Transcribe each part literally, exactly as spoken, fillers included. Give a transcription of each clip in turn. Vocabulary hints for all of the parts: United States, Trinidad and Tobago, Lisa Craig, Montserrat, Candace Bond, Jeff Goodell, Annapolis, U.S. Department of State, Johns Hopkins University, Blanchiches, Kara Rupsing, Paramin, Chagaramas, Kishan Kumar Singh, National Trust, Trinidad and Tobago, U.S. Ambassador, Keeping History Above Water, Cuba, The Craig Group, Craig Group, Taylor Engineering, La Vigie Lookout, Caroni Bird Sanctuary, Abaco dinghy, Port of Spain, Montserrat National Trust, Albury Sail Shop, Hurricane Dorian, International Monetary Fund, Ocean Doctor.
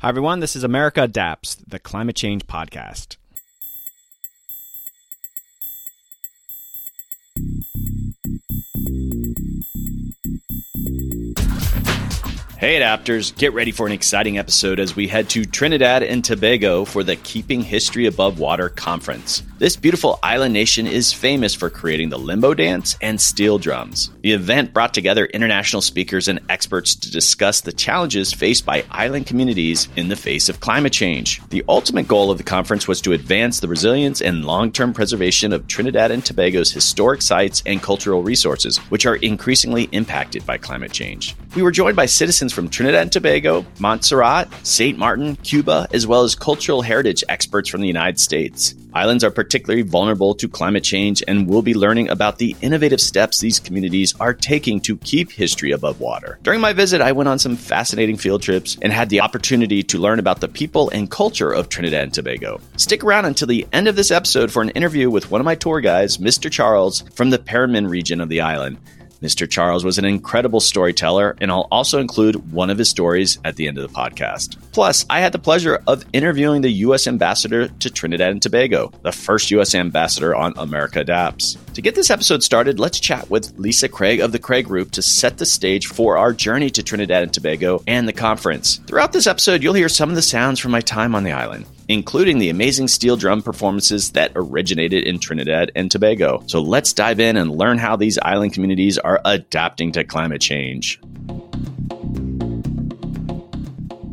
Hi, everyone. This is America Adapts, the climate change podcast. Hey, Adapters. Get ready for an exciting episode as we head to Trinidad and Tobago for the Keeping History Above Water conference. This beautiful island nation is famous for creating the limbo dance and steel drums. The event brought together international speakers and experts to discuss the challenges faced by island communities in the face of climate change. The ultimate goal of the conference was to advance the resilience and long-term preservation of Trinidad and Tobago's historic sites and cultural resources, which are increasingly impacted by climate change. We were joined by citizens from Trinidad and Tobago, Montserrat, Saint Martin, Cuba, as well as cultural heritage experts from the United States. Islands are particularly vulnerable to climate change, and we'll be learning about the innovative steps these communities are taking to keep history above water. During my visit, I went on some fascinating field trips and had the opportunity to learn about the people and culture of Trinidad and Tobago. Stick around until the end of this episode for an interview with one of my tour guides, Mister Charles, from the Paramin region of the island. Mister Charles was an incredible storyteller, and I'll also include one of his stories at the end of the podcast. Plus, I had the pleasure of interviewing the U S Ambassador to Trinidad and Tobago, the first U S Ambassador on America Adapts. To get this episode started, let's chat with Lisa Craig of the Craig Group to set the stage for our journey to Trinidad and Tobago and the conference. Throughout this episode, you'll hear some of the sounds from my time on the island, including the amazing steel drum performances that originated in Trinidad and Tobago. So let's dive in and learn how these island communities are adapting to climate change.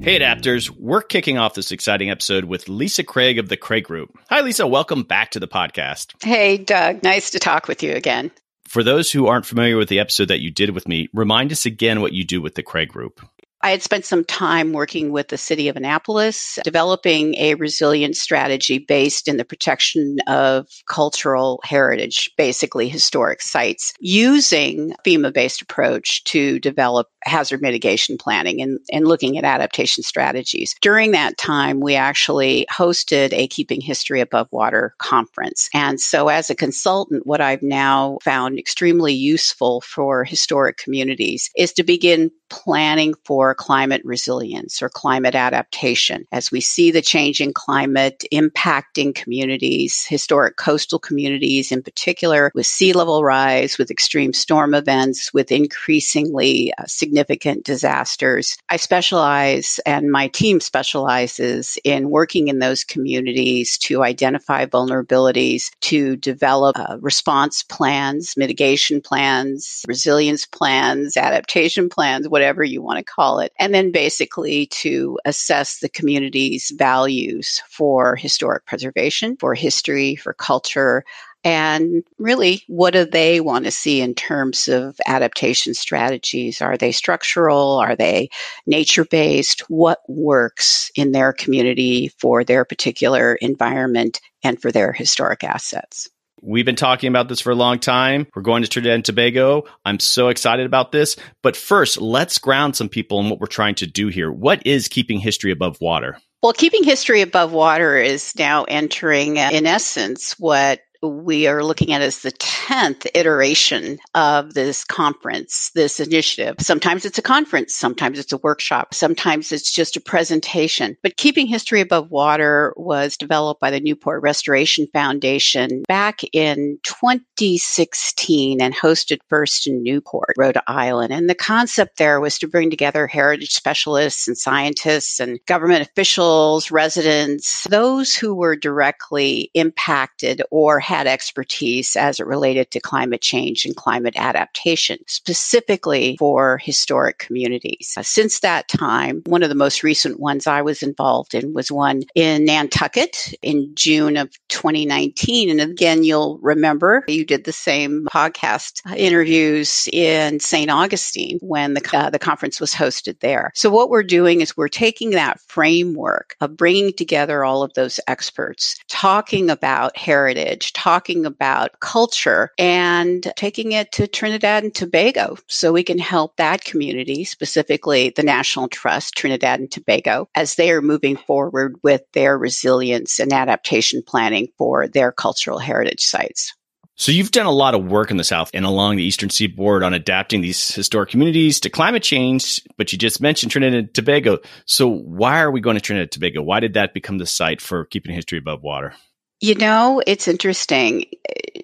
Hey, Adapters, we're kicking off this exciting episode with Lisa Craig of the Craig Group. Hi, Lisa. Welcome back to the podcast. Hey, Doug. Nice to talk with you again. For those who aren't familiar with the episode that you did with me, remind us again what you do with the Craig Group. I had spent some time working with the city of Annapolis, developing a resilience strategy based in the protection of cultural heritage, basically historic sites, using FEMA-based approach to develop hazard mitigation planning and, and looking at adaptation strategies. During that time, we actually hosted a Keeping History Above Water conference. And so as a consultant, what I've now found extremely useful for historic communities is to begin planning for climate resilience or climate adaptation. As we see the changing climate impacting communities, historic coastal communities in particular, with sea level rise, with extreme storm events, with increasingly uh, significant disasters. I specialize and my team specializes in working in those communities to identify vulnerabilities, to develop uh, response plans, mitigation plans, resilience plans, adaptation plans, whatever you want to call it. It, and then basically to assess the community's values for historic preservation, for history, for culture, and really, what do they want to see in terms of adaptation strategies? Are they structural? Are they nature-based? What works in their community for their particular environment and for their historic assets? We've been talking about this for a long time. We're going to Trinidad and Tobago. I'm so excited about this. But first, let's ground some people in what we're trying to do here. What is Keeping History Above Water? Well, Keeping History Above Water is now entering, in essence, what we are looking at as the tenth iteration of this conference, this initiative. Sometimes it's a conference, sometimes it's a workshop, sometimes it's just a presentation. But Keeping History Above Water was developed by the Newport Restoration Foundation back in twenty sixteen and hosted first in Newport, Rhode Island. And the concept there was to bring together heritage specialists and scientists and government officials, residents, those who were directly impacted or had had expertise as it related to climate change and climate adaptation, specifically for historic communities. Uh, since that time, one of the most recent ones I was involved in was one in Nantucket in June of twenty nineteen. And again, you'll remember you did the same podcast interviews in Saint Augustine when the, uh, the conference was hosted there. So what we're doing is we're taking that framework of bringing together all of those experts, talking about heritage, talking about culture, and taking it to Trinidad and Tobago so we can help that community, specifically the National Trust, Trinidad and Tobago, as they are moving forward with their resilience and adaptation planning for their cultural heritage sites. So you've done a lot of work in the South and along the Eastern Seaboard on adapting these historic communities to climate change, but you just mentioned Trinidad and Tobago. So why are we going to Trinidad and Tobago? Why did that become the site for Keeping History Above Water? You know, it's interesting.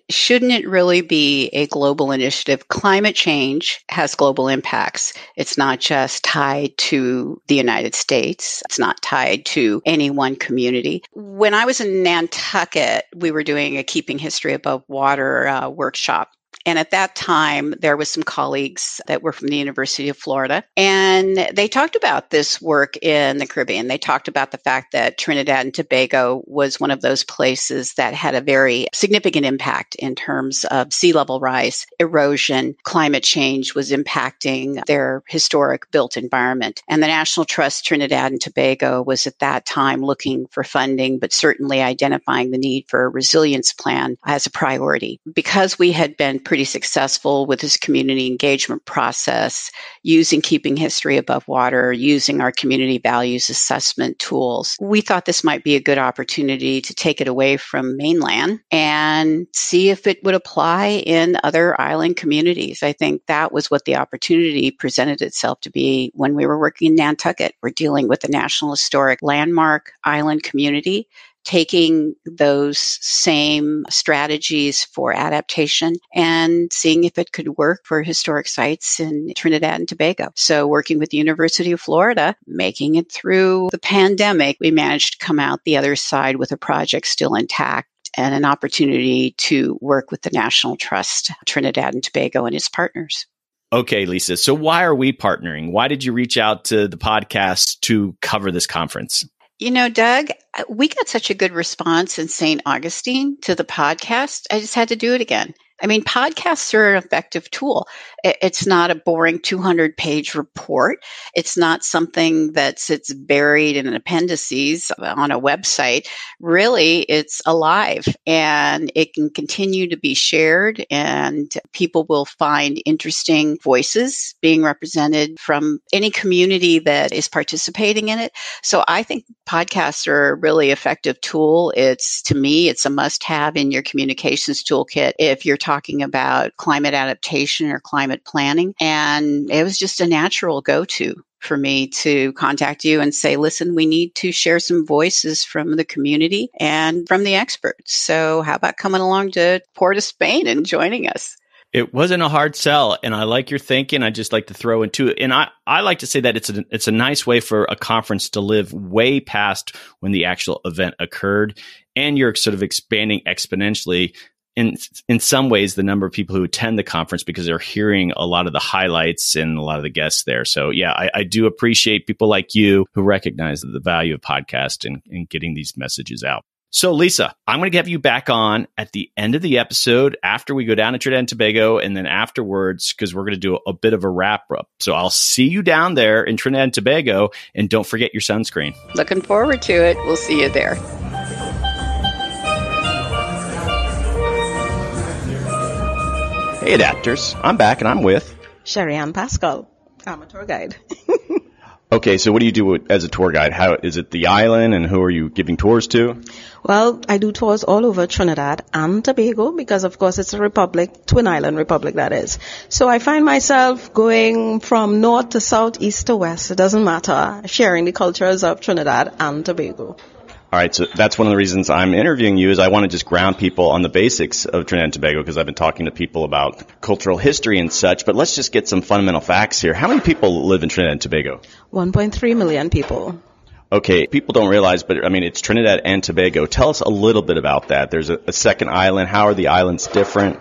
Shouldn't it really be a global initiative? Climate change has global impacts. It's not just tied to the United States. It's not tied to any one community. When I was in Nantucket, we were doing a Keeping History Above Water uh, workshop. And at that time, there was some colleagues that were from the University of Florida, and they talked about this work in the Caribbean. They talked about the fact that Trinidad and Tobago was one of those places that had a very significant impact in terms of sea level rise, erosion, climate change was impacting their historic built environment. And the National Trust Trinidad and Tobago was at that time looking for funding, but certainly identifying the need for a resilience plan as a priority. Because we had been pretty successful with this community engagement process, using Keeping History Above Water, using our community values assessment tools, we thought this might be a good opportunity to take it away from mainland and see if it would apply in other island communities. I think that was what the opportunity presented itself to be when we were working in Nantucket. We're dealing with the National Historic Landmark Island Community, taking those same strategies for adaptation and seeing if it could work for historic sites in Trinidad and Tobago. So working with the University of Florida, making it through the pandemic, we managed to come out the other side with a project still intact and an opportunity to work with the National Trust, Trinidad and Tobago, and its partners. Okay, Lisa. So why are we partnering? Why did you reach out to the podcast to cover this conference? You know, Doug, we got such a good response in Saint Augustine to the podcast. I just had to do it again. I mean, podcasts are an effective tool. It's not a boring two hundred page report. It's not something that sits buried in an appendices on a website. Really, it's alive and it can continue to be shared, and people will find interesting voices being represented from any community that is participating in it. So I think podcasts are a really effective tool. It's, to me, it's a must-have in your communications toolkit if you're talking talking about climate adaptation or climate planning. And it was just a natural go-to for me to contact you and say, listen, we need to share some voices from the community and from the experts. So how about coming along to Port of Spain and joining us? It wasn't a hard sell, and I like your thinking. I just like to throw into it. And I, I like to say that it's a, it's a nice way for a conference to live way past when the actual event occurred. And you're sort of expanding exponentially In in some ways, the number of people who attend the conference, because they're hearing a lot of the highlights and a lot of the guests there. So, yeah, I, I do appreciate people like you who recognize the value of podcast and, and getting these messages out. So, Lisa, I'm going to have you back on at the end of the episode after we go down to Trinidad and Tobago, and then afterwards, because we're going to do a, a bit of a wrap-up. So I'll see you down there in Trinidad and Tobago, and don't forget your sunscreen. Looking forward to it. We'll see you there. Hey, Adapters. I'm back, and I'm with Sherry Ann Pascal. I'm a tour guide. Okay, so what do you do with, as a tour guide? How is it the island, and who are you giving tours to? Well, I do tours all over Trinidad and Tobago because, of course, it's a republic, twin island republic, that is. So I find myself going from north to south, east to west. It doesn't matter, sharing the cultures of Trinidad and Tobago. All right, so that's one of the reasons I'm interviewing you, is I want to just ground people on the basics of Trinidad and Tobago, because I've been talking to people about cultural history and such, but let's just get some fundamental facts here. How many people live in Trinidad and Tobago? one point three million people. Okay, people don't realize, but I mean, it's Trinidad and Tobago. Tell us a little bit about that. There's a, a second island. How are the islands different?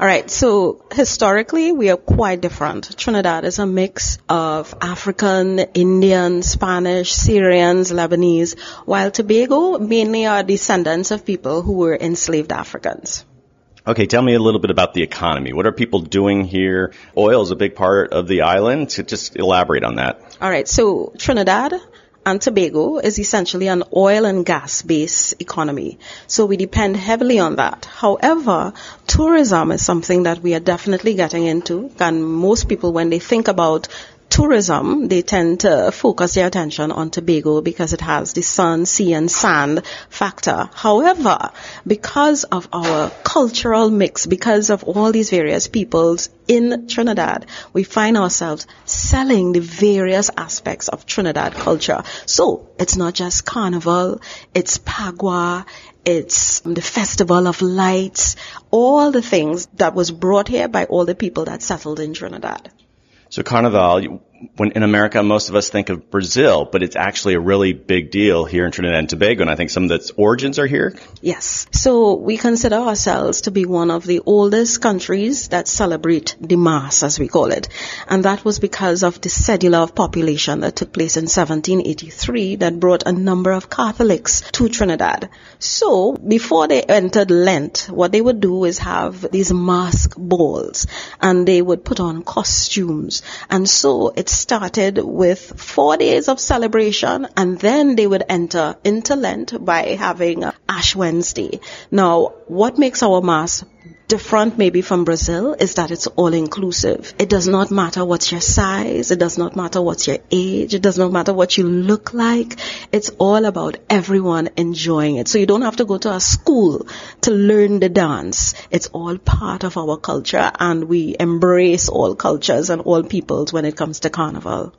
All right, so historically, we are quite different. Trinidad is a mix of African, Indian, Spanish, Syrians, Lebanese, while Tobago mainly are descendants of people who were enslaved Africans. Okay, tell me a little bit about the economy. What are people doing here? Oil is a big part of the island. So just elaborate on that. All right, so Trinidad and Tobago is essentially an oil and gas-based economy. So we depend heavily on that. However, tourism is something that we are definitely getting into. And most people, when they think about tourism, they tend to focus their attention on Tobago because it has the sun, sea, and sand factor. However, because of our cultural mix, because of all these various peoples in Trinidad, we find ourselves selling the various aspects of Trinidad culture. So it's not just carnival, it's pagua, it's the Festival of Lights, all the things that was brought here by all the people that settled in Trinidad. So Carnaval, when in America, most of us think of Brazil, but it's actually a really big deal here in Trinidad and Tobago, and I think some of its origins are here. Yes. So we consider ourselves to be one of the oldest countries that celebrate the Mass, as we call it. And that was because of the cedula of population that took place in seventeen eighty-three that brought a number of Catholics to Trinidad. So before they entered Lent, what they would do is have these mask balls, and they would put on costumes. And so it's started with four days of celebration, and then they would enter into Lent by having Ash Wednesday. Now, what makes our Mass different maybe from Brazil is that it's all-inclusive. It does not matter what's your size. It does not matter what's your age. It does not matter what you look like. It's all about everyone enjoying it. So you don't have to go to a school to learn the dance. It's all part of our culture, and we embrace all cultures and all peoples when it comes to Carnival.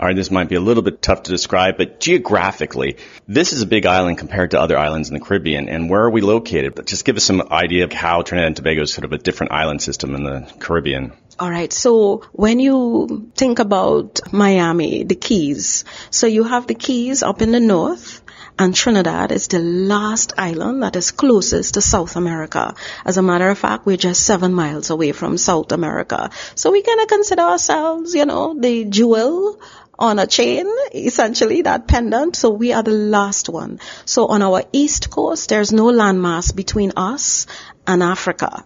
All right, this might be a little bit tough to describe, but geographically, this is a big island compared to other islands in the Caribbean. And where are we located? But just give us some idea of how Trinidad and Tobago is sort of a different island system in the Caribbean. All right, so when you think about Miami, the Keys, so you have the Keys up in the north, and Trinidad is the last island that is closest to South America. As a matter of fact, we're just seven miles away from South America. So we kind of consider ourselves, you know, the jewel on a chain, essentially, that pendant. So we are the last one. So on our east coast, there's no landmass between us and Africa.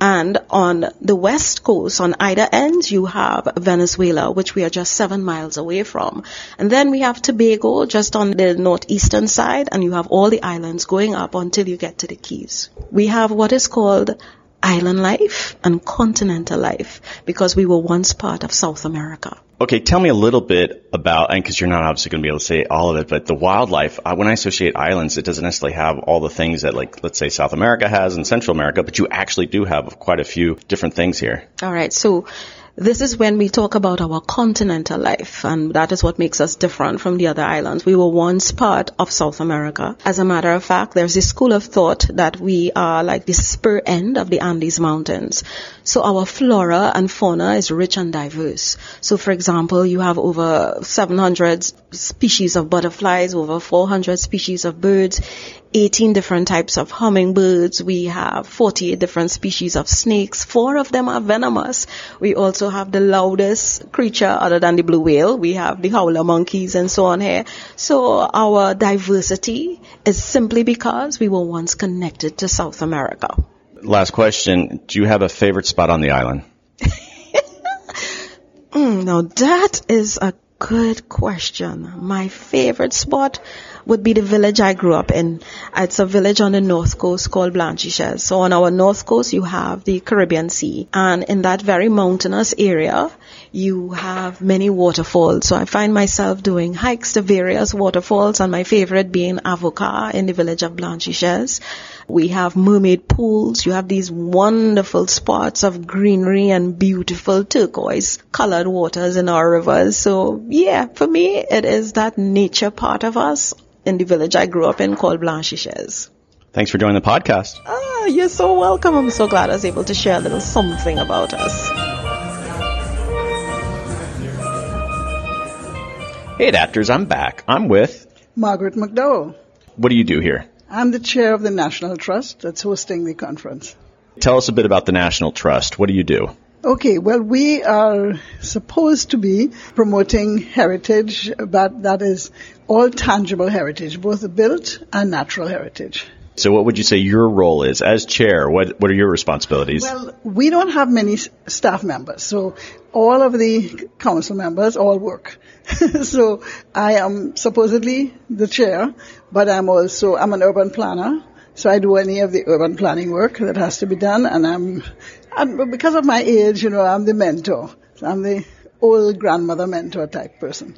And on the west coast, on either end, you have Venezuela, which we are just seven miles away from. And then we have Tobago just on the northeastern side, and you have all the islands going up until you get to the Keys. We have what is called island life and continental life because we were once part of South America. Okay, tell me a little bit about, and because you're not obviously going to be able to say all of it, but the wildlife. When I associate islands, it doesn't necessarily have all the things that, like, let's say South America has and Central America, but you actually do have quite a few different things here. All right, so this is when we talk about our continental life, and that is what makes us different from the other islands. We were once part of South America. As a matter of fact, there's this school of thought that we are like the spur end of the Andes Mountains. So our flora and fauna is rich and diverse. So, for example, you have over seven hundred species of butterflies, over four hundred species of birds, eighteen different types of hummingbirds. We have forty-eight different species of snakes. Four of them are venomous. We also have the loudest creature other than the blue whale. We have the howler monkeys and so on here. So our diversity is simply because we were once connected to South America. Last question. Do you have a favorite spot on the island? mm, now that is a good question. My favorite spot would be the village I grew up in. It's a village on the north coast called Blanchiches. So on our north coast, you have the Caribbean Sea. And in that very mountainous area, you have many waterfalls. So I find myself doing hikes to various waterfalls, and my favorite being Avocar in the village of Blanchiches. We have mermaid pools. You have these wonderful spots of greenery and beautiful turquoise-colored waters in our rivers. So, yeah, for me, it is that nature part of us in the village I grew up in called Blanchiches. Thanks for joining the podcast. Ah, you're so welcome. I'm so glad I was able to share a little something about us. Hey, Adapters, I'm back. I'm with Margaret McDowell. What do you do here? I'm the chair of the National Trust that's hosting the conference. Tell us a bit about the National Trust. What do you do? Okay, well, we are supposed to be promoting heritage, but that is all tangible heritage, both the built and natural heritage. So what would you say your role is as chair? What what are your responsibilities? Well, we don't have many s- staff members, so all of the council members all work. So I am supposedly the chair, but I'm also, I'm an urban planner, so I do any of the urban planning work that has to be done, and I'm, I'm because of my age, you know, I'm the mentor. So I'm the old grandmother mentor type person.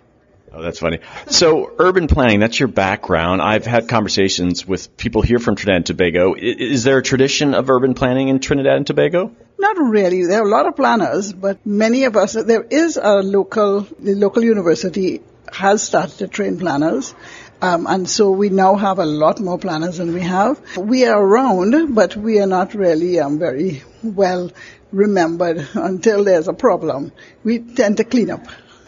Oh, that's funny. So urban planning, that's your background. I've had conversations with people here from Trinidad and Tobago. Is there a tradition of urban planning in Trinidad and Tobago? Not really. There are a lot of planners, but many of us, there is a local, the local university has started to train planners. Um, and so we now have a lot more planners than we have. We are around, but we are not really um, very well remembered until there's a problem. We tend to clean up.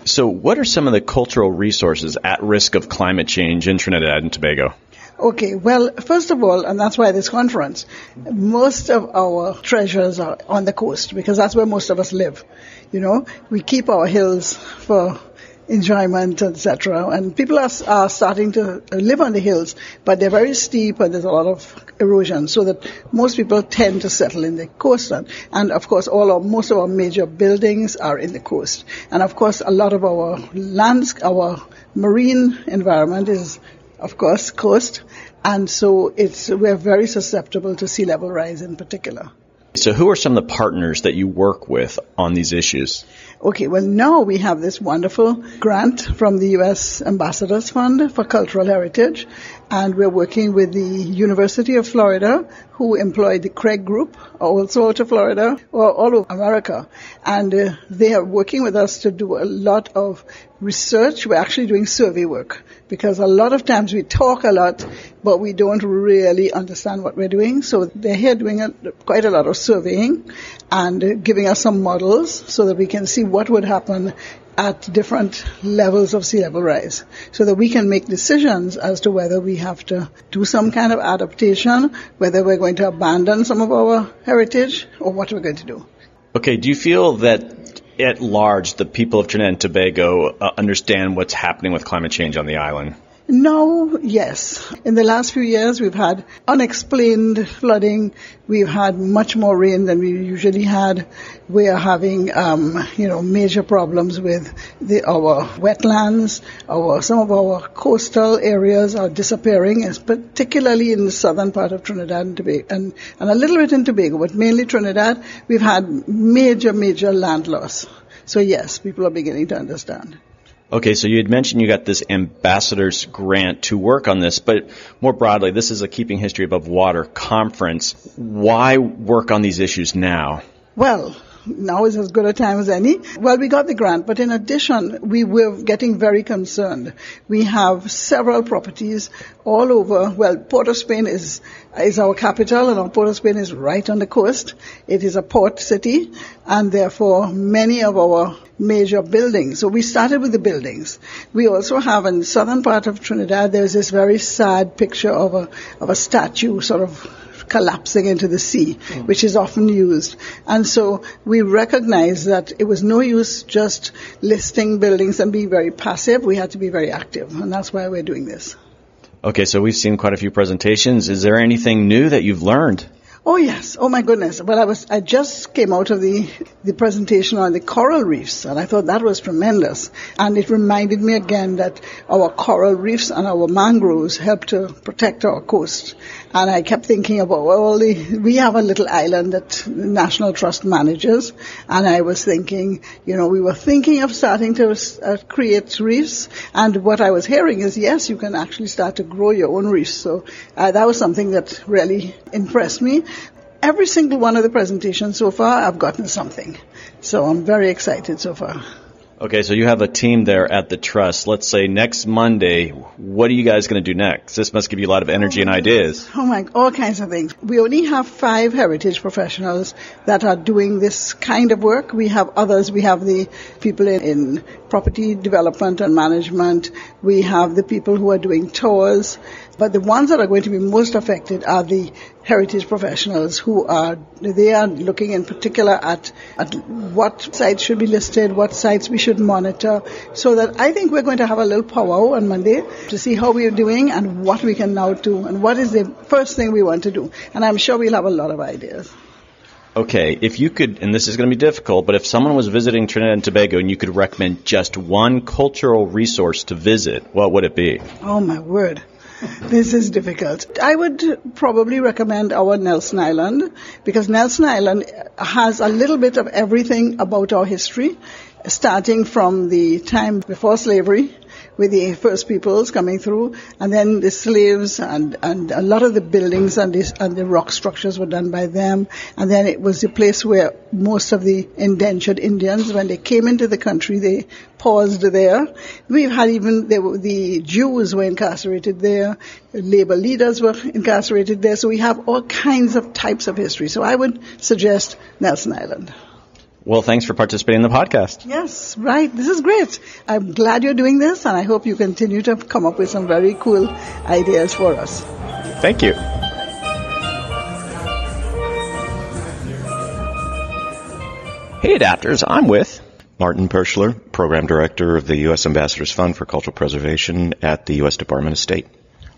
So what are some of the cultural resources at risk of climate change in Trinidad and Tobago? Okay, well, first of all, and that's why this conference, most of our treasures are on the coast because that's where most of us live. You know, we keep our hills for enjoyment, et cetera. And people are, are starting to live on the hills, but they're very steep and there's a lot of erosion, so that most people tend to settle in the coastline. And of course, all our, most of our major buildings are in the coast. And of course, a lot of our lands, our marine environment is, of course, coast. And so it's, we're very susceptible to sea level rise in particular. So who are some of the partners that you work with on these issues? Okay, well, now we have this wonderful grant from the U S Ambassadors Fund for Cultural Heritage, and we're working with the University of Florida, who employed the Craig Group, also out of Florida, or all over America. And uh, they are working with us to do a lot of research. We're actually doing survey work, because a lot of times we talk a lot, but we don't really understand what we're doing. So they're here doing a, quite a lot of surveying and giving us some models so that we can see what would happen at different levels of sea level rise so that we can make decisions as to whether we have to do some kind of adaptation, whether we're going to abandon some of our heritage or what we're going to do. Okay, do you feel that at large the people of Trinidad and Tobago uh, understand what's happening with climate change on the island? No, yes. In the last few years, we've had unexplained flooding. We've had much more rain than we usually had. We are having, um, you know, major problems with the, our wetlands. Our some of our coastal areas are disappearing, particularly in the southern part of Trinidad and Tobago, and, and a little bit in Tobago, but mainly Trinidad. We've had major, major land loss. So yes, people are beginning to understand. Okay, so you had mentioned you got this ambassador's grant to work on this, but more broadly, this is a Keeping History Above Water conference. Why work on these issues now? Well, now is as good a time as any. Well, we got the grant, but in addition, we were getting very concerned. We have several properties all over. Well, Port of Spain is is our capital, and our Port of Spain is right on the coast. It is a port city, and therefore many of our major buildings. So we started with the buildings. We also have in the southern part of Trinidad, there's this very sad picture of a of a statue sort of collapsing into the sea, mm. which is often used. And so we recognized that it was no use just listing buildings and being very passive. We had to be very active, and that's why we're doing this. Okay, so we've seen quite a few presentations. Is there anything new that you've learned? Oh, yes. Oh, my goodness. Well, I was I just came out of the, the presentation on the coral reefs, and I thought that was tremendous. And it reminded me again that our coral reefs and our mangroves help to protect our coast. And I kept thinking about, well, the, we have a little island that the National Trust manages, and I was thinking, you know, we were thinking of starting to uh, create reefs, and what I was hearing is, yes, you can actually start to grow your own reefs. So uh, that was something that really impressed me. Every single one of the presentations so far, I've gotten something. So I'm very excited so far. Okay, so you have a team there at the Trust. Let's say next Monday, what are you guys going to do next? This must give you a lot of energy and ideas. Oh, my, all kinds of things. We only have five heritage professionals that are doing this kind of work. We have others. We have the people in, in property development and management. We have the people who are doing tours. But the ones that are going to be most affected are the heritage professionals who are, they are looking in particular at, at what sites should be listed, what sites we should monitor, so that I think we're going to have a little powwow on Monday to see how we are doing and what we can now do and what is the first thing we want to do. And I'm sure we'll have a lot of ideas. Okay, if you could, and this is going to be difficult, but if someone was visiting Trinidad and Tobago and you could recommend just one cultural resource to visit, what would it be? Oh, my word. This is difficult. I would probably recommend our Nelson Island, because Nelson Island has a little bit of everything about our history, starting from the time before slavery, with the first peoples coming through, and then the slaves, and, and a lot of the buildings and, this, and the rock structures were done by them. And then it was the place where most of the indentured Indians, when they came into the country, they paused there. We've had even, they were, the Jews were incarcerated there, labor leaders were incarcerated there, so we have all kinds of types of history. So I would suggest Nelson Island. Well, thanks for participating in the podcast. Yes, right. This is great. I'm glad you're doing this, and I hope you continue to come up with some very cool ideas for us. Thank you. Hey, Adapters. I'm with Martin Perschler, Program Director of the U S. Ambassadors Fund for Cultural Preservation at the U S. Department of State.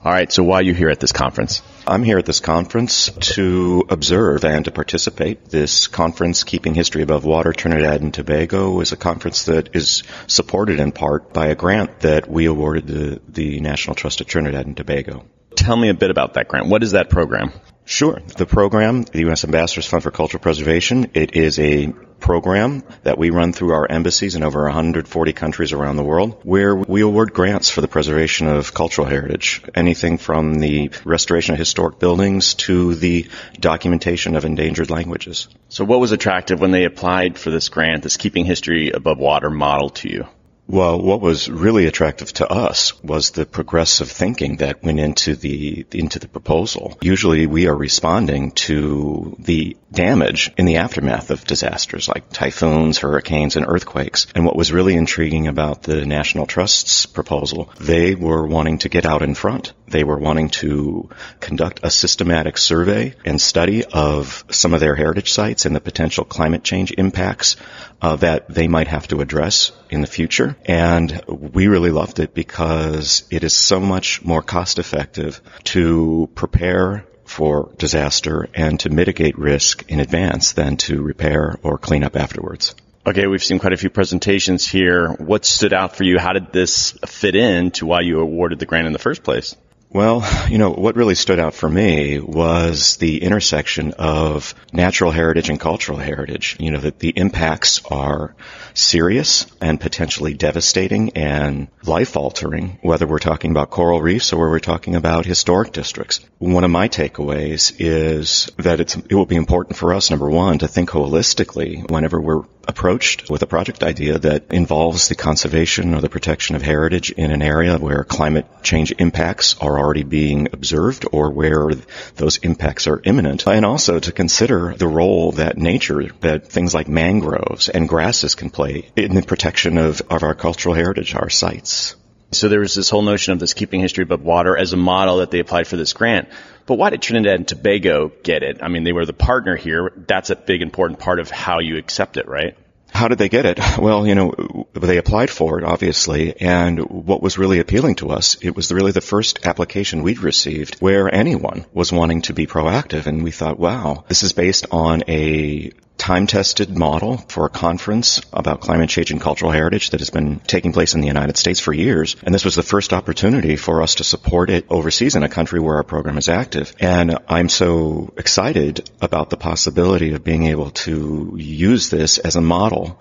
All right, so why are you here at this conference? I'm here at this conference to observe and to participate. This conference, Keeping History Above Water, Trinidad and Tobago, is a conference that is supported in part by a grant that we awarded the, the National Trust of Trinidad and Tobago. Tell me a bit about that grant. What is that program? Sure. The program, the U S. Ambassadors Fund for Cultural Preservation, it is a program that we run through our embassies in over one hundred forty countries around the world, where we award grants for the preservation of cultural heritage, anything from the restoration of historic buildings to the documentation of endangered languages. So what was attractive when they applied for this grant, this Keeping History Above Water model, to you? Well, what was really attractive to us was the progressive thinking that went into the into the proposal. Usually we are responding to the damage in the aftermath of disasters like typhoons, hurricanes, and earthquakes. And what was really intriguing about the National Trust's proposal, they were wanting to get out in front. They were wanting to conduct a systematic survey and study of some of their heritage sites and the potential climate change impacts uh, that they might have to address in the future. And we really loved it because it is so much more cost-effective to prepare for disaster and to mitigate risk in advance than to repair or clean up afterwards. Okay, we've seen quite a few presentations here. What stood out for you? How did this fit in to why you awarded the grant in the first place? Well, you know, what really stood out for me was the intersection of natural heritage and cultural heritage. You know, that the impacts are serious and potentially devastating and life-altering, whether we're talking about coral reefs or we're talking about historic districts. One of my takeaways is that it's, it will be important for us, number one, to think holistically whenever we're approached with a project idea that involves the conservation or the protection of heritage in an area where climate change impacts are already being observed or where those impacts are imminent, and also to consider the role that nature, that things like mangroves and grasses can play in the protection of, of our cultural heritage, our sites. So there was this whole notion of this Keeping History Above Water as a model that they applied for this grant. But why did Trinidad and Tobago get it? I mean, they were the partner here. That's a big, important part of how you accept it, right? How did they get it? Well, you know, they applied for it, obviously, and what was really appealing to us, it was really the first application we'd received where anyone was wanting to be proactive, and we thought, wow, this is based on a time-tested model for a conference about climate change and cultural heritage that has been taking place in the United States for years. And this was the first opportunity for us to support it overseas in a country where our program is active. And I'm so excited about the possibility of being able to use this as a model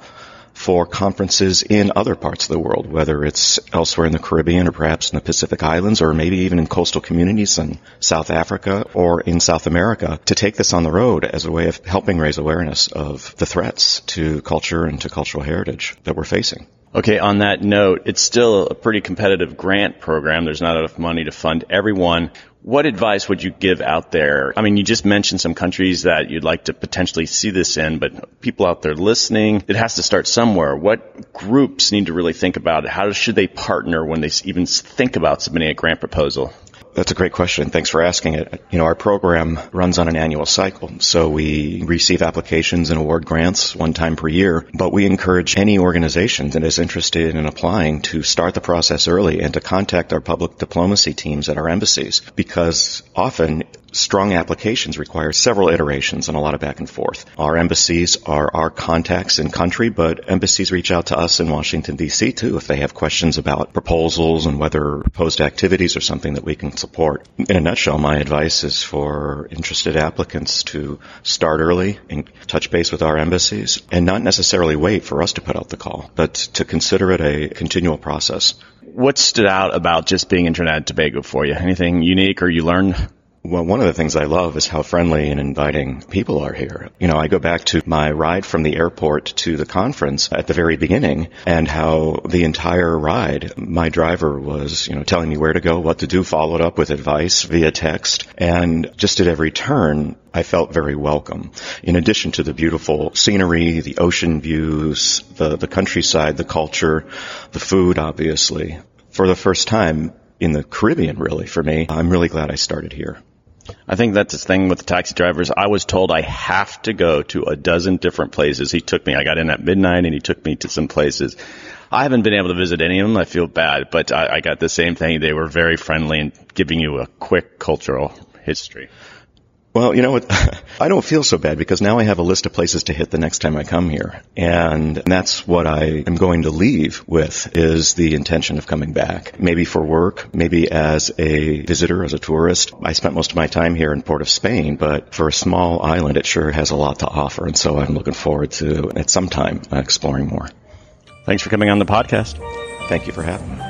for conferences in other parts of the world, whether it's elsewhere in the Caribbean or perhaps in the Pacific Islands or maybe even in coastal communities in South Africa or in South America, to take this on the road as a way of helping raise awareness of the threats to culture and to cultural heritage that we're facing. Okay, on that note, it's still a pretty competitive grant program. There's not enough money to fund everyone. What advice would you give out there? I mean, you just mentioned some countries that you'd like to potentially see this in, but people out there listening, it has to start somewhere. What groups need to really think about it? How should they partner when they even think about submitting a grant proposal? That's a great question. Thanks for asking it. You know, our program runs on an annual cycle, so we receive applications and award grants one time per year, but we encourage any organization that is interested in applying to start the process early and to contact our public diplomacy teams at our embassies, because often strong applications require several iterations and a lot of back and forth. Our embassies are our contacts in country, but embassies reach out to us in Washington, D C too, if they have questions about proposals and whether proposed activities are something that we can support. In a nutshell, my advice is for interested applicants to start early and touch base with our embassies and not necessarily wait for us to put out the call, but to consider it a continual process. What stood out about just being in Trinidad and Tobago for you? Anything unique or you learned? Well, one of the things I love is how friendly and inviting people are here. You know, I go back to my ride from the airport to the conference at the very beginning and how the entire ride, my driver was, you know, telling me where to go, what to do, followed up with advice via text. And just at every turn, I felt very welcome. In addition to the beautiful scenery, the ocean views, the, the countryside, the culture, the food, obviously. For the first time in the Caribbean, really, for me, I'm really glad I started here. I think that's the thing with the taxi drivers. I was told I have to go to a dozen different places. He took me. I got in at midnight, and he took me to some places. I haven't been able to visit any of them. I feel bad, but I, I got the same thing. They were very friendly and giving you a quick cultural history. Well, you know what? I don't feel so bad because now I have a list of places to hit the next time I come here. And that's what I am going to leave with is the intention of coming back, maybe for work, maybe as a visitor, as a tourist. I spent most of my time here in Port of Spain, but for a small island, it sure has a lot to offer. And so I'm looking forward to, at some time, exploring more. Thanks for coming on the podcast. Thank you for having me.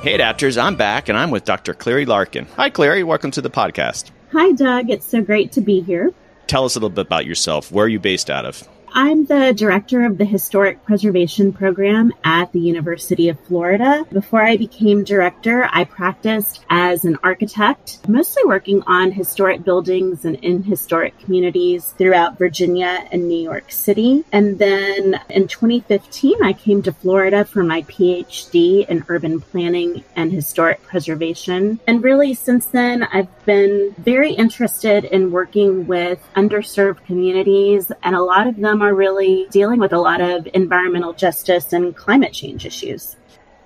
Hey, Adapters, I'm back, and I'm with Doctor Clary Larkin. Hi, Clary. Welcome to the podcast. Hi, Doug. It's so great to be here. Tell us a little bit about yourself. Where are you based out of? I'm the director of the Historic Preservation Program at the University of Florida. Before I became director, I practiced as an architect, mostly working on historic buildings and in historic communities throughout Virginia and New York City. And then in twenty fifteen, I came to Florida for my PhD in urban planning and historic preservation. And really, since then, I've been very interested in working with underserved communities, and a lot of them are really dealing with a lot of environmental justice and climate change issues.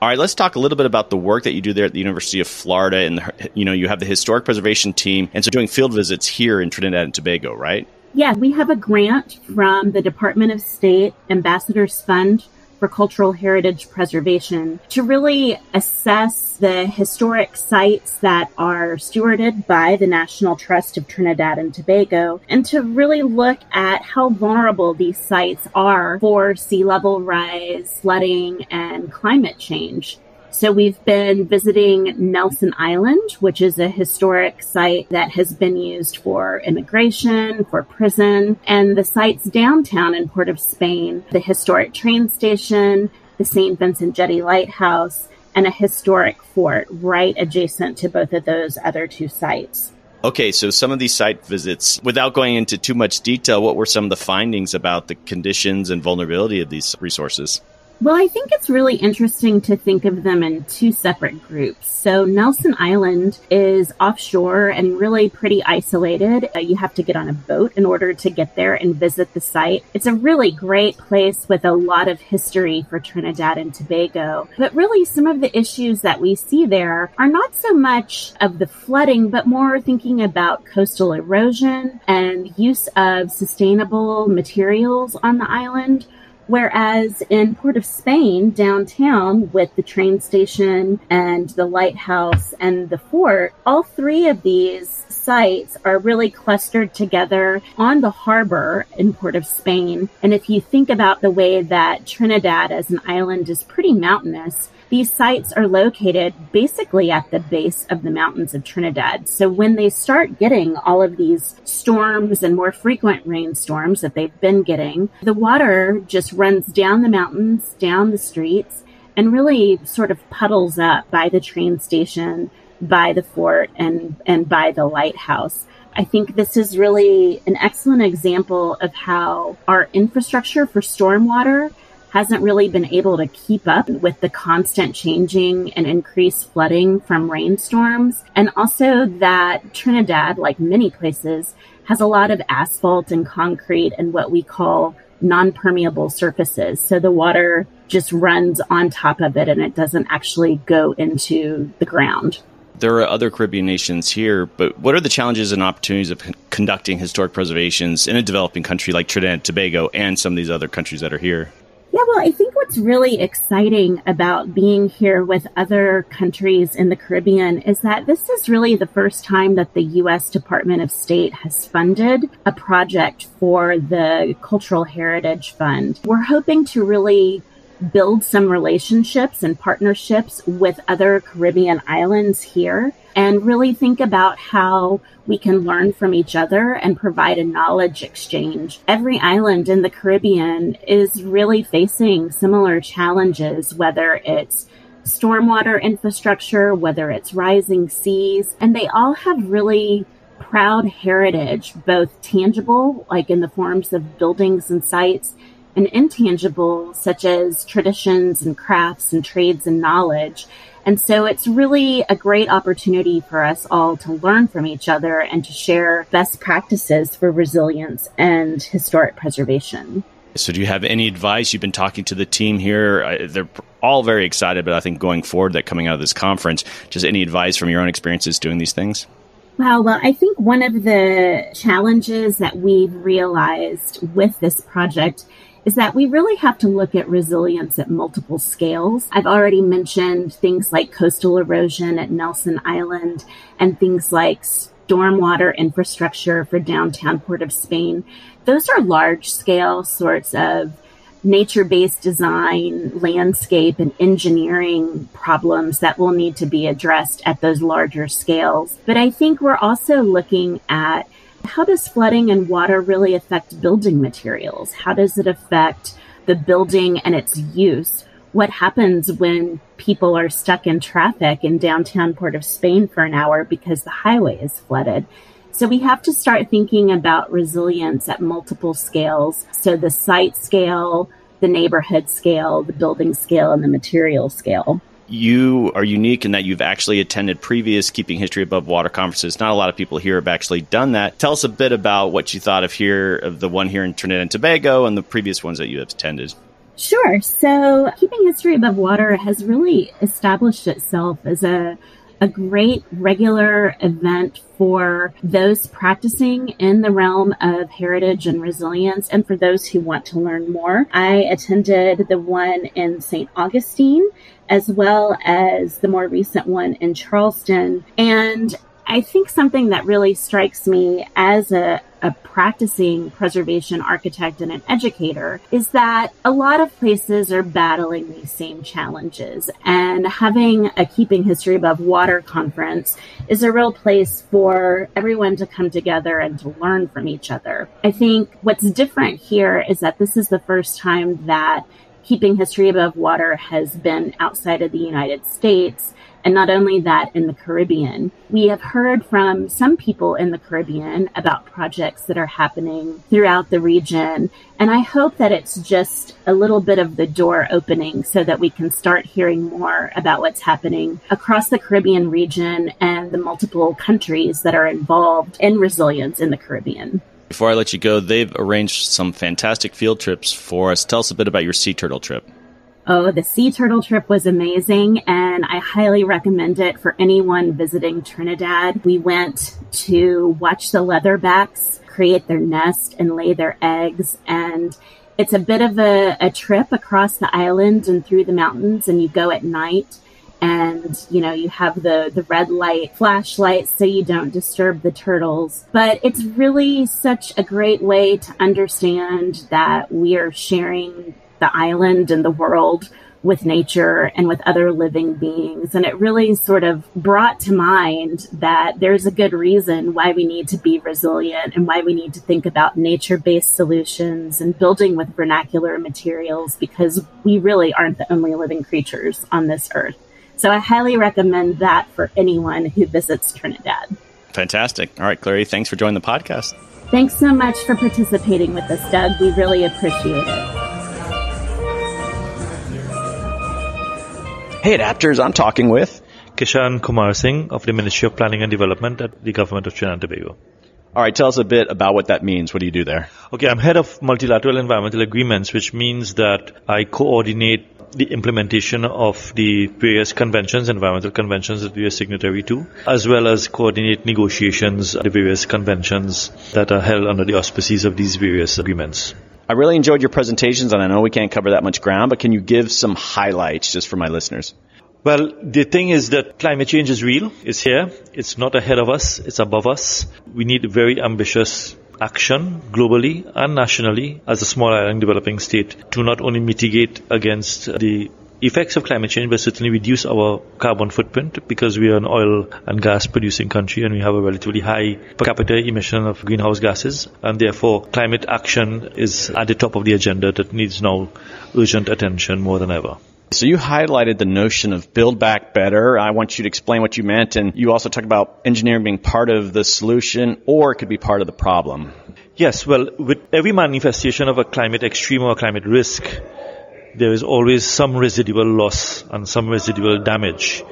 All right, let's talk a little bit about the work that you do there at the University of Florida. And, the, you know, you have the historic preservation team, and so doing field visits here in Trinidad and Tobago, right? Yeah, we have a grant from the Department of State Ambassadors Fund for Cultural Heritage Preservation to really assess the historic sites that are stewarded by the National Trust of Trinidad and Tobago, and to really look at how vulnerable these sites are for sea level rise, flooding, and climate change. So we've been visiting Nelson Island, which is a historic site that has been used for immigration, for prison, and the sites downtown in Port of Spain, the historic train station, the Saint Vincent Jetty Lighthouse, and a historic fort right adjacent to both of those other two sites. Okay, so some of these site visits, without going into too much detail, what were some of the findings about the conditions and vulnerability of these resources? Well, I think it's really interesting to think of them in two separate groups. So Nelson Island is offshore and really pretty isolated. Uh, you have to get on a boat in order to get there and visit the site. It's a really great place with a lot of history for Trinidad and Tobago. But really, some of the issues that we see there are not so much of the flooding, but more thinking about coastal erosion and use of sustainable materials on the island. Whereas in Port of Spain, downtown, with the train station and the lighthouse and the fort, all three of these sites are really clustered together on the harbor in Port of Spain. And if you think about the way that Trinidad as an island is pretty mountainous, these sites are located basically at the base of the mountains of Trinidad. So when they start getting all of these storms and more frequent rainstorms that they've been getting, the water just runs down the mountains, down the streets, and really sort of puddles up by the train station, by the fort, and, and by the lighthouse. I think this is really an excellent example of how our infrastructure for stormwater hasn't really been able to keep up with the constant changing and increased flooding from rainstorms. And also that Trinidad, like many places, has a lot of asphalt and concrete and what we call non-permeable surfaces. So the water just runs on top of it and it doesn't actually go into the ground. There are other Caribbean nations here, but what are the challenges and opportunities of con- conducting historic preservations in a developing country like Trinidad and Tobago and some of these other countries that are here? Yeah, well, I think what's really exciting about being here with other countries in the Caribbean is that this is really the first time that the U S Department of State has funded a project for the Cultural Heritage Fund. We're hoping to really build some relationships and partnerships with other Caribbean islands here and really think about how we can learn from each other and provide a knowledge exchange. Every island in the Caribbean is really facing similar challenges, whether it's stormwater infrastructure, whether it's rising seas, and they all have really proud heritage, both tangible, like in the forms of buildings and sites, and intangible, such as traditions and crafts and trades and knowledge. And so it's really a great opportunity for us all to learn from each other and to share best practices for resilience and historic preservation. So do you have any advice? You've been talking to the team here. They're all very excited, but I think going forward, that coming out of this conference, just any advice from your own experiences doing these things? Wow. Well, I think one of the challenges that we've realized with this project is that we really have to look at resilience at multiple scales. I've already mentioned things like coastal erosion at Nelson Island and things like stormwater infrastructure for downtown Port of Spain. Those are large-scale sorts of nature-based design, landscape, and engineering problems that will need to be addressed at those larger scales. But I think we're also looking at how does flooding and water really affect building materials? How does it affect the building and its use? What happens when people are stuck in traffic in downtown Port of Spain for an hour because the highway is flooded? So we have to start thinking about resilience at multiple scales. So the site scale, the neighborhood scale, the building scale, and the material scale. You are unique in that you've actually attended previous Keeping History Above Water conferences. Not a lot of people here have actually done that. Tell us a bit about what you thought of here, of the one here in Trinidad and Tobago and the previous ones that you have attended. Sure. So Keeping History Above Water has really established itself as a a great regular event for those practicing in the realm of heritage and resilience and for those who want to learn more. I attended the one in Saint Augustine as well as the more recent one in Charleston. And I think something that really strikes me as a, a practicing preservation architect and an educator is that a lot of places are battling these same challenges. And having a Keeping History Above Water conference is a real place for everyone to come together and to learn from each other. I think what's different here is that this is the first time that Keeping History Above Water has been outside of the United States. And not only that, in the Caribbean, we have heard from some people in the Caribbean about projects that are happening throughout the region. And I hope that it's just a little bit of the door opening so that we can start hearing more about what's happening across the Caribbean region and the multiple countries that are involved in resilience in the Caribbean. Before I let you go, they've arranged some fantastic field trips for us. Tell us a bit about your sea turtle trip. Oh, the sea turtle trip was amazing, and I highly recommend it for anyone visiting Trinidad. We went to watch the leatherbacks create their nest and lay their eggs, and it's a bit of a, a trip across the island and through the mountains, and you go at night, and, you know, you have the, the red light flashlights so you don't disturb the turtles. But it's really such a great way to understand that we are sharing the island and the world with nature and with other living beings. And it really sort of brought to mind that there's a good reason why we need to be resilient and why we need to think about nature-based solutions and building with vernacular materials, because we really aren't the only living creatures on this earth. So I highly recommend that for anyone who visits Trinidad. Fantastic. All right, Clary, thanks for joining the podcast. Thanks so much for participating with us, Doug. We really appreciate it. Hey, Adapters, I'm talking with Kishan Kumar Singh of the Ministry of Planning and Development at the Government of Trinidad and Tobago. All right, tell us a bit about what that means. What do you do there? Okay, I'm head of multilateral environmental agreements, which means that I coordinate the implementation of the various conventions, environmental conventions that we are signatory to, as well as coordinate negotiations at the various conventions that are held under the auspices of these various agreements. I really enjoyed your presentations, and I know we can't cover that much ground, but can you give some highlights just for my listeners? Well, the thing is that climate change is real. It's here. It's not ahead of us. It's above us. We need very ambitious action globally and nationally as a small island developing state to not only mitigate against the effects of climate change, but certainly reduce our carbon footprint, because we are an oil and gas producing country and we have a relatively high per capita emission of greenhouse gases. And therefore, climate action is at the top of the agenda that needs now urgent attention more than ever. So you highlighted the notion of build back better. I want you to explain what you meant. And you also talked about engineering being part of the solution, or it could be part of the problem. Yes, well, with every manifestation of a climate extreme or a climate risk, there is always some residual loss and some residual damage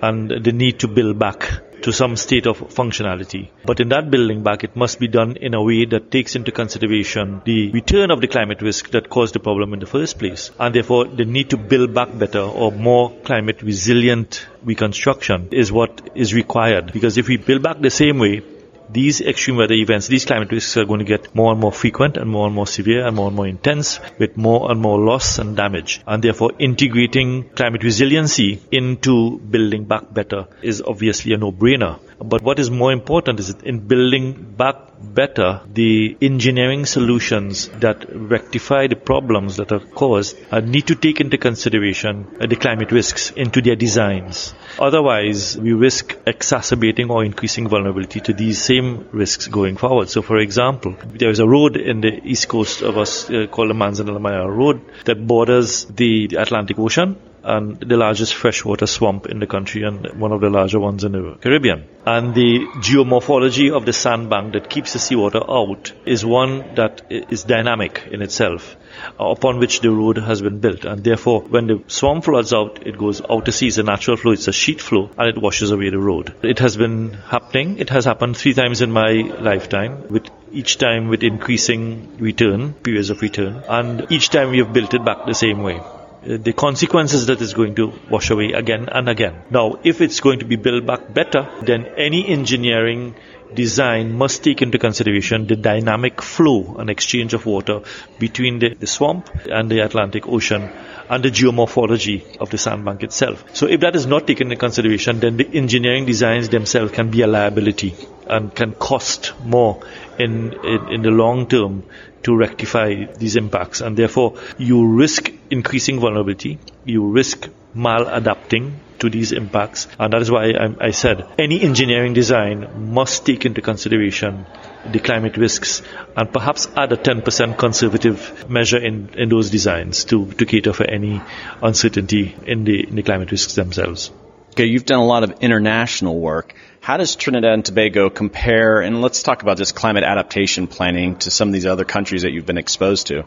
and the need to build back to some state of functionality. But in that building back, it must be done in a way that takes into consideration the return of the climate risk that caused the problem in the first place, and therefore the need to build back better or more climate resilient reconstruction is what is required. Because if we build back the same way, these extreme weather events, these climate risks are going to get more and more frequent and more and more severe and more and more intense, with more and more loss and damage. And therefore, integrating climate resiliency into building back better is obviously a no-brainer. But what is more important is that in building back better, the engineering solutions that rectify the problems that are caused need to take into consideration the climate risks into their designs. Otherwise, we risk exacerbating or increasing vulnerability to these same risks going forward. So, for example, there is a road in the east coast of us uh, called the Manzanilla-Maya Road that borders the Atlantic Ocean and the largest freshwater swamp in the country and one of the larger ones in the Caribbean. And the geomorphology of the sandbank that keeps the seawater out is one that is dynamic in itself, upon which the road has been built. And therefore, when the swamp floods out, it goes out to sea. It's a natural flow, it's a sheet flow, and it washes away the road. It has been happening. It has happened three times in my lifetime, with each time with increasing return, periods of return. And each time we have built it back the same way. The consequences that is going to wash away again and again. Now, if it's going to be built back better, then any engineering design must take into consideration the dynamic flow and exchange of water between the, the swamp and the Atlantic Ocean and the geomorphology of the sandbank itself. So if that is not taken into consideration, then the engineering designs themselves can be a liability and can cost more in, in, in the long term to rectify these impacts. And therefore, you risk increasing vulnerability, you risk maladapting to these impacts. And that is why I, I said any engineering design must take into consideration the climate risks and perhaps add a ten percent conservative measure in, in those designs to, to cater for any uncertainty in the, in the climate risks themselves. Okay, you've done a lot of international work. How does Trinidad and Tobago compare, and let's talk about this climate adaptation planning, to some of these other countries that you've been exposed to?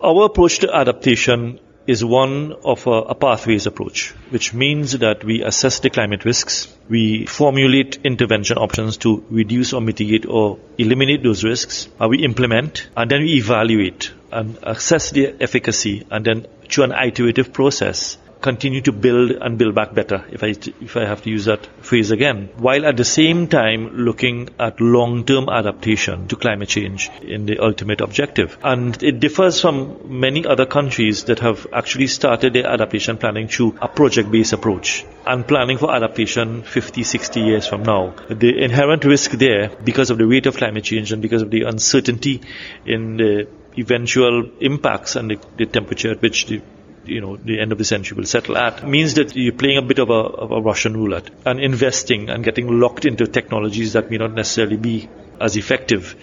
Our approach to adaptation is one of a, a pathways approach, which means that we assess the climate risks, we formulate intervention options to reduce or mitigate or eliminate those risks, and we implement, and then we evaluate and assess their efficacy, and then through an iterative process, continue to build and build back better, if I, if I have to use that phrase again, while at the same time looking at long-term adaptation to climate change in the ultimate objective. And it differs from many other countries that have actually started their adaptation planning through a project-based approach and planning for adaptation fifty, sixty years from now. The inherent risk there, because of the rate of climate change and because of the uncertainty in the eventual impacts and the, the temperature at which the you know, the end of the century will settle at, means that you're playing a bit of a, of a Russian roulette and investing and getting locked into technologies that may not necessarily be as effective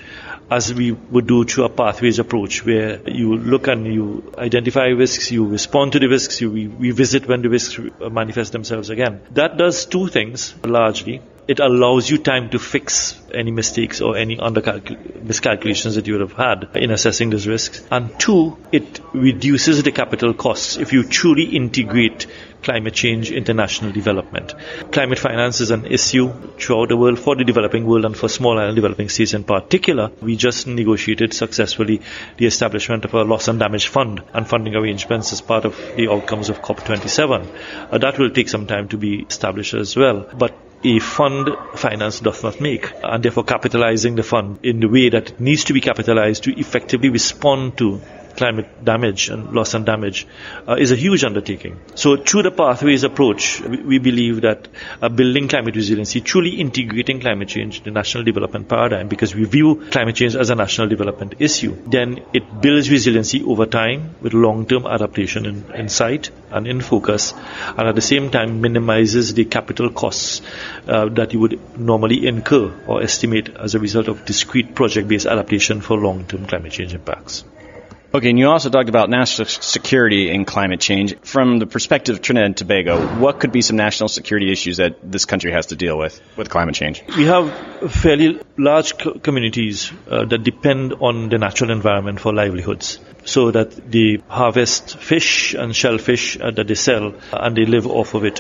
as we would do through a pathways approach, where you look and you identify risks, you respond to the risks, you re- revisit when the risks manifest themselves again. That does two things, largely. it allows you time to fix any mistakes or any undercalcul- miscalculations that you would have had in assessing those risks. And two, it reduces the capital costs if you truly integrate climate change, international development. Climate finance is an issue throughout the world, for the developing world and for small island developing states in particular. We just negotiated successfully the establishment of a loss and damage fund and funding arrangements as part of the outcomes of COP twenty-seven. Uh, that will take some time to be established as well. But a fund finance doth not make, and therefore capitalizing the fund in the way that it needs to be capitalized to effectively respond to climate damage and loss and damage uh, is a huge undertaking. So through the pathways approach, we, we believe that uh, building climate resiliency, truly integrating climate change in the national development paradigm, because we view climate change as a national development issue, then it builds resiliency over time with long-term adaptation in, in sight and in focus, and at the same time minimizes the capital costs uh, that you would normally incur or estimate as a result of discrete project-based adaptation for long-term climate change impacts. Okay, and you also talked about national security and climate change. From the perspective of Trinidad and Tobago, what could be some national security issues that this country has to deal with, with climate change? We have fairly large co- communities uh, that depend on the natural environment for livelihoods, so that they harvest fish and shellfish uh, that they sell, uh, and they live off of it.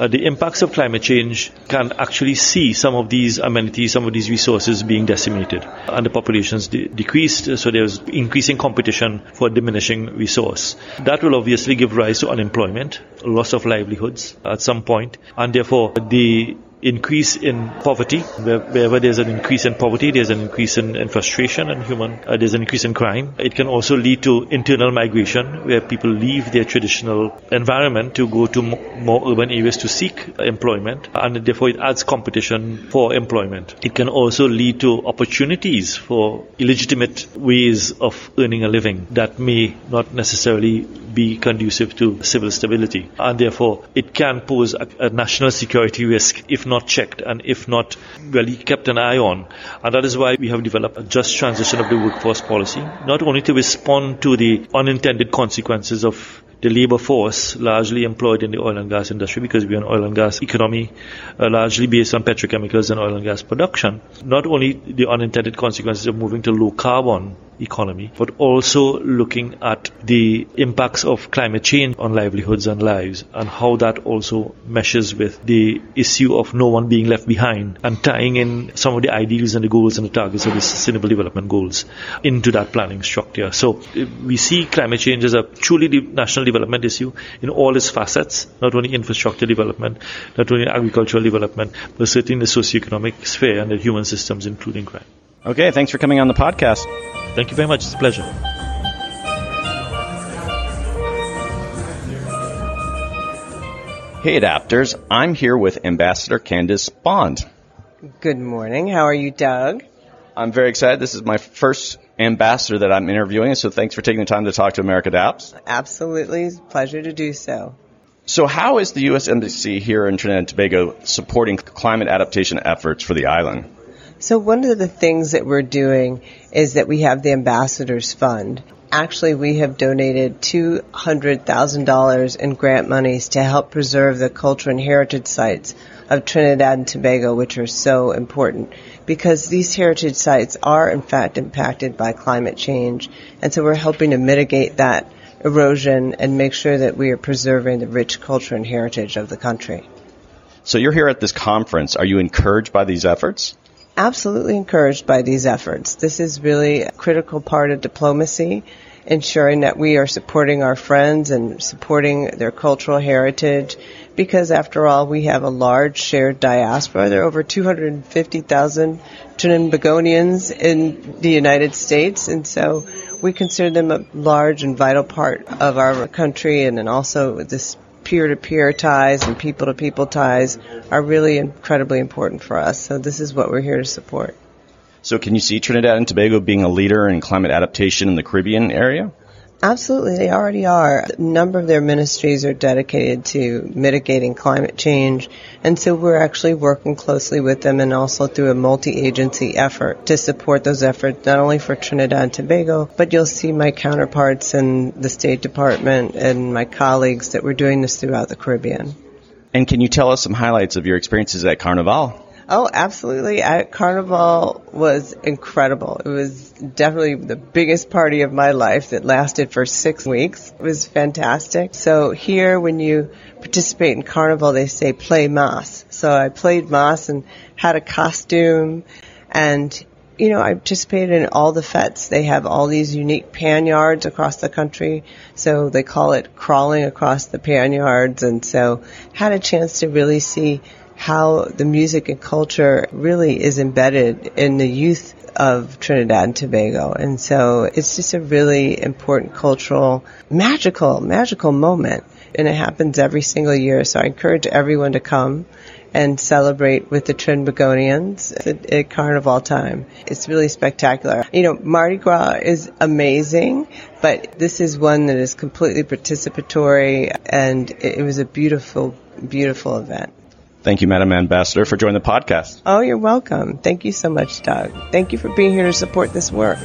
Uh, the impacts of climate change can actually see some of these amenities, some of these resources being decimated, and the populations de- decreased, so there's increasing competition for a diminishing resource. That will obviously give rise to unemployment, loss of livelihoods at some point, and therefore the increase in poverty. Wherever there's an increase in poverty, there's an increase in, in frustration and human, uh, there's an increase in crime. It can also lead to internal migration, where people leave their traditional environment to go to m- more urban areas to seek employment, and therefore it adds competition for employment. It can also lead to opportunities for illegitimate ways of earning a living that may not necessarily be conducive to civil stability, and therefore it can pose a, a national security risk if not checked and if not really kept an eye on. And that is why we have developed a just transition of the workforce policy, not only to respond to the unintended consequences of the labor force largely employed in the oil and gas industry, because we are an oil and gas economy uh, largely based on petrochemicals and oil and gas production, not only the unintended consequences of moving to low carbon economy, but also looking at the impacts of climate change on livelihoods and lives, and how that also meshes with the issue of no one being left behind, and tying in some of the ideals and the goals and the targets of the Sustainable Development Goals into that planning structure. So we see climate change as a truly de- national development issue in all its facets, not only infrastructure development, not only agricultural development, but certainly in the socioeconomic sphere and the human systems, including crime. Okay, thanks for coming on the podcast. Thank you very much. It's a pleasure. Hey, Adapters. I'm here with Ambassador Candace Bond. Good morning. How are you, Doug? I'm very excited. This is my first ambassador that I'm interviewing, so thanks for taking the time to talk to America Adapts. Absolutely. It's a pleasure to do so. So how is the U S. Embassy here in Trinidad and Tobago supporting climate adaptation efforts for the island? So one of the things that we're doing is that we have the Ambassadors Fund. Actually, we have donated two hundred thousand dollars in grant monies to help preserve the culture and heritage sites of Trinidad and Tobago, which are so important, because these heritage sites are, in fact, impacted by climate change. And so we're helping to mitigate that erosion and make sure that we are preserving the rich culture and heritage of the country. So you're here at this conference. Are you encouraged by these efforts? Absolutely encouraged by these efforts. This is really a critical part of diplomacy, ensuring that we are supporting our friends and supporting their cultural heritage, because after all, we have a large shared diaspora. There are over two hundred fifty thousand Trinidadians in the United States, and so we consider them a large and vital part of our country, and then also this peer-to-peer ties and people-to-people ties are really incredibly important for us. So this is what we're here to support. So can you see Trinidad and Tobago being a leader in climate adaptation in the Caribbean area? Absolutely. They already are. A number of their ministries are dedicated to mitigating climate change. And so we're actually working closely with them, and also through a multi-agency effort to support those efforts, not only for Trinidad and Tobago, but you'll see my counterparts in the State Department and my colleagues that we're doing this throughout the Caribbean. And can you tell us some highlights of your experiences at Carnival? Oh, absolutely. I, Carnival was incredible. It was definitely the biggest party of my life that lasted for six weeks. It was fantastic. So here, when you participate in Carnival, they say play Mas. So I played Mas and had a costume, and you know, I participated in all the fetes. They have all these unique panyards across the country, so they call it crawling across the panyards. And so had a chance to really see how the music and culture really is embedded in the youth of Trinidad and Tobago. And so it's just a really important cultural, magical, magical moment. And it happens every single year, so I encourage everyone to come and celebrate with the Trinbagonians at, at Carnival time. It's really spectacular. You know, Mardi Gras is amazing, but this is one that is completely participatory, and it, it was a beautiful, beautiful event. Thank you, Madam Ambassador, for joining the podcast. Oh, you're welcome. Thank you so much, Doug. Thank you for being here to support this work.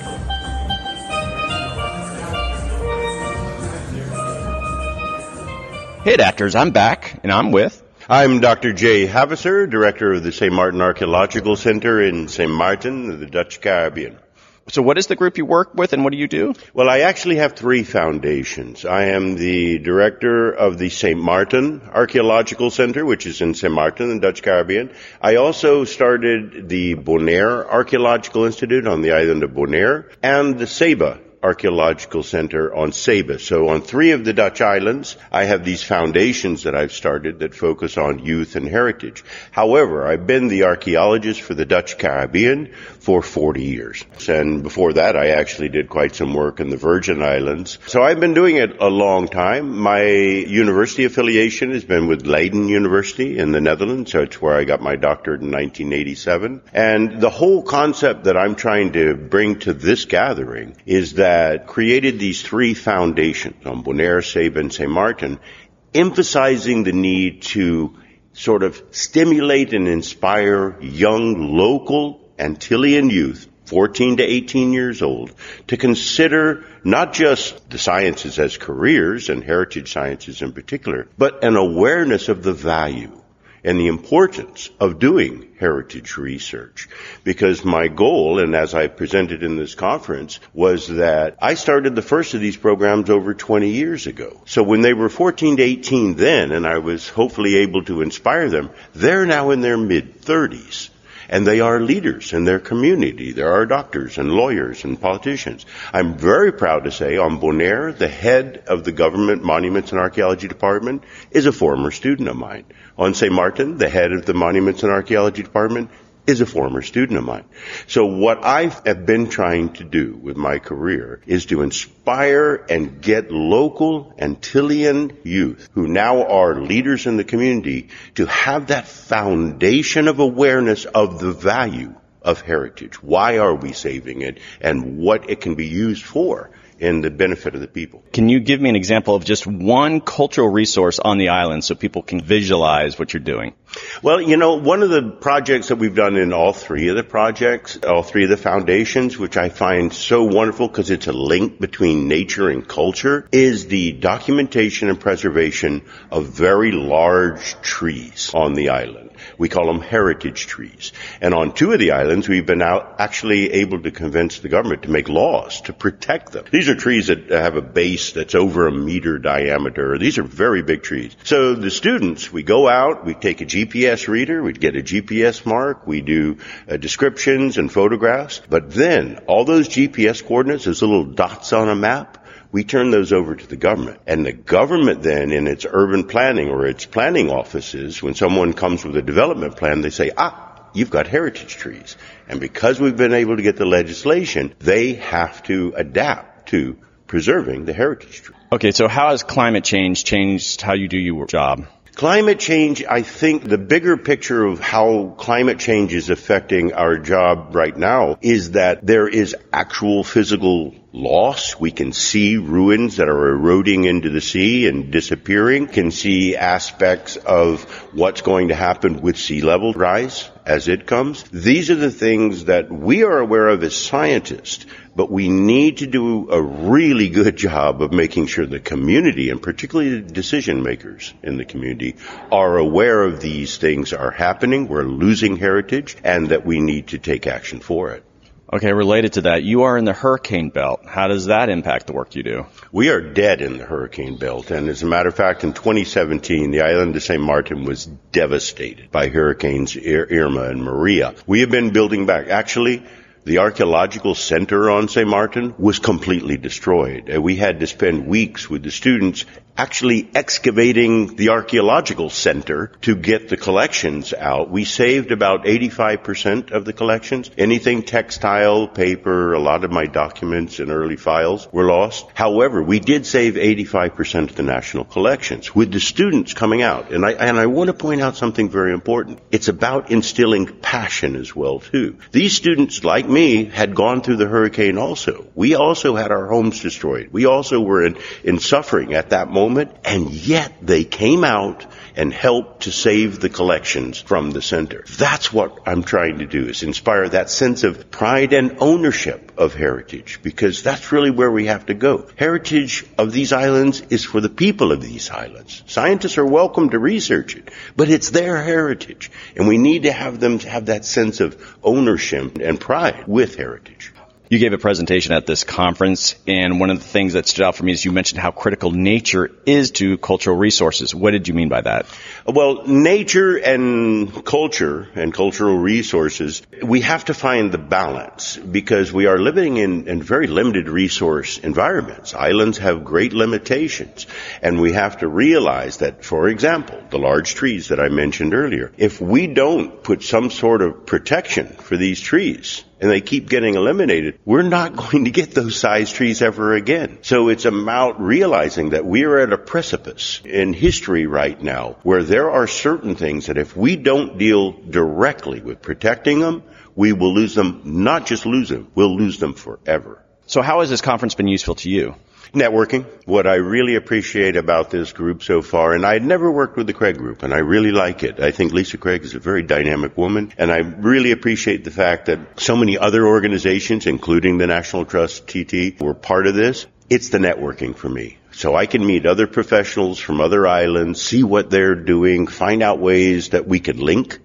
Hit Actors, I'm back, and I'm with... I'm Doctor Jay Haviser, director of the Saint Martin Archaeological Center in Saint Maarten, the Dutch Caribbean. So what is the group you work with, and what do you do? Well, I actually have three foundations. I am the director of the Saint Martin Archaeological Center, which is in Saint Maarten, the Dutch Caribbean. I also started the Bonaire Archaeological Institute on the island of Bonaire, and the Ceiba Archaeological Center on Ceiba. So on three of the Dutch islands, I have these foundations that I've started that focus on youth and heritage. However, I've been the archaeologist for the Dutch Caribbean for forty years. And before that, I actually did quite some work in the Virgin Islands. So I've been doing it a long time. My university affiliation has been with Leiden University in the Netherlands. So it's where I got my doctorate in nineteen eighty-seven. And the whole concept that I'm trying to bring to this gathering is that that created these three foundations on Bonaire, Ceiba, and Saint Martin, emphasizing the need to sort of stimulate and inspire young local Antillean youth, fourteen to eighteen years old, to consider not just the sciences as careers and heritage sciences in particular, but an awareness of the value and the importance of doing heritage research. Because my goal, and as I presented in this conference, was that I started the first of these programs over twenty years ago. So when they were fourteen to eighteen then, and I was hopefully able to inspire them, they're now in their mid-thirties. And they are leaders in their community. There are doctors and lawyers and politicians. I'm very proud to say on Bonaire, the head of the Government Monuments and Archaeology Department is a former student of mine. On Saint Martin, the head of the Monuments and Archaeology Department is a former student of mine. So what I have been trying to do with my career is to inspire and get local Antillean youth who now are leaders in the community to have that foundation of awareness of the value of heritage. Why are we saving it and what it can be used for in the benefit of the people. Can you give me an example of just one cultural resource on the island so people can visualize what you're doing? Well, you know, one of the projects that we've done in all three of the projects, all three of the foundations, which I find so wonderful because it's a link between nature and culture, is the documentation and preservation of very large trees on the island. We call them heritage trees. And on two of the islands, we've been out actually able to convince the government to make laws to protect them. These are trees that have a base that's over a meter diameter. These are very big trees. So the students, we go out, we take a G P S reader, we get a G P S mark, we do uh, descriptions and photographs. But then all those G P S coordinates, those little dots on a map, we turn those over to the government. And the government then, in its urban planning or its planning offices, when someone comes with a development plan, they say, ah, you've got heritage trees. And because we've been able to get the legislation, they have to adapt to preserving the heritage tree. Okay, so how has climate change changed how you do your job? Climate change, I think the bigger picture of how climate change is affecting our job right now is that there is actual physical loss. We can see ruins that are eroding into the sea and disappearing. We can see aspects of what's going to happen with sea level rise as it comes. These are the things that we are aware of as scientists, but we need to do a really good job of making sure the community, and particularly the decision makers in the community, are aware of these things are happening, we're losing heritage, and that we need to take action for it. Okay, related to that, you are in the hurricane belt. How does that impact the work you do? We are dead in the hurricane belt. And as a matter of fact, in twenty seventeen, the island of Saint Martin was devastated by hurricanes Irma and Maria. We have been building back. Actually, the archaeological center on Saint Martin was completely destroyed. We had to spend weeks with the students actually excavating the archaeological center to get the collections out. We saved about eighty-five percent of the collections. Anything textile, paper, a lot of my documents and early files were lost. However, we did save eighty-five percent of the national collections with the students coming out. And I, and I want to point out something very important. It's about instilling passion as well, too. These students, like me, had gone through the hurricane also. We also had our homes destroyed. We also were in, in suffering at that moment. And yet they came out and helped to save the collections from the center. That's what I'm trying to do, is inspire that sense of pride and ownership of heritage, because that's really where we have to go. Heritage of these islands is for the people of these islands. Scientists are welcome to research it, but it's their heritage, and we need to have them have that sense of ownership and pride with heritage. You gave a presentation at this conference, and one of the things that stood out for me is you mentioned how critical nature is to cultural resources. What did you mean by that? Well, nature and culture and cultural resources, we have to find the balance, because we are living in, in very limited resource environments. Islands have great limitations, and we have to realize that, for example, the large trees that I mentioned earlier, if we don't put some sort of protection for these trees, and they keep getting eliminated, we're not going to get those size trees ever again. So it's about realizing that we are at a precipice in history right now where there are certain things that if we don't deal directly with protecting them, we will lose them, not just lose them, we'll lose them forever. So how has this conference been useful to you? Networking. What I really appreciate about this group so far, and I had never worked with the Craig Group, and I really like it. I think Lisa Craig is a very dynamic woman, and I really appreciate the fact that so many other organizations, including the National Trust, T T, were part of this. It's the networking for me. So I can meet other professionals from other islands, see what they're doing, find out ways that we can link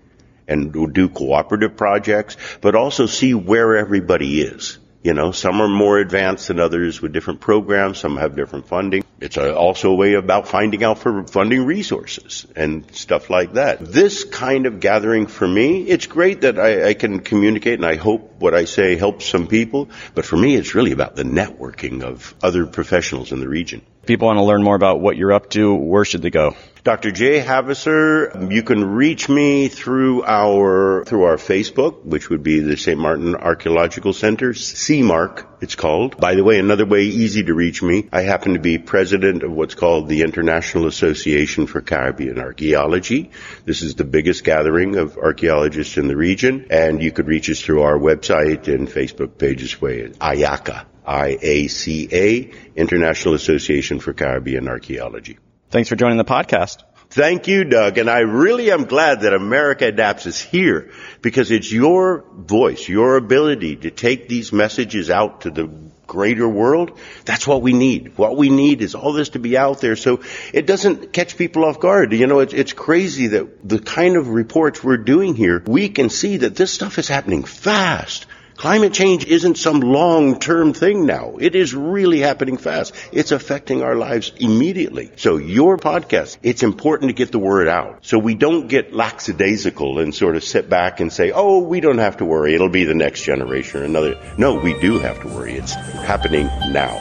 and do cooperative projects, but also see where everybody is. You know, some are more advanced than others with different programs. Some have different funding. It's also a way about finding out for funding resources and stuff like that. This kind of gathering for me, it's great that I, I can communicate, and I hope what I say helps some people. But for me, it's really about the networking of other professionals in the region. People want to learn more about what you're up to. Where should they go? Doctor Jay Haviser, you can reach me through our through our Facebook, which would be the Saint Martin Archaeological Center, C MARC, it's called. By the way, another way easy to reach me, I happen to be president of what's called the International Association for Caribbean Archaeology. This is the biggest gathering of archaeologists in the region, and you could reach us through our website and Facebook page as well, IACA, I A C A, International Association for Caribbean Archaeology. Thanks for joining the podcast. Thank you, Doug. And I really am glad that America Adapts is here, because it's your voice, your ability to take these messages out to the greater world. That's what we need. What we need is all this to be out there so it doesn't catch people off guard. You know, it's, it's crazy that the kind of reports we're doing here, we can see that this stuff is happening fast. Climate change isn't some long-term thing now. It is really happening fast. It's affecting our lives immediately. So your podcast, it's important to get the word out so we don't get lackadaisical and sort of sit back and say, oh, we don't have to worry. It'll be the next generation or another. No, we do have to worry. It's happening now.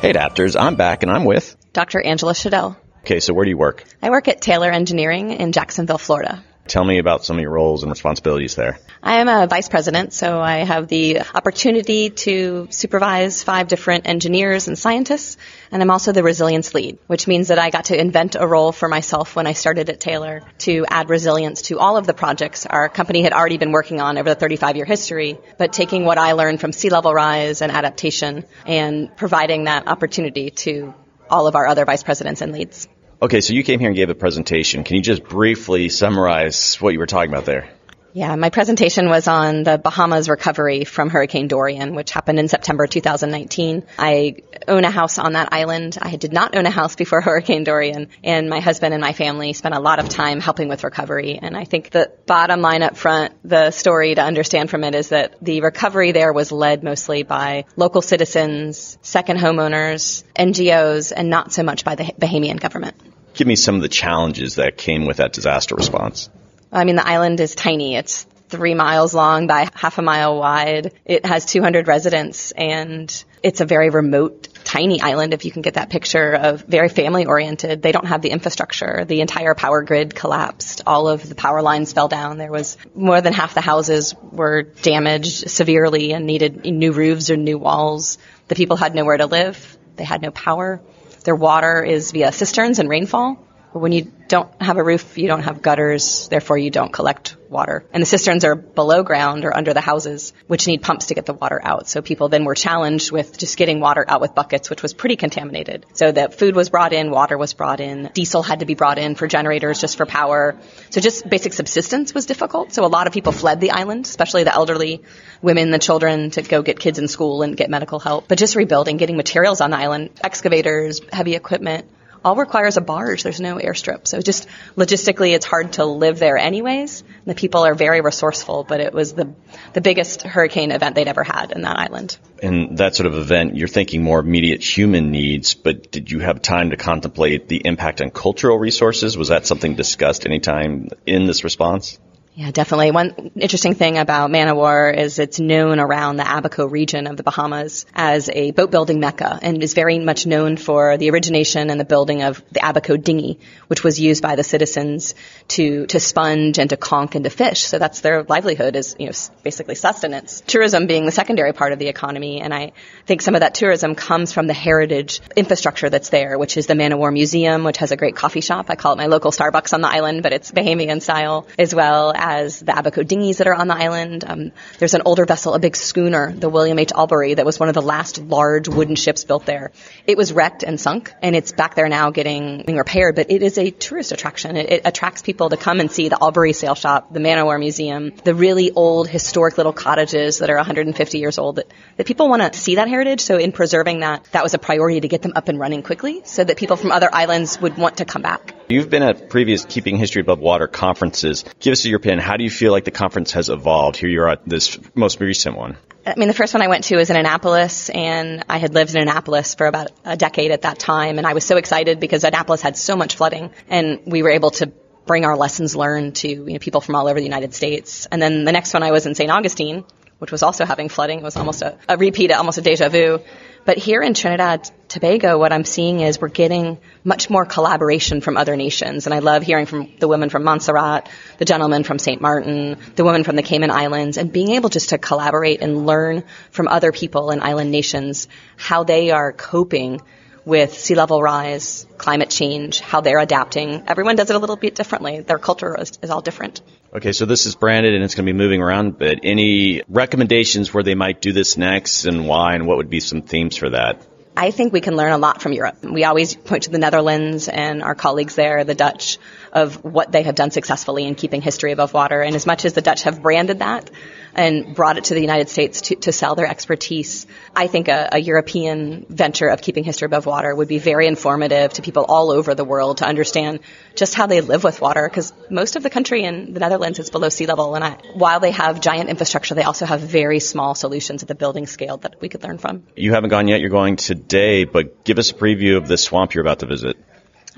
Hey, Adapters, I'm back, and I'm with Doctor Angela Shadell. Okay, so where do you work? I work at Taylor Engineering in Jacksonville, Florida. Tell me about some of your roles and responsibilities there. I am a vice president, so I have the opportunity to supervise five different engineers and scientists, and I'm also the resilience lead, which means that I got to invent a role for myself when I started at Taylor to add resilience to all of the projects our company had already been working on over the thirty-five-year history, but taking what I learned from sea level rise and adaptation and providing that opportunity to all of our other vice presidents and leads. Okay, so you came here and gave a presentation. Can you just briefly summarize what you were talking about there? Yeah, my presentation was on the Bahamas recovery from Hurricane Dorian, which happened in September two thousand nineteen. I own a house on that island. I did not own a house before Hurricane Dorian, and my husband and my family spent a lot of time helping with recovery. And I think the bottom line up front, the story to understand from it is that the recovery there was led mostly by local citizens, second homeowners, N G Os, and not so much by the Bahamian government. Give me some of the challenges that came with that disaster response. I mean, the island is tiny. It's three miles long by half a mile wide. It has two hundred residents, and it's a very remote, tiny island, if you can get that picture, of very family-oriented. They don't have the infrastructure. The entire power grid collapsed. All of the power lines fell down. There was more than half the houses were damaged severely and needed new roofs or new walls. The people had nowhere to live. They had no power. Their water is via cisterns and rainfall. But when you don't have a roof, you don't have gutters, therefore you don't collect water. And the cisterns are below ground or under the houses, which need pumps to get the water out. So people then were challenged with just getting water out with buckets, which was pretty contaminated. So that food was brought in, water was brought in, diesel had to be brought in for generators just for power. So just basic subsistence was difficult. So a lot of people fled the island, especially the elderly, women, the children, to go get kids in school and get medical help. But just rebuilding, getting materials on the island, excavators, heavy equipment, all requires a barge. There's no airstrip. So just logistically, it's hard to live there anyways. The people are very resourceful, but it was the the biggest hurricane event they'd ever had in that island. In that sort of event, you're thinking more immediate human needs, but did you have time to contemplate the impact on cultural resources? Was that something discussed any time in this response? Yeah, definitely. One interesting thing about Man-o-War is it's known around the Abaco region of the Bahamas as a boat building mecca, and is very much known for the origination and the building of the Abaco dinghy, which was used by the citizens to to sponge and to conch and to fish. So that's their livelihood, is, you know, basically sustenance. Tourism being the secondary part of the economy, and I think some of that tourism comes from the heritage infrastructure that's there, which is the Man-o-War Museum, which has a great coffee shop. I call it my local Starbucks on the island, but it's Bahamian style, as well as the Abaco dinghies that are on the island. Um, there's an older vessel, a big schooner, the William H. Albury, that was one of the last large wooden ships built there. It was wrecked and sunk, and it's back there now getting repaired, but it is a tourist attraction. It, it attracts people to come and see the Albury Sail Shop, the Man-o-War Museum, the really old historic little cottages that are one hundred fifty years old. That, that people want to see that heritage, so in preserving that, that was a priority to get them up and running quickly so that people from other islands would want to come back. You've been at previous Keeping History Above Water conferences. Give us your opinion. How do you feel like the conference has evolved? Here you are at this most recent one. I mean, the first one I went to was in Annapolis, and I had lived in Annapolis for about a decade at that time, and I was so excited because Annapolis had so much flooding, and we were able to bring our lessons learned to, you know, people from all over the United States. And then the next one I was in Saint Augustine, which was also having flooding. It was almost a, a repeat, almost a deja vu. But here in Trinidad, Tobago, what I'm seeing is we're getting much more collaboration from other nations. And I love hearing from the women from Montserrat, the gentlemen from Saint Martin, the women from the Cayman Islands, and being able just to collaborate and learn from other people and island nations how they are coping with sea level rise, climate change, how they're adapting. Everyone does it a little bit differently. Their culture is, is all different. Okay, so this is branded and it's going to be moving around, but any recommendations where they might do this next and why, and what would be some themes for that? I think we can learn a lot from Europe. We always point to the Netherlands and our colleagues there, the Dutch, of what they have done successfully in keeping history above water. And as much as the Dutch have branded that and brought it to the United States to, to sell their expertise, I think a, a European venture of keeping history above water would be very informative to people all over the world to understand just how they live with water, because most of the country in the Netherlands is below sea level. And I, while they have giant infrastructure, they also have very small solutions at the building scale that we could learn from. You haven't gone yet. You're going to Day, but give us a preview of the swamp you're about to visit.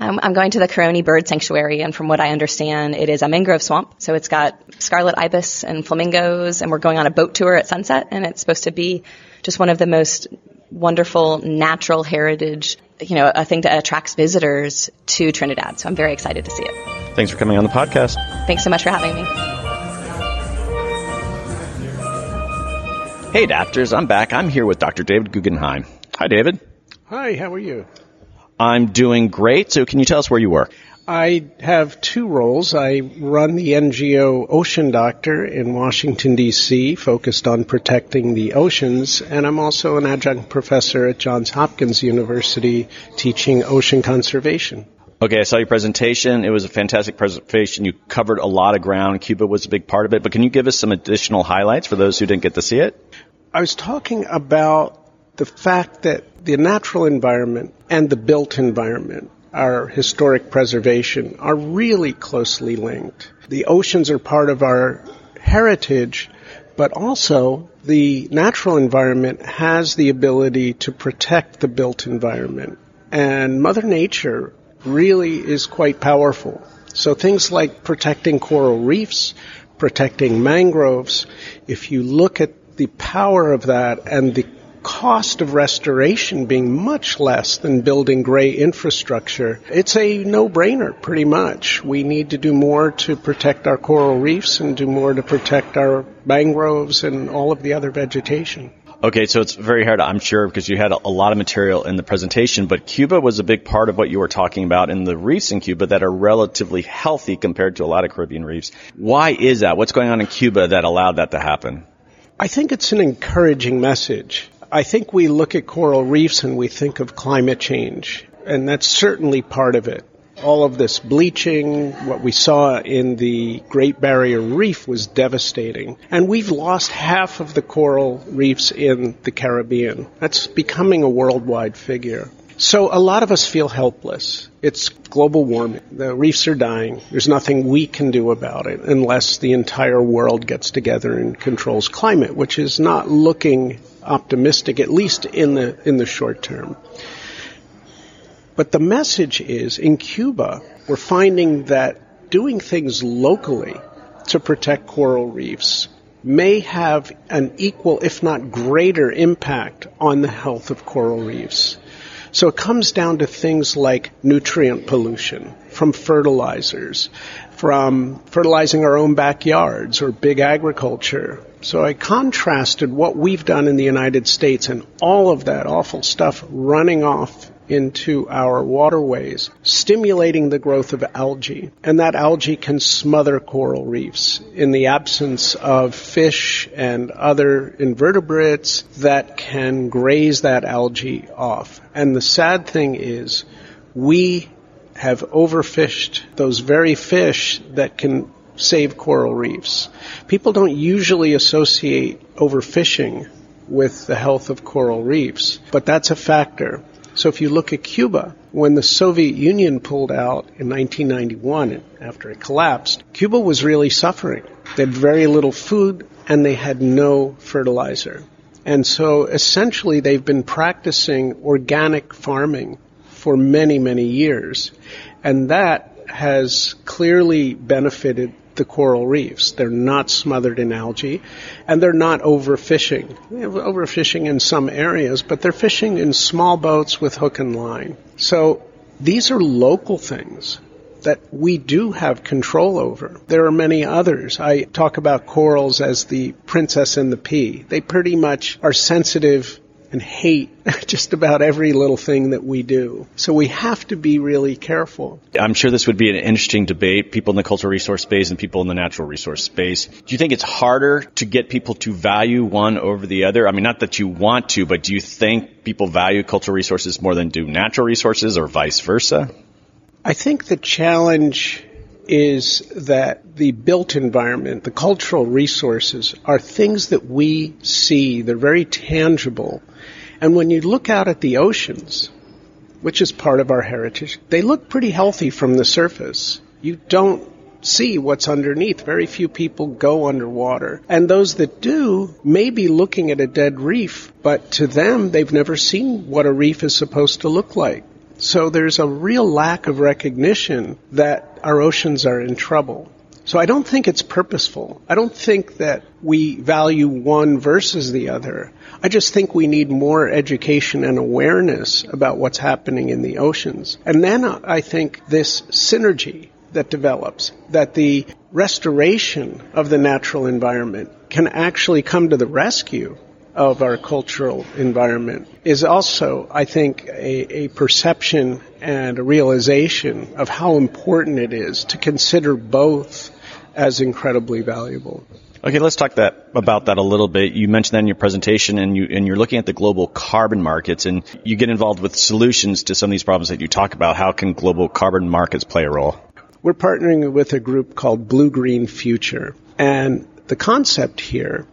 I'm, I'm going to the Caroni Bird Sanctuary, and from what I understand, it is a mangrove swamp. So it's got scarlet ibis and flamingos, and we're going on a boat tour at sunset, and it's supposed to be just one of the most wonderful natural heritage, you know, a thing that attracts visitors to Trinidad. So I'm very excited to see it. Thanks for coming on the podcast. Thanks so much for having me. Hey, Adapters, I'm back. I'm here with Doctor David Guggenheim. Hi, David. Hi, how are you? I'm doing great. So can you tell us where you work? I have two roles. I run the N G O Ocean Doctor in Washington, D C, focused on protecting the oceans, and I'm also an adjunct professor at Johns Hopkins University teaching ocean conservation. Okay, I saw your presentation. It was a fantastic presentation. You covered a lot of ground. Cuba was a big part of it, but can you give us some additional highlights for those who didn't get to see it? I was talking about the fact that the natural environment and the built environment, our historic preservation, are really closely linked. The oceans are part of our heritage, but also the natural environment has the ability to protect the built environment. And Mother Nature really is quite powerful. So things like protecting coral reefs, protecting mangroves, if you look at the power of that and the cost of restoration being much less than building gray infrastructure, it's a no-brainer pretty much. We need to do more to protect our coral reefs and do more to protect our mangroves and all of the other vegetation. Okay, so it's very hard, I'm sure, because you had a lot of material in the presentation, but Cuba was a big part of what you were talking about, and the reefs in Cuba that are relatively healthy compared to a lot of Caribbean reefs. Why is that? What's going on in Cuba that allowed that to happen? I think it's an encouraging message. I think we look at coral reefs and we think of climate change, and that's certainly part of it. All of this bleaching, what we saw in the Great Barrier Reef was devastating. And we've lost half of the coral reefs in the Caribbean. That's becoming a worldwide figure. So a lot of us feel helpless. It's global warming. The reefs are dying. There's nothing we can do about it unless the entire world gets together and controls climate, which is not looking optimistic, at least in the in the short term. But the message is, in Cuba, we're finding that doing things locally to protect coral reefs may have an equal, if not greater, impact on the health of coral reefs. So it comes down to things like nutrient pollution from fertilizers, from fertilizing our own backyards or big agriculture. So I contrasted what we've done in the United States and all of that awful stuff running off into our waterways, stimulating the growth of algae. And that algae can smother coral reefs in the absence of fish and other invertebrates that can graze that algae off. And the sad thing is, we have overfished those very fish that can save coral reefs. People don't usually associate overfishing with the health of coral reefs, but that's a factor. So if you look at Cuba, when the Soviet Union pulled out in nineteen ninety-one, after it collapsed, Cuba was really suffering. They had very little food, and they had no fertilizer. And so essentially they've been practicing organic farming for many, many years. And that has clearly benefited the coral reefs. They're not smothered in algae, and they're not overfishing. They're overfishing in some areas, but they're fishing in small boats with hook and line. So these are local things that we do have control over. There are many others. I talk about corals as the princess and the pea. They pretty much are sensitive and hate just about every little thing that we do. So we have to be really careful. I'm sure this would be an interesting debate, people in the cultural resource space and people in the natural resource space. Do you think it's harder to get people to value one over the other? I mean, not that you want to, but do you think people value cultural resources more than do natural resources, or vice versa? I think the challenge is that the built environment, the cultural resources, are things that we see. They're very tangible. And when you look out at the oceans, which is part of our heritage, they look pretty healthy from the surface. You don't see what's underneath. Very few people go underwater. And those that do may be looking at a dead reef, but to them, they've never seen what a reef is supposed to look like. So there's a real lack of recognition that our oceans are in trouble. So I don't think it's purposeful. I don't think that we value one versus the other. I just think we need more education and awareness about what's happening in the oceans. And then I think this synergy that develops, that the restoration of the natural environment can actually come to the rescue of our cultural environment, is also, I think, a, a perception and a realization of how important it is to consider both as incredibly valuable. Okay, let's talk that about that a little bit. You mentioned that in your presentation, and, you, and you're looking at the global carbon markets, and you get involved with solutions to some of these problems that you talk about. How can global carbon markets play a role? We're partnering with a group called Blue Green Future, and the concept here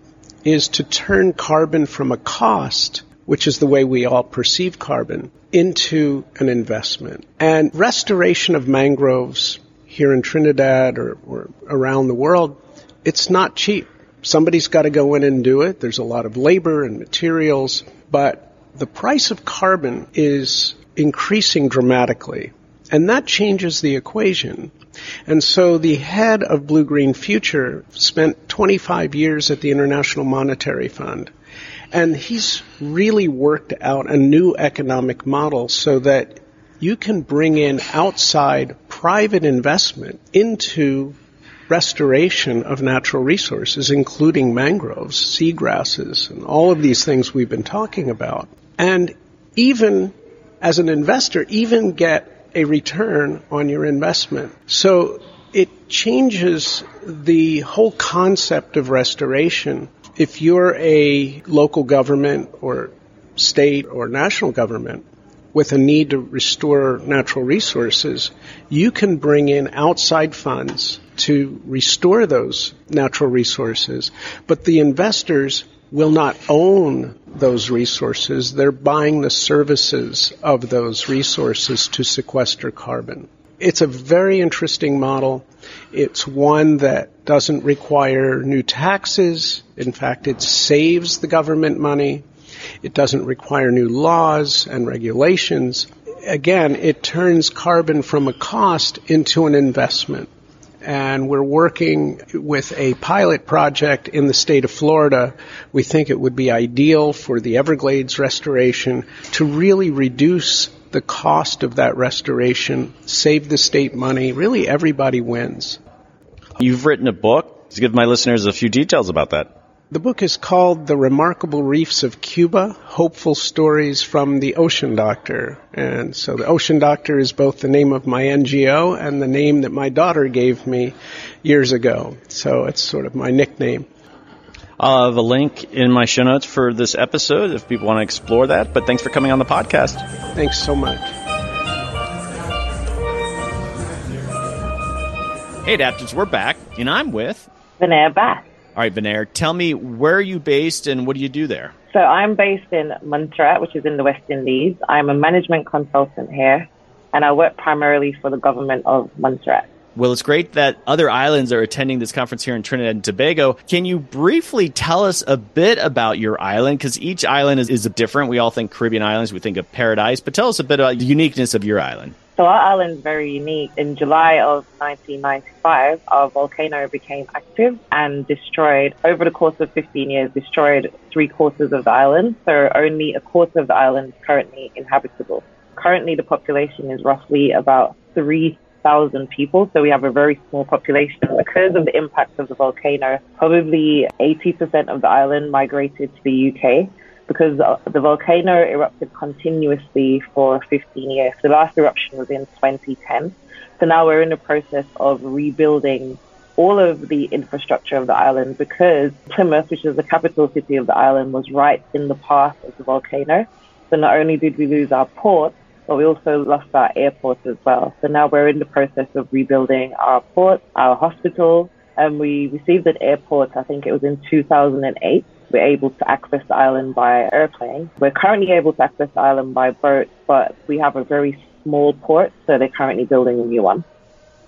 is to turn carbon from a cost, which is the way we all perceive carbon, into an investment. And restoration of mangroves here in Trinidad or, or around the world, it's not cheap. Somebody's got to go in and do it. There's a lot of labor and materials, but the price of carbon is increasing dramatically, and that changes the equation. And so the head of Blue Green Future spent twenty-five years at the International Monetary Fund, and he's really worked out a new economic model so that you can bring in outside private investment into restoration of natural resources, including mangroves, seagrasses, and all of these things we've been talking about. And even as an investor, even get a return on your investment. So it changes the whole concept of restoration. If you're a local government or state or national government with a need to restore natural resources, you can bring in outside funds to restore those natural resources, but the investors will not own those resources. They're buying the services of those resources to sequester carbon. It's a very interesting model. It's one that doesn't require new taxes. In fact, it saves the government money. It doesn't require new laws and regulations. Again, it turns carbon from a cost into an investment. And we're working with a pilot project in the state of Florida. We think it would be ideal for the Everglades restoration to really reduce the cost of that restoration, save the state money. Really, everybody wins. You've written a book. Let's give my listeners a few details about that. The book is called The Remarkable Reefs of Cuba, Hopeful Stories from the Ocean Doctor. And so the Ocean Doctor is both the name of my N G O and the name that my daughter gave me years ago. So it's sort of my nickname. I'll have a link in my show notes for this episode if people want to explore that. But thanks for coming on the podcast. Thanks so much. Hey, Adapters, we're back. And I'm with Vinaya Bass. All right, Vinair, tell me, where are you based and what do you do there? So I'm based in Montserrat, which is in the West Indies. I'm a management consultant here, and I work primarily for the government of Montserrat. Well, it's great that other islands are attending this conference here in Trinidad and Tobago. Can you briefly tell us a bit about your island? Because each island is, is different. We all think Caribbean islands. We think of paradise. But tell us a bit about the uniqueness of your island. So our island is very unique. In July of nineteen ninety-five, our volcano became active and destroyed, over the course of fifteen years, destroyed three quarters of the island. So only a quarter of the island is currently inhabitable. Currently, the population is roughly about three thousand people. So we have a very small population. Because of the impact of the volcano, probably eighty percent of the island migrated to the U K. Because the volcano erupted continuously for fifteen years. The last eruption was in twenty ten. So now we're in the process of rebuilding all of the infrastructure of the island, because Plymouth, which is the capital city of the island, was right in the path of the volcano. So not only did we lose our port, but we also lost our airport as well. So now we're in the process of rebuilding our port, our hospital, and we received an airport, I think it was in two thousand eight. We're able to access the island by airplane. We're currently able to access the island by boat, but we have a very small port, so they're currently building a new one.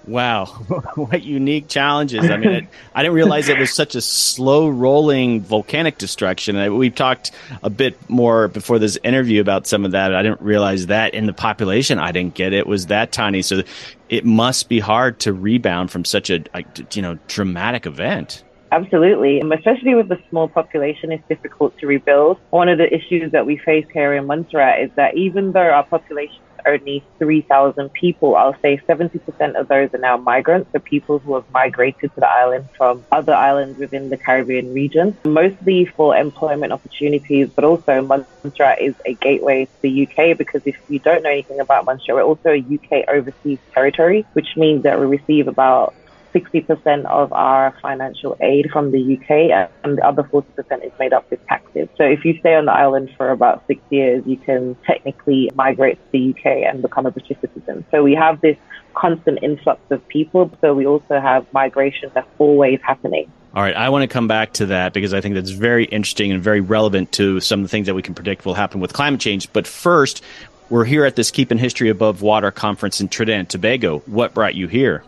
Wow, what unique challenges. I mean, it, I didn't realize it was such a slow-rolling volcanic destruction. And we've talked a bit more before this interview about some of that. I didn't realize that in the population I didn't get it was that tiny. So it must be hard to rebound from such a, you know, dramatic event. Absolutely, and especially with the small population, it's difficult to rebuild. One of the issues that we face here in Montserrat is that even though our population only three thousand people, I'll say seventy percent of those are now migrants, so people who have migrated to the island from other islands within the Caribbean region, mostly for employment opportunities, but also Montserrat is a gateway to the U K, because if you don't know anything about Montserrat, we're also a U K overseas territory, which means that we receive about sixty percent of our financial aid from the U K, and the other forty percent is made up with taxes. So if you stay on the island for about six years, you can technically migrate to the U K and become a British citizen. So we have this constant influx of people, so we also have migration that's always happening. All right, I want to come back to that because I think that's very interesting and very relevant to some of the things that we can predict will happen with climate change. But first, we're here at this Keeping History Above Water conference in Trinidad and Tobago. What brought you here?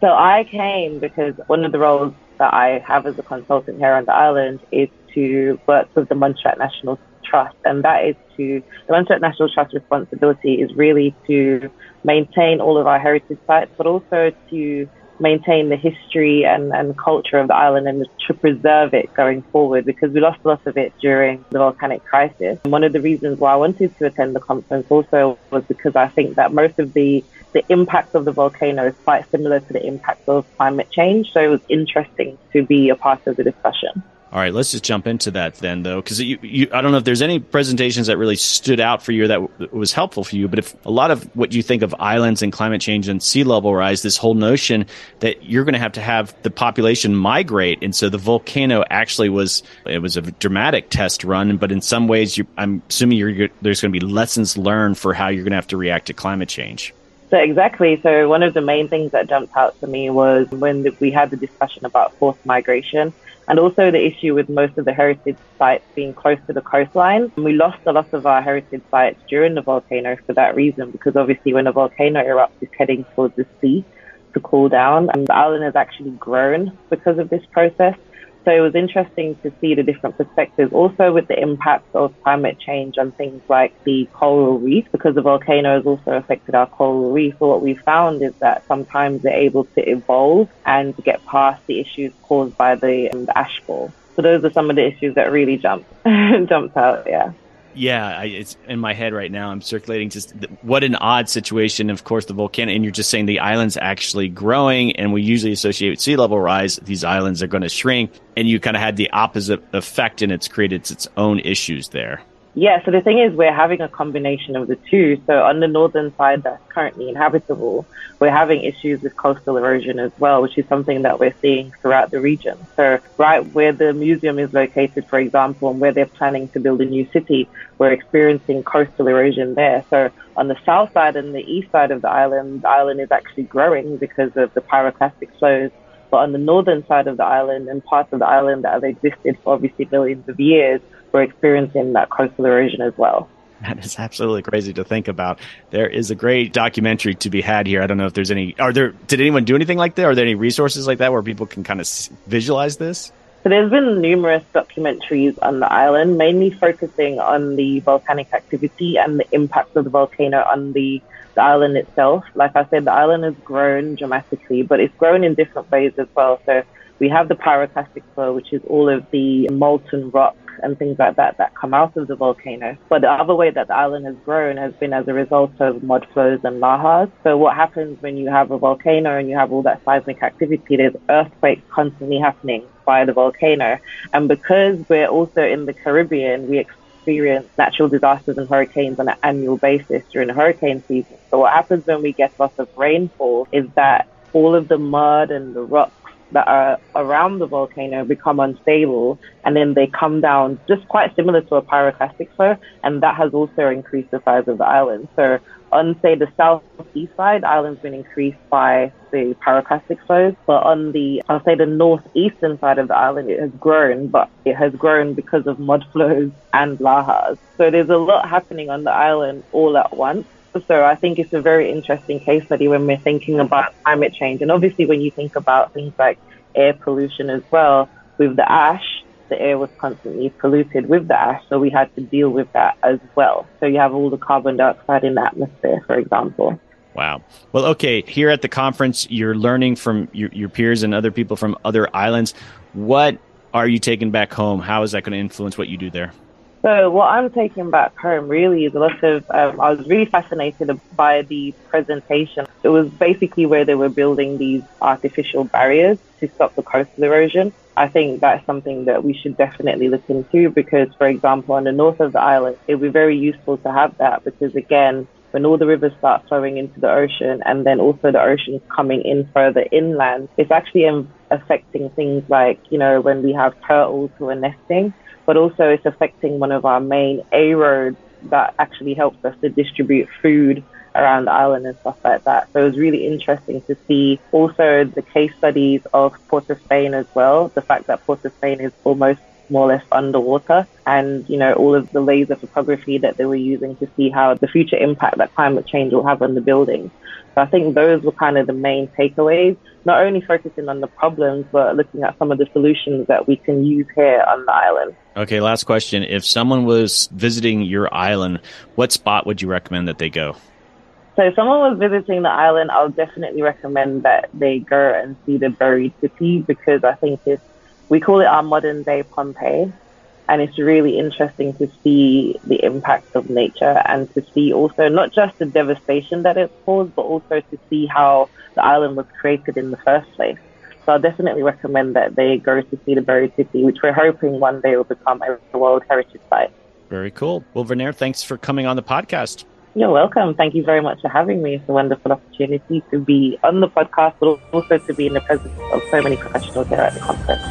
So I came because one of the roles that I have as a consultant here on the island is to work with the Montserrat National Trust, and that is to, the Montserrat National Trust responsibility is really to maintain all of our heritage sites, but also to maintain the history and, and culture of the island and to preserve it going forward, because we lost a lot of it during the volcanic crisis. And one of the reasons why I wanted to attend the conference also was because I think that most of the, the impact of the volcano is quite similar to the impact of climate change. So it was interesting to be a part of the discussion. All right, let's just jump into that then, though, because you, you, I don't know if there's any presentations that really stood out for you that w- was helpful for you, but if a lot of what you think of islands and climate change and sea level rise, this whole notion that you're going to have to have the population migrate, and so the volcano actually was, it was a dramatic test run, but in some ways, you, I'm assuming you're, you're, there's going to be lessons learned for how you're going to have to react to climate change. So exactly. So one of the main things that jumped out to me was when we had the discussion about forced migration, and also the issue with most of the heritage sites being close to the coastline. We lost a lot of our heritage sites during the volcano for that reason, because obviously when a volcano erupts, it's heading towards the sea to cool down. And the island has actually grown because of this process. So it was interesting to see the different perspectives, also with the impact of climate change on things like the coral reef, because the volcano has also affected our coral reef. So what we found is that sometimes they're able to evolve and get past the issues caused by the, um, the ash fall. So those are some of the issues that really jumped, jumped out, yeah. Yeah, I, it's in my head right now. I'm circulating just th- what an odd situation. Of course, the volcano, and you're just saying the island's actually growing, and we usually associate with sea level rise, these islands are going to shrink, and you kind of had the opposite effect, and it's created its own issues there. Yeah, so the thing is we're having a combination of the two. So on the northern side that's currently inhabitable, we're having issues with coastal erosion as well, which is something that we're seeing throughout the region. So right where the museum is located, for example, and where they're planning to build a new city, we're experiencing coastal erosion there. So on the south side and the east side of the island, the island is actually growing because of the pyroclastic flows. But on the northern side of the island and parts of the island that have existed for obviously millions of years, we're experiencing that coastal erosion as well. That is absolutely crazy to think about. There is a great documentary to be had here. I don't know if there's any, are there, did anyone do anything like that? Are there any resources like that where people can kind of visualize this? So there's been numerous documentaries on the island, mainly focusing on the volcanic activity and the impact of the volcano on the, the island itself. Like I said, the island has grown dramatically, but it's grown in different ways as well. So we have the pyroclastic flow, which is all of the molten rock and things like that that come out of the volcano. But the other way that the island has grown has been as a result of mud flows and lahars. So what happens when you have a volcano and you have all that seismic activity, there's earthquakes constantly happening by the volcano. And because we're also in the Caribbean, we experience natural disasters and hurricanes on an annual basis during the hurricane season. So what happens when we get lots of rainfall is that all of the mud and the rocks that are around the volcano become unstable, and then they come down just quite similar to a pyroclastic flow, and that has also increased the size of the island. So on, say, the southeast side, the island's been increased by the pyroclastic flows, but on the, I'll say, the northeastern side of the island, it has grown, but it has grown because of mud flows and lahars. So there's a lot happening on the island all at once, Officer, I think it's a very interesting case study when we're thinking about climate change. And obviously when you think about things like air pollution as well, with the ash, the air was constantly polluted with the ash, so we had to deal with that as well. So you have all the carbon dioxide in the atmosphere, for example. Wow. Well, okay, here at the conference, you're learning from your, your peers and other people from other islands. What are you taking back home? How is that going to influence what you do there? So what I'm taking back home really is a lot of, um, I was really fascinated by the presentation. It was basically where they were building these artificial barriers to stop the coastal erosion. I think that's something that we should definitely look into because, for example, on the north of the island, it would be very useful to have that because, again, when all the rivers start flowing into the ocean and then also the ocean's coming in further inland, it's actually affecting things like, you know, when we have turtles who are nesting. But also it's affecting one of our main A roads that actually helps us to distribute food around the island and stuff like that. So it was really interesting to see also the case studies of Port of Spain as well. The fact that Port of Spain is almost more or less underwater and, you know, all of the laser photography that they were using to see how the future impact that climate change will have on the buildings. So I think those were kind of the main takeaways, not only focusing on the problems, but looking at some of the solutions that we can use here on the island. Okay, last question. If someone was visiting your island, what spot would you recommend that they go? So if someone was visiting the island, I'll definitely recommend that they go and see the Buried City because I think it's, we call it our modern day Pompeii. And it's really interesting to see the impact of nature and to see also not just the devastation that it's caused, but also to see how the island was created in the first place. So I'll definitely recommend that they go to see the Buried City, which we're hoping one day will become a World Heritage Site. Very cool. Well, Vernier, thanks for coming on the podcast. You're welcome. Thank you very much for having me. It's a wonderful opportunity to be on the podcast, but also to be in the presence of so many professionals here at the conference.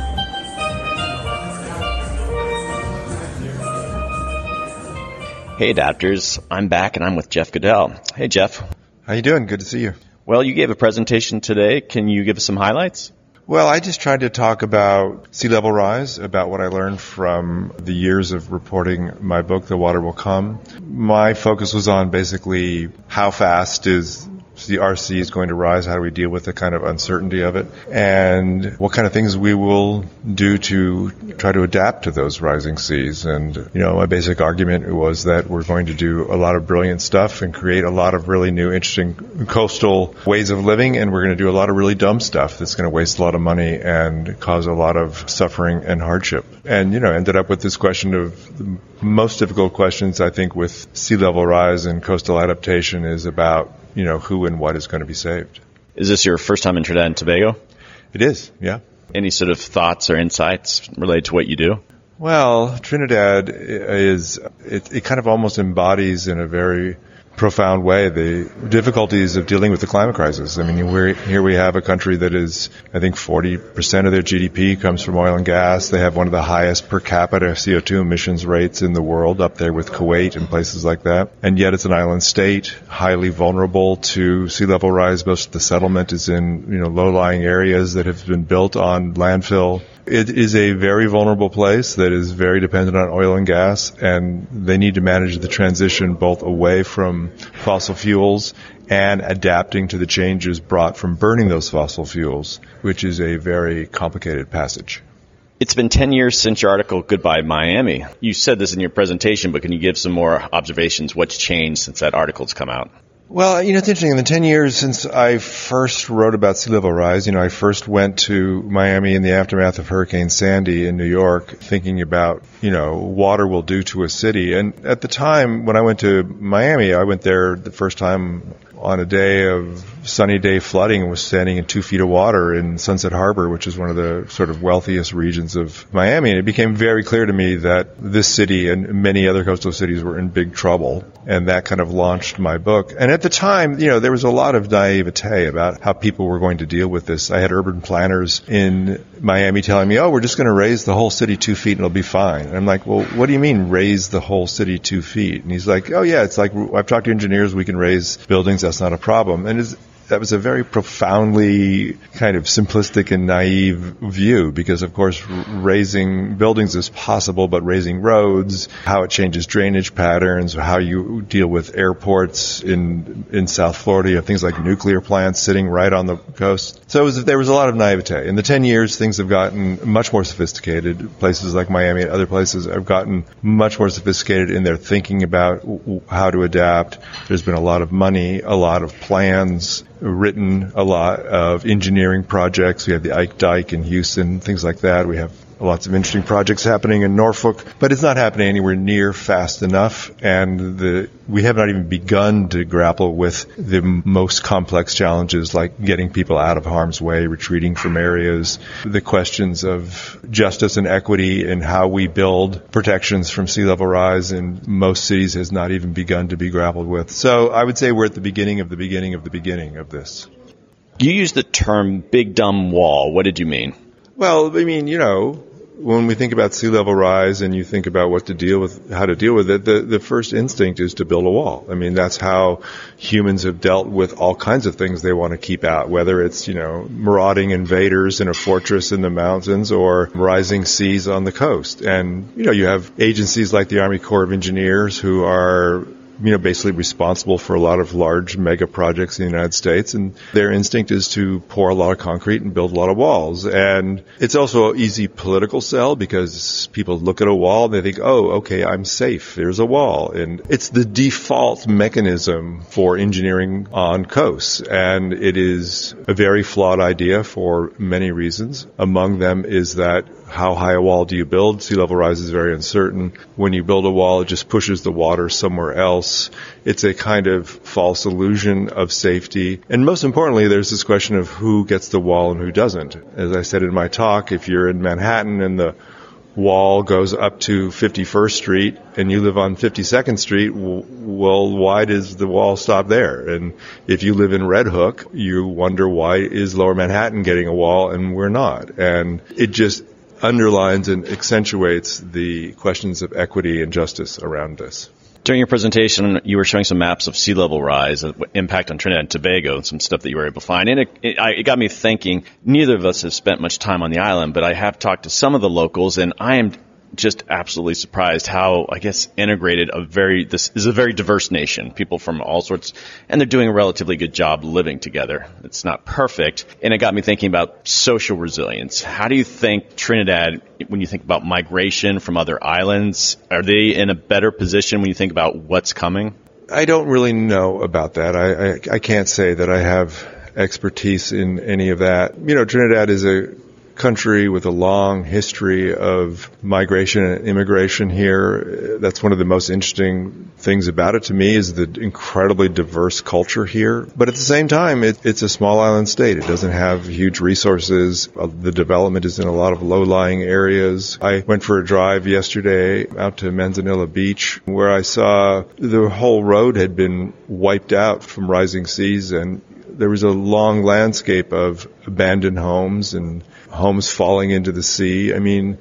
Hey, Adapters. I'm back, and I'm with Jeff Goodell. Hey, Jeff. How you doing? Good to see you. Well, you gave a presentation today. Can you give us some highlights? Well, I just tried to talk about sea level rise, about what I learned from the years of reporting my book, The Water Will Come. My focus was on basically how fast is the R C is going to rise, how do we deal with the kind of uncertainty of it, and what kind of things we will do to try to adapt to those rising seas. And, you know, my basic argument was that we're going to do a lot of brilliant stuff and create a lot of really new, interesting coastal ways of living, and we're going to do a lot of really dumb stuff that's going to waste a lot of money and cause a lot of suffering and hardship. And, you know, ended up with this question of the most difficult questions, I think, with sea level rise and coastal adaptation is about, you know, who and what is going to be saved. Is this your first time in Trinidad and Tobago? It is, yeah. Any sort of thoughts or insights related to what you do? Well, Trinidad is, it, it kind of almost embodies in a very profound way the difficulties of dealing with the climate crisis. I mean, we're, here we have a country that is, I think, forty percent of their G D P comes from oil and gas. They have one of the highest per capita C O two emissions rates in the world, up there with Kuwait and places like that. And yet it's an island state, highly vulnerable to sea level rise. Most of the settlement is in, you know, low-lying areas that have been built on landfill. It is a very vulnerable place that is very dependent on oil and gas, and they need to manage the transition both away from fossil fuels and adapting to the changes brought from burning those fossil fuels, which is a very complicated passage. It's been ten years since your article, Goodbye Miami. You said this in your presentation, but can you give some more observations? What's changed since that article's come out? Well, you know, it's interesting. In the ten years since I first wrote about sea level rise, you know, I first went to Miami in the aftermath of Hurricane Sandy in New York, thinking about, you know, water will do to a city. And at the time when I went to Miami, I went there the first time on a day of sunny day flooding and was standing in two feet of water in Sunset Harbor, which is one of the sort of wealthiest regions of Miami. And it became very clear to me that this city and many other coastal cities were in big trouble. And that kind of launched my book. And at the time, you know, there was a lot of naivete about how people were going to deal with this. I had urban planners in Miami telling me, oh, we're just going to raise the whole city two feet and it'll be fine. And I'm like, well, what do you mean raise the whole city two feet? And he's like, oh, yeah, it's like I've talked to engineers. We can raise buildings. That's not a problem. And it's that was a very profoundly kind of simplistic and naive view, because, of course, raising buildings is possible, but raising roads, how it changes drainage patterns, how you deal with airports in in South Florida, you have things like nuclear plants sitting right on the coast. So it was, there was a lot of naivete. In the ten years, things have gotten much more sophisticated. Places like Miami and other places have gotten much more sophisticated in their thinking about how to adapt. There's been a lot of money, a lot of plans written, a lot of engineering projects. We have the Ike Dyke in Houston, things like that. We have lots of interesting projects happening in Norfolk, but it's not happening anywhere near fast enough, and the, we have not even begun to grapple with the most complex challenges, like getting people out of harm's way, retreating from areas, the questions of justice and equity and how we build protections from sea level rise in most cities has not even begun to be grappled with. So I would say we're at the beginning of the beginning of the beginning of this. You used the term big dumb wall. What did you mean? Well, I mean, you know, when we think about sea level rise and you think about what to deal with, how to deal with it, the, the first instinct is to build a wall. I mean, that's how humans have dealt with all kinds of things they want to keep out, whether it's, you know, marauding invaders in a fortress in the mountains or rising seas on the coast. And, you know, you have agencies like the Army Corps of Engineers who are, you know, basically responsible for a lot of large mega projects in the United States, and their instinct is to pour a lot of concrete and build a lot of walls. And it's also an easy political sell, because people look at a wall and they think, oh, okay, I'm safe, there's a wall. And it's the default mechanism for engineering on coasts, and it is a very flawed idea for many reasons. Among them is that how high a wall do you build? Sea level rise is very uncertain. When you build a wall, it just pushes the water somewhere else. It's a kind of false illusion of safety. And most importantly, there's this question of who gets the wall and who doesn't. As I said in my talk, if you're in Manhattan and the wall goes up to fifty-first Street and you live on fifty-second Street, well, why does the wall stop there? And if you live in Red Hook, you wonder, why is Lower Manhattan getting a wall and we're not? And it just underlines and accentuates the questions of equity and justice around this. During your presentation, you were showing some maps of sea level rise, impact on Trinidad and Tobago, and some stuff that you were able to find. And it, it, it got me thinking, neither of us have spent much time on the island, but I have talked to some of the locals, and I am just absolutely surprised how, I guess, integrated a very, this is a very diverse nation, people from all sorts, and they're doing a relatively good job living together. It's not perfect. And it got me thinking about social resilience. How do you think Trinidad, when you think about migration from other islands, are they in a better position when you think about what's coming? I don't really know about that. I, I, I can't say that I have expertise in any of that. You know, Trinidad is a country with a long history of migration and immigration here. That's one of the most interesting things about it to me, is the incredibly diverse culture here. But at the same time, it, it's a small island state. It doesn't have huge resources. The development is in a lot of low-lying areas. I went for a drive yesterday out to Manzanilla Beach, where I saw the whole road had been wiped out from rising seas, and there was a long landscape of abandoned homes and homes falling into the sea. I mean,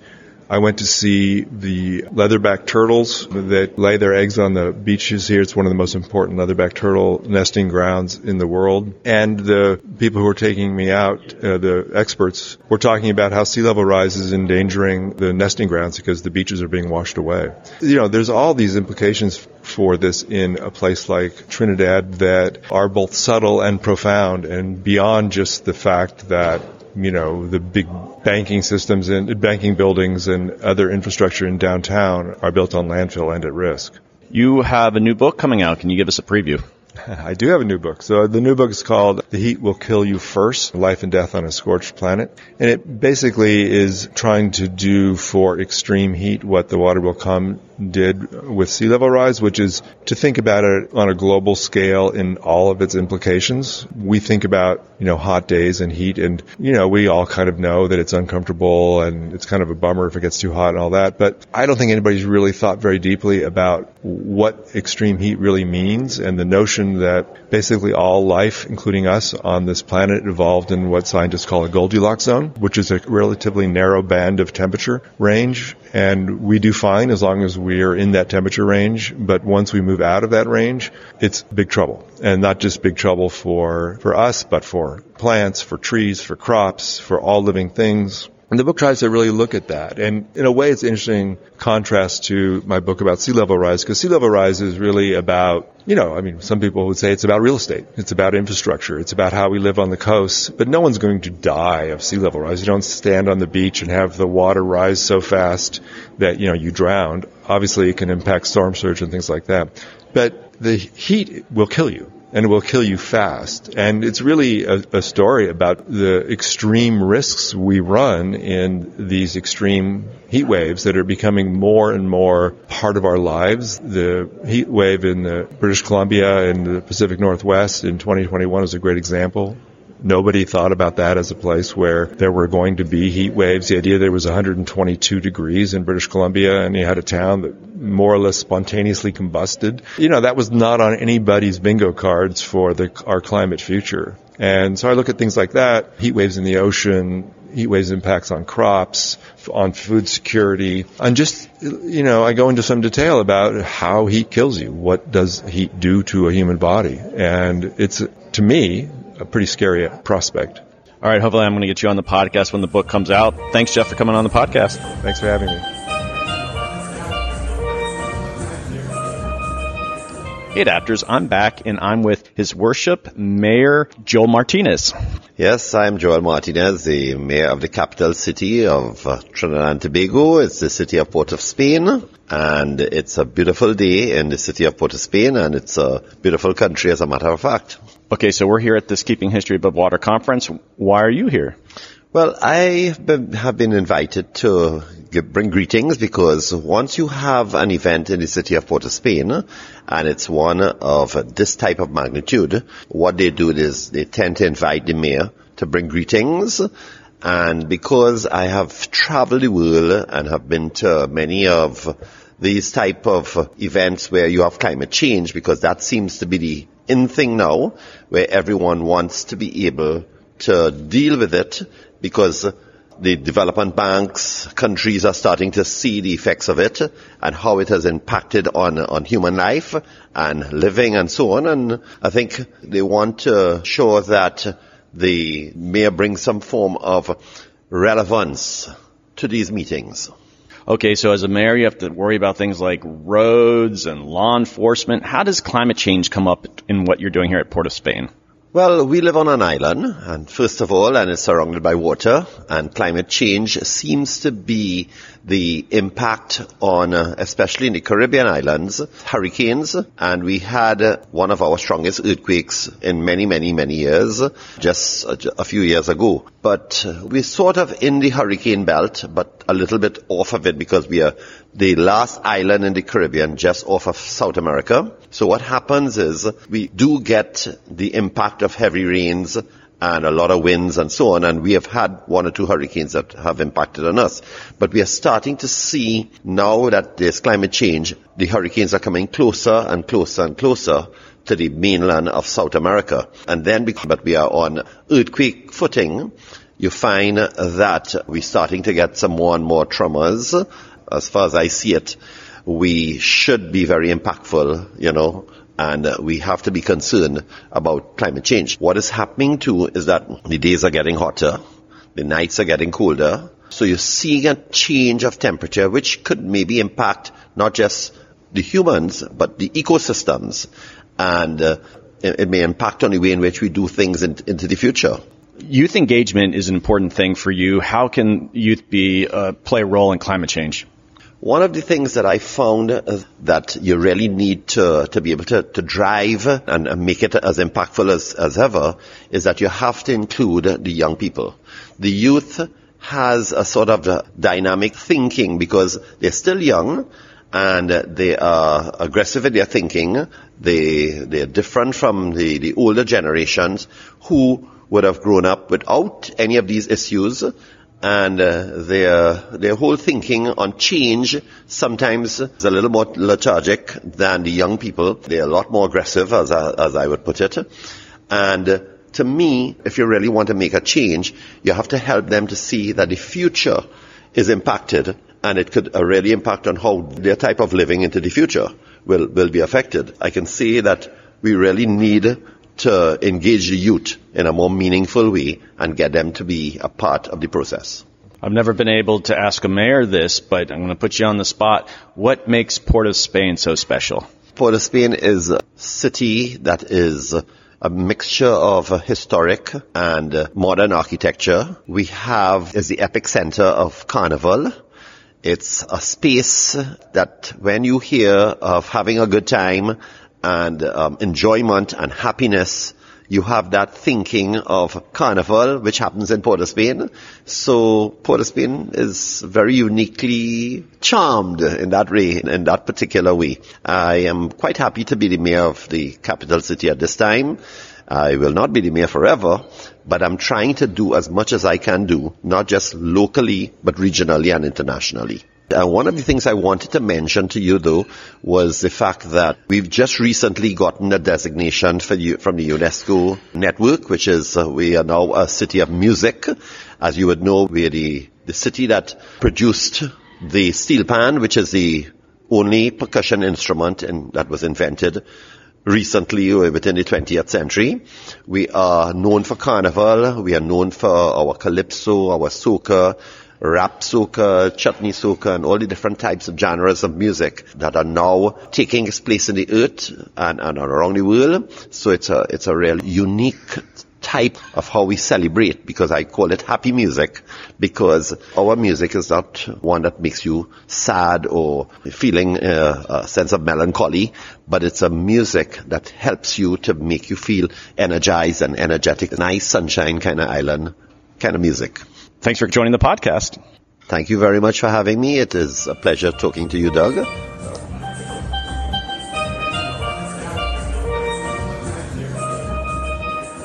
I went to see the leatherback turtles that lay their eggs on the beaches here. It's one of the most important leatherback turtle nesting grounds in the world. And the people who were taking me out, uh, the experts, were talking about how sea level rise is endangering the nesting grounds because the beaches are being washed away. You know, there's all these implications for this in a place like Trinidad that are both subtle and profound, and beyond just the fact that, you know, the big banking systems and banking buildings and other infrastructure in downtown are built on landfill and at risk. You have a new book coming out. Can you give us a preview? I do have a new book. So the new book is called The Heat Will Kill You First, Life and Death on a Scorched Planet. And it basically is trying to do for extreme heat what the water will come did with sea level rise, which is to think about it on a global scale in all of its implications. We think about, you know, hot days and heat, and, you know, we all kind of know that it's uncomfortable and it's kind of a bummer if it gets too hot and all that. But I don't think anybody's really thought very deeply about what extreme heat really means, and the notion notion that basically all life, including us, on this planet evolved in what scientists call a Goldilocks zone, which is a relatively narrow band of temperature range. And we do fine as long as we are in that temperature range. But once we move out of that range, it's big trouble. And not just big trouble for, for us, but for plants, for trees, for crops, for all living things. And the book tries to really look at that. And in a way, it's an interesting contrast to my book about sea level rise, because sea level rise is really about, you know, I mean, some people would say it's about real estate. It's about infrastructure. It's about how we live on the coast. But no one's going to die of sea level rise. You don't stand on the beach and have the water rise so fast that, you know, you drown. Obviously, it can impact storm surge and things like that. But the heat will kill you. And it will kill you fast. And it's really a, a story about the extreme risks we run in these extreme heat waves that are becoming more and more part of our lives. The heat wave in the British Columbia and the Pacific Northwest in twenty twenty-one is a great example. Nobody thought about that as a place where there were going to be heat waves. The idea there was one hundred twenty-two degrees in British Columbia, and you had a town that more or less spontaneously combusted. You know, that was not on anybody's bingo cards for the, our climate future. And so I look at things like that, heat waves in the ocean, heat waves impacts on crops, on food security, and just, you know, I go into some detail about how heat kills you. What does heat do to a human body? And it's, to me, a pretty scary prospect. All right, hopefully I'm going to get you on the podcast when the book comes out. Thanks, Jeff, for coming on the podcast. Thanks for having me. Hey, Adapters, I'm back, and I'm with His Worship, Mayor Joel Martinez. Yes, I'm Joel Martinez, the mayor of the capital city of Trinidad and Tobago. It's the city of Port of Spain, and it's a beautiful day in the city of Port of Spain, and it's a beautiful country, as a matter of fact. Okay, so we're here at this Keeping History Above Water conference. Why are you here? Well, I have been invited to bring greetings because once you have an event in the city of Port of Spain, and it's one of this type of magnitude, what they do is they tend to invite the mayor to bring greetings. And because I have traveled the world and have been to many of these type of events where you have climate change, because that seems to be the in thing now, where everyone wants to be able to deal with it, because the development banks, countries are starting to see the effects of it and how it has impacted on, on human life and living and so on. And I think they want to show that the mayor brings some form of relevance to these meetings. Okay, so as a mayor, you have to worry about things like roads and law enforcement. How does climate change come up in what you're doing here at Port of Spain? Well, we live on an island, and first of all, and it's surrounded by water, and climate change seems to be the impact on, uh, especially in the Caribbean islands, hurricanes, and we had uh, one of our strongest earthquakes in many, many, many years, just a, a few years ago. But uh, we're sort of in the hurricane belt, but a little bit off of it, because we are the last island in the Caribbean, just off of South America. So what happens is we do get the impact of heavy rains and a lot of winds and so on, and we have had one or two hurricanes that have impacted on us. But we are starting to see now that there's climate change, the hurricanes are coming closer and closer and closer to the mainland of South America. And then, but we are on earthquake footing, you find that we're starting to get some more and more tremors. As far as I see it, we should be very impactful, you know, and we have to be concerned about climate change. What is happening too is that the days are getting hotter, the nights are getting colder, so you're seeing a change of temperature which could maybe impact not just the humans but the ecosystems, and uh, it, it may impact on the way in which we do things in, into the future. Youth engagement is an important thing for you. How can youth be uh, play a role in climate change? One of the things that I found is that you really need to, to be able to, to drive and, and make it as impactful as, as ever is that you have to include the young people. The youth has a sort of dynamic thinking because they're still young and they are aggressive in their thinking. They, they're different from the, the older generations who would have grown up without any of these issues. and uh, their their whole thinking on change sometimes is a little more lethargic than the young people. They're a lot more aggressive, as I, as I would put it. And uh, to me, if you really want to make a change, you have to help them to see that the future is impacted, and it could uh, really impact on how their type of living into the future will, will be affected. I can see that we really need to engage the youth in a more meaningful way and get them to be a part of the process. I've never been able to ask a mayor this, but I'm going to put you on the spot. What makes Port of Spain so special? Port of Spain is a city that is a mixture of historic and modern architecture. We have is the epicenter of Carnival. It's a space that when you hear of having a good time and um, enjoyment and happiness, you have that thinking of Carnival, which happens in Port of Spain. So Port of Spain is very uniquely charmed in that way, in that particular way. I am quite happy to be the mayor of the capital city at this time. I will not be the mayor forever, but I'm trying to do as much as I can do, not just locally, but regionally and internationally. Uh, one of the things I wanted to mention to you, though, was the fact that we've just recently gotten a designation for you, from the UNESCO network, which is uh, we are now a city of music. As you would know, we are the, the city that produced the steel pan, which is the only percussion instrument in, that was invented recently within the twentieth century. We are known for Carnival. We are known for our calypso, our soca, rap soca, chutney soca, and all the different types of genres of music that are now taking its place in the earth and, and around the world. So it's a, it's a real unique type of how we celebrate, because I call it happy music, because our music is not one that makes you sad or feeling uh, a sense of melancholy, but it's a music that helps you to make you feel energized and energetic. Nice sunshine kind of island, kind of music. Thanks for joining the podcast. Thank you very much for having me. It is a pleasure talking to you, Doug.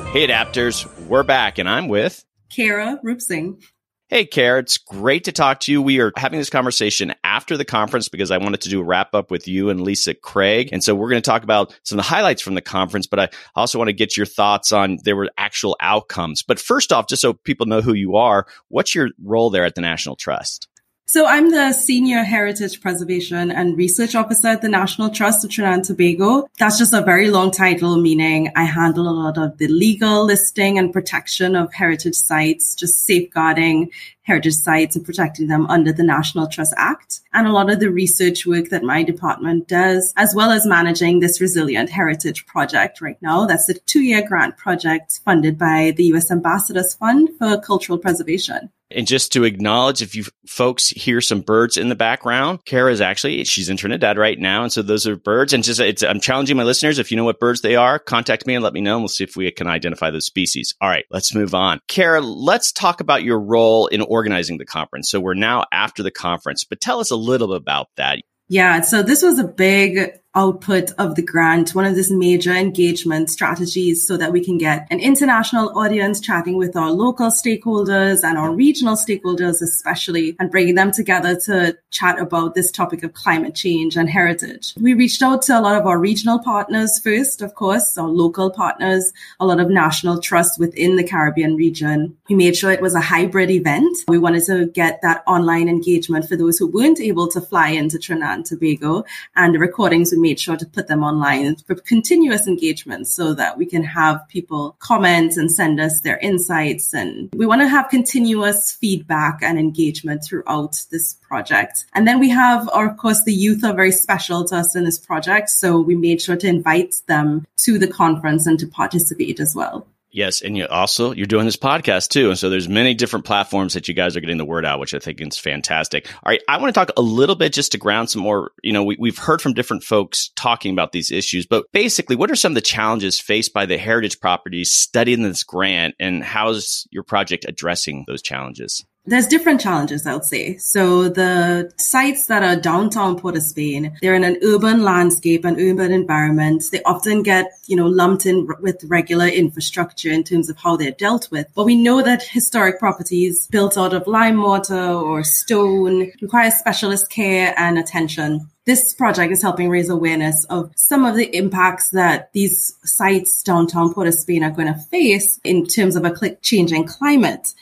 Hey, Adapters. We're back, and I'm with... Kara Rupsing. Hey, Kara. It's great to talk to you. We are having this conversation after the conference because I wanted to do a wrap-up with you and Lisa Craig. And so we're going to talk about some of the highlights from the conference, but I also want to get your thoughts on there were actual outcomes. But first off, just so people know who you are, what's your role there at the National Trust? So I'm the Senior Heritage Preservation and Research Officer at the National Trust of Trinidad and Tobago. That's just a very long title, meaning I handle a lot of the legal listing and protection of heritage sites, just safeguarding heritage sites and protecting them under the National Trust Act, and a lot of the research work that my department does, as well as managing this Resilient Heritage Project right now. That's a two-year grant project funded by the U S Ambassadors Fund for Cultural Preservation. And just to acknowledge, if you folks hear some birds in the background, Kara is actually, she's in Trinidad right now. And so those are birds. And just it's, I'm challenging my listeners, if you know what birds they are, contact me and let me know. And we'll see if we can identify those species. All right, let's move on. Kara, let's talk about your role in organizing the conference. So we're now after the conference, but tell us a little bit about that. Yeah, so this was a big output of the grant, one of these major engagement strategies so that we can get an international audience chatting with our local stakeholders and our regional stakeholders especially, and bringing them together to chat about this topic of climate change and heritage. We reached out to a lot of our regional partners first, of course, our local partners, a lot of national trusts within the Caribbean region. We made sure it was a hybrid event. We wanted to get that online engagement for those who weren't able to fly into Trinidad and Tobago, and the recordings we made sure to put them online for continuous engagement so that we can have people comment and send us their insights. And we want to have continuous feedback and engagement throughout this project. And then we have, or of course, the youth are very special to us in this project. So we made sure to invite them to the conference and to participate as well. Yes. And you also, you're doing this podcast too. And so there's many different platforms that you guys are getting the word out, which I think is fantastic. All right. I want to talk a little bit just to ground some more, you know, we, we've heard from different folks talking about these issues, but basically what are some of the challenges faced by the heritage properties studying this grant, and how's your project addressing those challenges? There's different challenges, I would say. So the sites that are downtown Port of Spain, they're in an urban landscape, an urban environment. They often get, you know, lumped in with regular infrastructure in terms of how they're dealt with. But we know that historic properties built out of lime mortar or stone require specialist care and attention. This project is helping raise awareness of some of the impacts that these sites downtown Port of Spain are going to face in terms of a changing climate.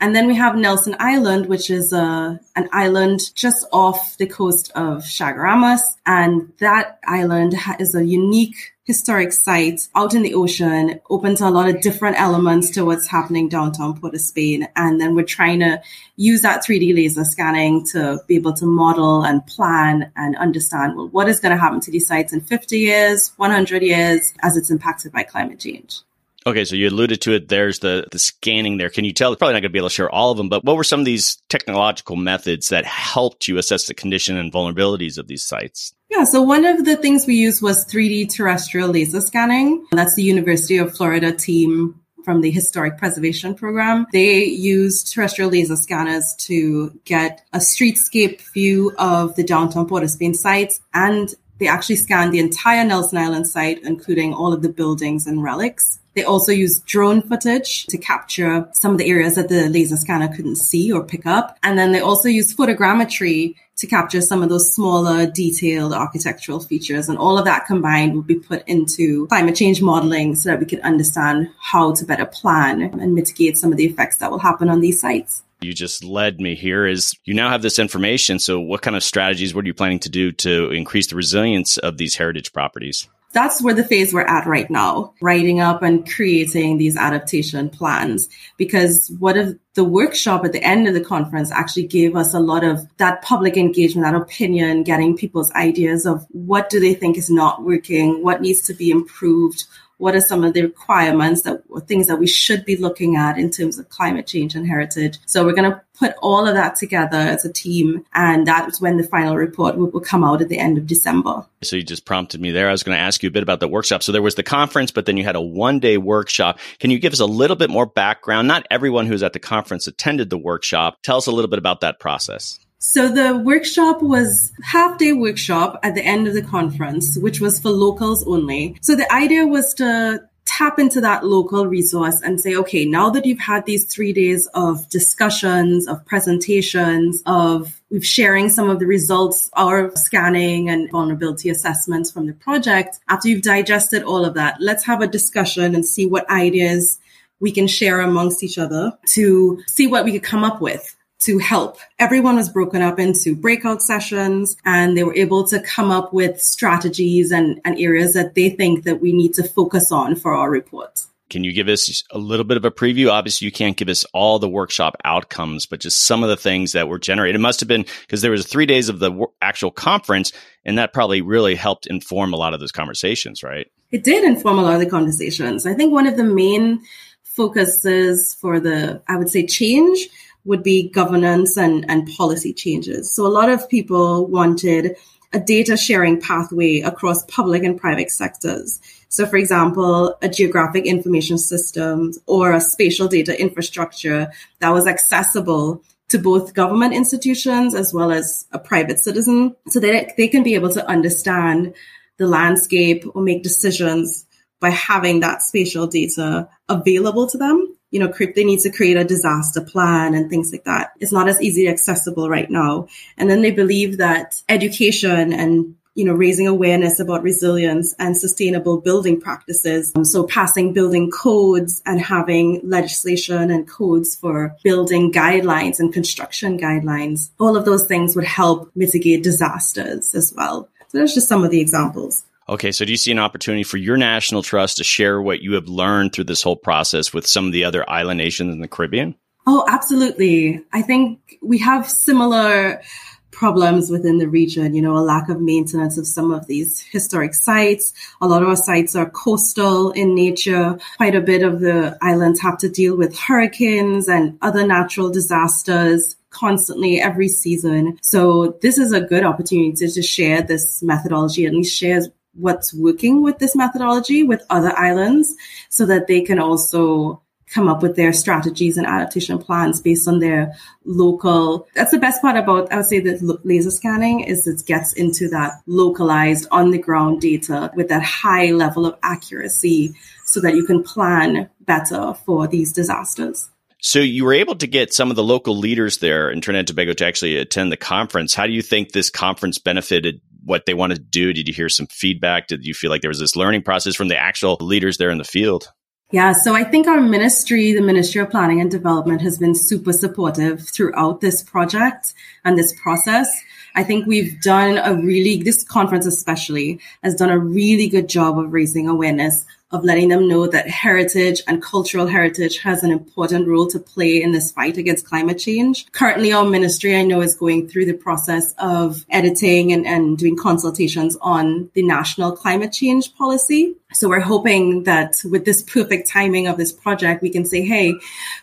And then we have Nelson Island, which is uh, an island just off the coast of Chagaramas. And that island is a unique historic site out in the ocean, open to a lot of different elements to what's happening downtown Port of Spain. And then we're trying to use that three D laser scanning to be able to model and plan and understand, well, what is going to happen to these sites in fifty years, one hundred years, as it's impacted by climate change. Okay, so you alluded to it. There's the, the scanning there. Can you tell? Probably not going to be able to share all of them, but what were some of these technological methods that helped you assess the condition and vulnerabilities of these sites? Yeah, so one of the things we used was three D terrestrial laser scanning. That's the University of Florida team from the Historic Preservation Program. They used terrestrial laser scanners to get a streetscape view of the downtown Port of Spain sites, and they actually scanned the entire Nelson Island site, including all of the buildings and relics. They also used drone footage to capture some of the areas that the laser scanner couldn't see or pick up. And then they also used photogrammetry to capture some of those smaller, detailed architectural features. And all of that combined will be put into climate change modeling so that we could understand how to better plan and mitigate some of the effects that will happen on these sites. You just led me here is you now have this information. So what kind of strategies, what are you planning to do to increase the resilience of these heritage properties? That's where the phase we're at right now, writing up and creating these adaptation plans, because what if the workshop at the end of the conference actually gave us a lot of that public engagement, that opinion, getting people's ideas of what do they think is not working, what needs to be improved, what are some of the requirements that or things that we should be looking at in terms of climate change and heritage. So we're going to put all of that together as a team. And that's when the final report will, will come out at the end of December. So you just prompted me there. I was going to ask you a bit about the workshop. So there was the conference, but then you had a one-day workshop. Can you give us a little bit more background? Not everyone who's at the conference attended the workshop. Tell us a little bit about that process. So the workshop was a half-day workshop at the end of the conference, which was for locals only. So the idea was to tap into that local resource and say, okay, now that you've had these three days of discussions, of presentations, of we've sharing some of the results, our scanning and vulnerability assessments from the project, after you've digested all of that, let's have a discussion and see what ideas we can share amongst each other to see what we could come up with to help. Everyone was broken up into breakout sessions, and they were able to come up with strategies and, and areas that they think that we need to focus on for our reports. Can you give us a little bit of a preview? Obviously, you can't give us all the workshop outcomes, but just some of the things that were generated. It must have been because there was three days of the w- actual conference, and that probably really helped inform a lot of those conversations, right? It did inform a lot of the conversations. I think one of the main focuses for the, I would say, change would be governance and, and policy changes. So a lot of people wanted a data sharing pathway across public and private sectors. So for example, a geographic information system or a spatial data infrastructure that was accessible to both government institutions as well as a private citizen so that they can be able to understand the landscape or make decisions by having that spatial data available to them. You know, they need to create a disaster plan and things like that. It's not as easily accessible right now. And then they believe that education and, you know, raising awareness about resilience and sustainable building practices. So passing building codes and having legislation and codes for building guidelines and construction guidelines. All of those things would help mitigate disasters as well. So that's just some of the examples. Okay, so do you see an opportunity for your National Trust to share what you have learned through this whole process with some of the other island nations in the Caribbean? Oh, absolutely. I think we have similar problems within the region, you know, a lack of maintenance of some of these historic sites. A lot of our sites are coastal in nature. Quite a bit of the islands have to deal with hurricanes and other natural disasters constantly every season. So this is a good opportunity to, to share this methodology, at least share what's working with this methodology with other islands so that they can also come up with their strategies and adaptation plans based on their local. That's the best part about, I would say, the laser scanning is it gets into that localized on the ground data with that high level of accuracy so that you can plan better for these disasters. So you were able to get some of the local leaders there in Trinidad and Tobago to actually attend the conference. How do you think this conference benefited what they wanted to do? Did you hear some feedback? Did you feel like there was this learning process from the actual leaders there in the field? Yeah, so I think our ministry, the Ministry of Planning and Development, has been super supportive throughout this project and this process. I think we've done a really, this conference especially, has done a really good job of raising awareness, of letting them know that heritage and cultural heritage has an important role to play in this fight against climate change. Currently, our ministry, I know, is going through the process of editing and, and doing consultations on the national climate change policy. So we're hoping that with this perfect timing of this project, we can say, hey,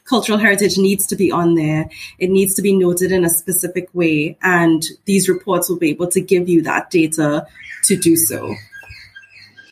cultural heritage needs to be on there. It needs to be noted in a specific way. And these reports will be able to give you that data to do so.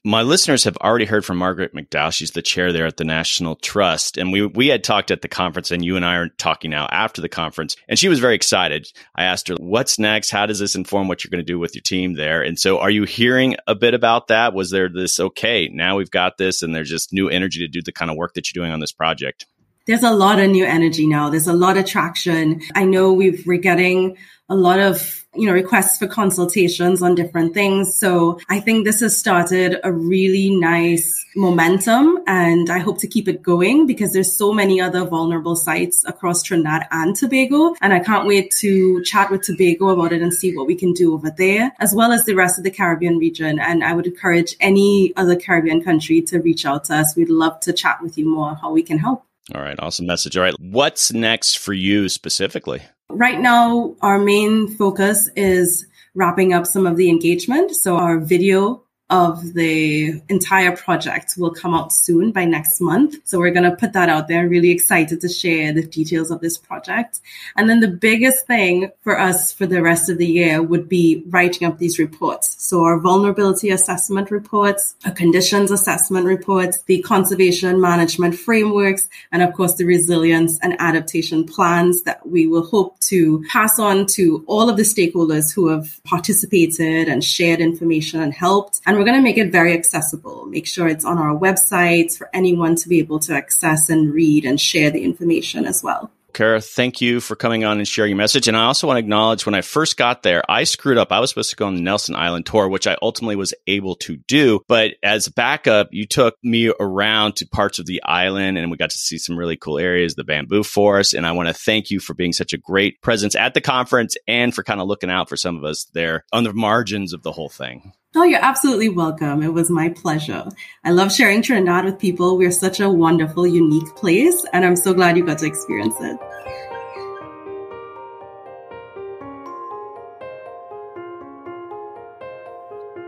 My listeners have already heard from Margaret McDowell. She's the chair there at the National Trust. And we we had talked at the conference, and you and I are talking now after the conference. And she was very excited. I asked her, what's next? How does this inform what you're going to do with your team there? And so are you hearing a bit about that? Was there this, okay, now we've got this, and there's just new energy to do the kind of work that you're doing on this project? There's a lot of new energy now. There's a lot of traction. I know we've, we're getting a lot of, you know, requests for consultations on different things. So I think this has started a really nice momentum, and I hope to keep it going because there's so many other vulnerable sites across Trinidad and Tobago. And I can't wait to chat with Tobago about it and see what we can do over there, as well as the rest of the Caribbean region. And I would encourage any other Caribbean country to reach out to us. We'd love to chat with you more on how we can help. All right. Awesome message. All right. What's next for you specifically? Right now, our main focus is wrapping up some of the engagement. So our video of the entire project will come out soon by next month. So we're going to put that out there. I'm really excited to share the details of this project. And then the biggest thing for us for the rest of the year would be writing up these reports. So our vulnerability assessment reports, our conditions assessment reports, the conservation management frameworks, and of course the resilience and adaptation plans that we will hope to pass on to all of the stakeholders who have participated and shared information and helped. And we're going to make it very accessible, make sure it's on our websites for anyone to be able to access and read and share the information as well. Kara, thank you for coming on and sharing your message. And I also want to acknowledge when I first got there, I screwed up. I was supposed to go on the Nelson Island tour, which I ultimately was able to do. But as backup, you took me around to parts of the island, and we got to see some really cool areas, the bamboo forest. And I want to thank you for being such a great presence at the conference and for kind of looking out for some of us there on the margins of the whole thing. Oh, you're absolutely welcome. It was my pleasure. I love sharing Trinidad with people. We're such a wonderful, unique place, and I'm so glad you got to experience it.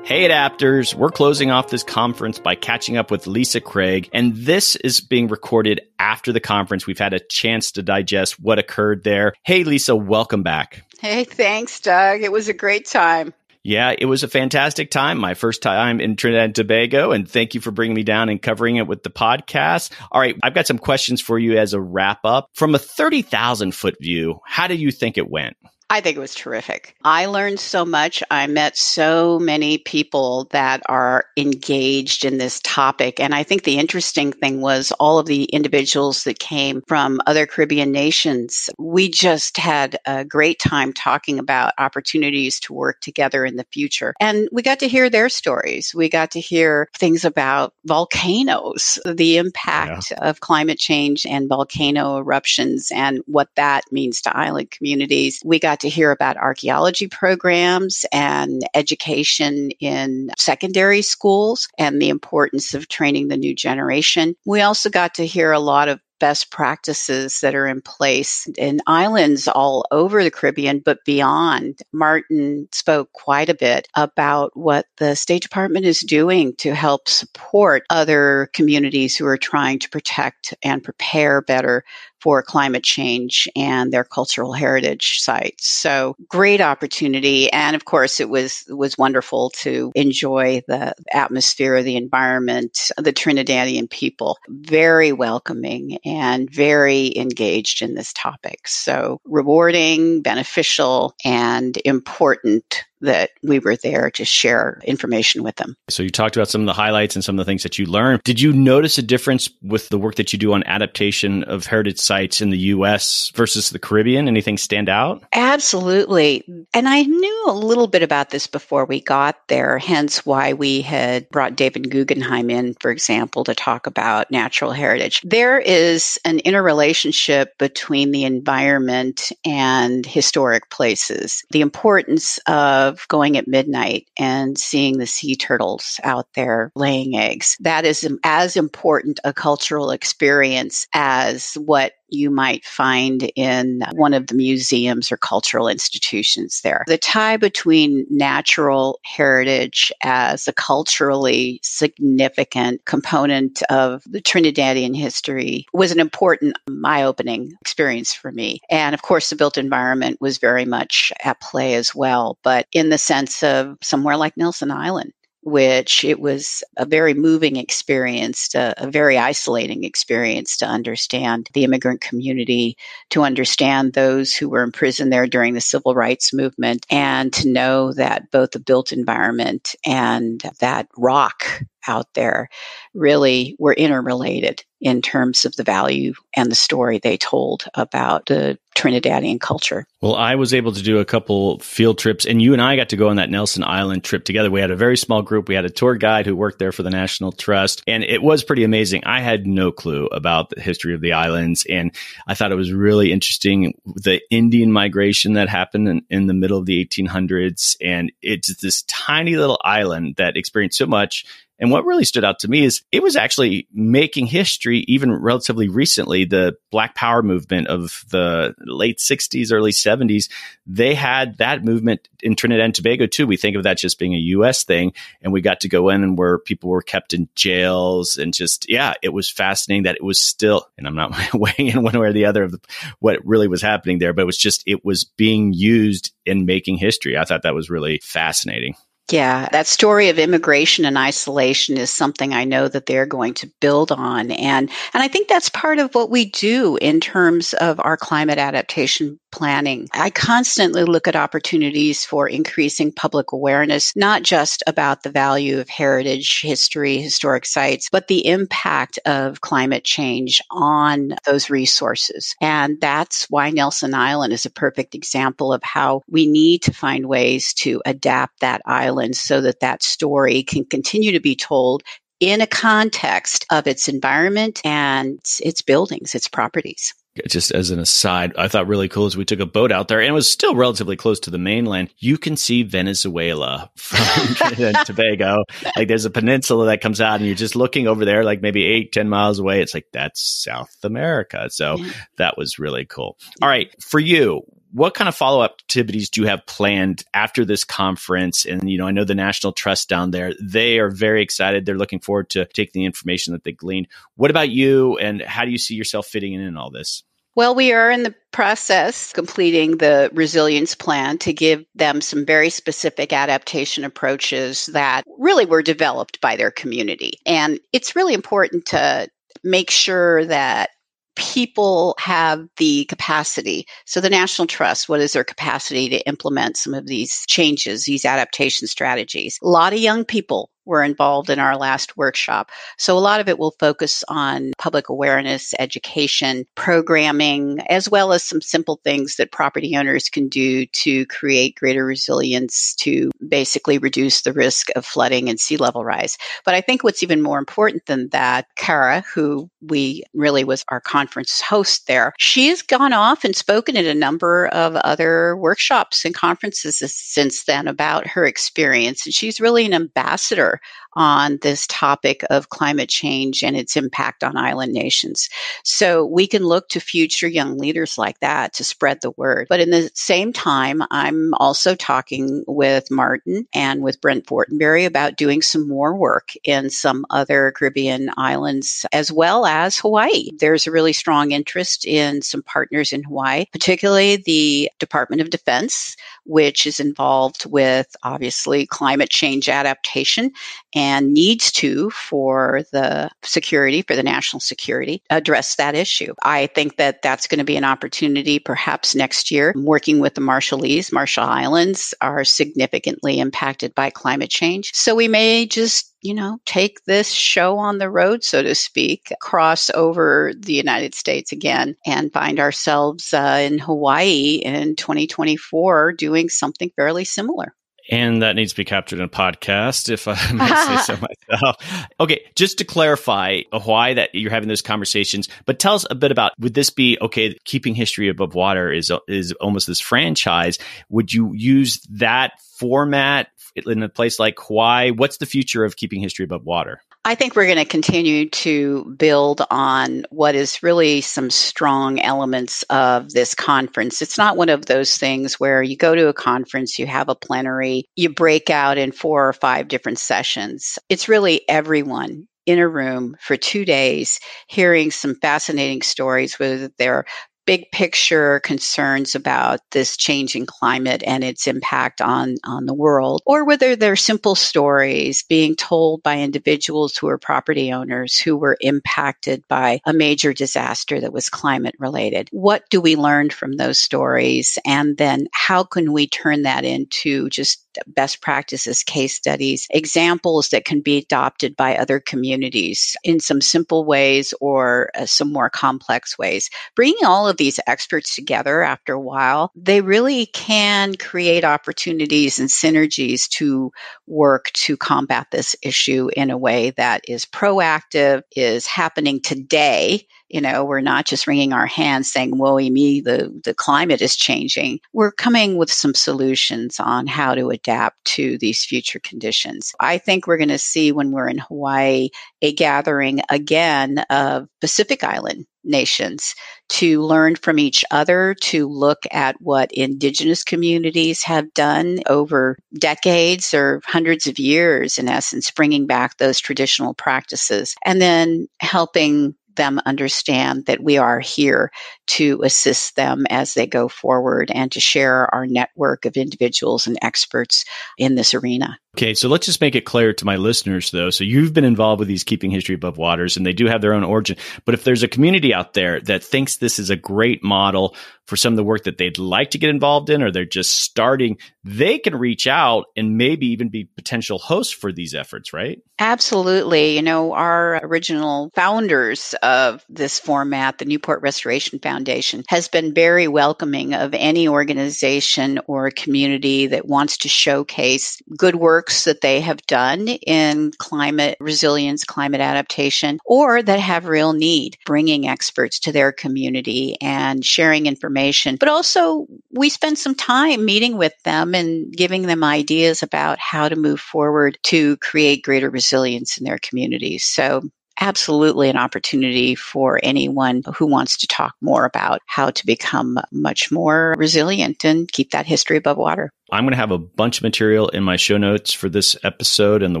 Hey, Adapters, we're closing off this conference by catching up with Lisa Craig, and this is being recorded after the conference. We've had a chance to digest what occurred there. Hey, Lisa, welcome back. Hey, thanks, Doug. It was a great time. Yeah, it was a fantastic time. My first time in Trinidad and Tobago. And thank you for bringing me down and covering it with the podcast. All right. I've got some questions for you as a wrap up. From a thirty thousand foot view, how do you think it went? I think it was terrific. I learned so much. I met so many people that are engaged in this topic. And I think the interesting thing was all of the individuals that came from other Caribbean nations. We just had a great time talking about opportunities to work together in the future. And we got to hear their stories. We got to hear things about volcanoes, the impact yeah. of climate change and volcano eruptions and what that means to island communities. We got to hear about archaeology programs and education in secondary schools and the importance of training the new generation. We also got to hear a lot of best practices that are in place in islands all over the Caribbean, but beyond. Martin spoke quite a bit about what the State Department is doing to help support other communities who are trying to protect and prepare better for climate change and their cultural heritage sites. So great opportunity. And of course, it was was wonderful to enjoy the atmosphere, the environment, the Trinidadian people, very welcoming and very engaged in this topic. So rewarding, beneficial, and important that we were there to share information with them. So you talked about some of the highlights and some of the things that you learned. Did you notice a difference with the work that you do on adaptation of heritage sites in the U S versus the Caribbean? Anything stand out? Absolutely. And I knew a little bit about this before we got there, hence why we had brought David Guggenheim in, for example, to talk about natural heritage. There is an interrelationship between the environment and historic places. The importance of Of going at midnight and seeing the sea turtles out there laying eggs. That is as important a cultural experience as what you might find in one of the museums or cultural institutions there. The tie between natural heritage as a culturally significant component of the Trinidadian history was an important eye-opening experience for me. And of course, the built environment was very much at play as well, but in the sense of somewhere like Nelson Island, which it was a very moving experience, a, a very isolating experience to understand the immigrant community, to understand those who were imprisoned there during the civil rights movement, and to know that both the built environment and that rock out there really were interrelated in terms of the value and the story they told about the Trinidadian culture. Well, I was able to do a couple field trips, and you and I got to go on that Nelson Island trip together. We had a very small group. We had a tour guide who worked there for the National Trust, and it was pretty amazing. I had no clue about the history of the islands, and I thought it was really interesting, the Indian migration that happened in, in the middle of the eighteen hundreds, and it's this tiny little island that experienced so much. And what really stood out to me is it was actually making history even relatively recently. The Black Power movement of the late sixties, early seventies, they had that movement in Trinidad and Tobago too. We think of that just being a U S thing. And we got to go in and where people were kept in jails and just, yeah, it was fascinating that it was still, and I'm not weighing in one way or the other of the, what really was happening there, but it was just, it was being used in making history. I thought that was really fascinating. Yeah, that story of immigration and isolation is something I know that they're going to build on. And and I think that's part of what we do in terms of our climate adaptation planning. I constantly look at opportunities for increasing public awareness, not just about the value of heritage, history, historic sites, but the impact of climate change on those resources. And that's why Nelson Island is a perfect example of how we need to find ways to adapt that island so that that story can continue to be told in a context of its environment and its buildings, its properties. Just as an aside, I thought really cool is we took a boat out there and it was still relatively close to the mainland. You can see Venezuela from Trinidad and Tobago. Like there's a peninsula that comes out and you're just looking over there, like maybe eight, ten miles away. It's like, that's South America. So yeah. That was really cool. All right. For you, what kind of follow-up activities do you have planned after this conference? And, you know, I know the National Trust down there, they are very excited. They're looking forward to taking the information that they gleaned. What about you and how do you see yourself fitting in in all this? Well, we are in the process completing the resilience plan to give them some very specific adaptation approaches that really were developed by their community. And it's really important to make sure that people have the capacity. So the National Trust, what is their capacity to implement some of these changes, these adaptation strategies? A lot of young people were involved in our last workshop. So a lot of it will focus on public awareness, education, programming, as well as some simple things that property owners can do to create greater resilience to basically reduce the risk of flooding and sea level rise. But I think what's even more important than that, Cara, who we really was our conference host there, she has gone off and spoken at a number of other workshops and conferences since then about her experience. And she's really an ambassador paper on this topic of climate change and its impact on island nations. So we can look to future young leaders like that to spread the word. But in the same time, I'm also talking with Martin and with Brent Fortenberry about doing some more work in some other Caribbean islands, as well as Hawaii. There's a really strong interest in some partners in Hawaii, particularly the Department of Defense, which is involved with, obviously, climate change adaptation and needs to, for the security, for the national security, address that issue. I think that that's going to be an opportunity perhaps next year. I'm working with the Marshallese. Marshall Islands are significantly impacted by climate change. So we may just you know, take this show on the road, so to speak, cross over the United States again and find ourselves uh, in Hawaii in twenty twenty-four doing something fairly similar. And that needs to be captured in a podcast, if I may say so myself. Okay, just to clarify why that you're having those conversations, but tell us a bit about, would this be, okay, Keeping History Above Water is is almost this franchise. Would you use that format in a place like Hawaii? What's the future of Keeping History Above Water? I think we're going to continue to build on what is really some strong elements of this conference. It's not one of those things where you go to a conference, you have a plenary, you break out in four or five different sessions. It's really everyone in a room for two days hearing some fascinating stories, whether they're big picture concerns about this changing climate and its impact on, on the world, or whether they're simple stories being told by individuals who are property owners who were impacted by a major disaster that was climate related. What do we learn from those stories? And then how can we turn that into just best practices, case studies, examples that can be adopted by other communities in some simple ways or uh, some more complex ways? Bringing all of these experts together after a while, they really can create opportunities and synergies to work to combat this issue in a way that is proactive, is happening today. You know, we're not just wringing our hands saying, woe-y me, the, the climate is changing. We're coming with some solutions on how to adapt to these future conditions. I think we're going to see, when we're in Hawaii, a gathering again of Pacific Island nations to learn from each other, to look at what indigenous communities have done over decades or hundreds of years, in essence, bringing back those traditional practices, and then helping them understand that we are here to assist them as they go forward and to share our network of individuals and experts in this arena. Okay, so let's just make it clear to my listeners, though. So you've been involved with these Keeping History Above Waters, and they do have their own origin. But if there's a community out there that thinks this is a great model for some of the work that they'd like to get involved in, or they're just starting, they can reach out and maybe even be potential hosts for these efforts, right? Absolutely. You know, our original founders of this format, the Newport Restoration Foundation, has been very welcoming of any organization or community that wants to showcase good work that they have done in climate resilience, climate adaptation, or that have real need, bringing experts to their community and sharing information. But also, we spend some time meeting with them and giving them ideas about how to move forward to create greater resilience in their communities. So absolutely an opportunity for anyone who wants to talk more about how to become much more resilient and keep that history above water. I'm going to have a bunch of material in my show notes for this episode and the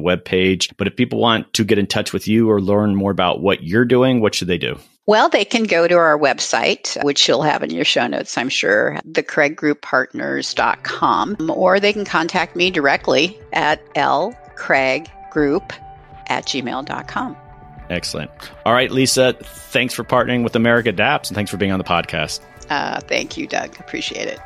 webpage. But if people want to get in touch with you or learn more about what you're doing, what should they do? Well, they can go to our website, which you'll have in your show notes, I'm sure, the craig group partners dot com, or they can contact me directly at l craig group at gmail dot com. Excellent. All right, Lisa, thanks for partnering with America Adapts, and thanks for being on the podcast. Uh, thank you, Doug. Appreciate it.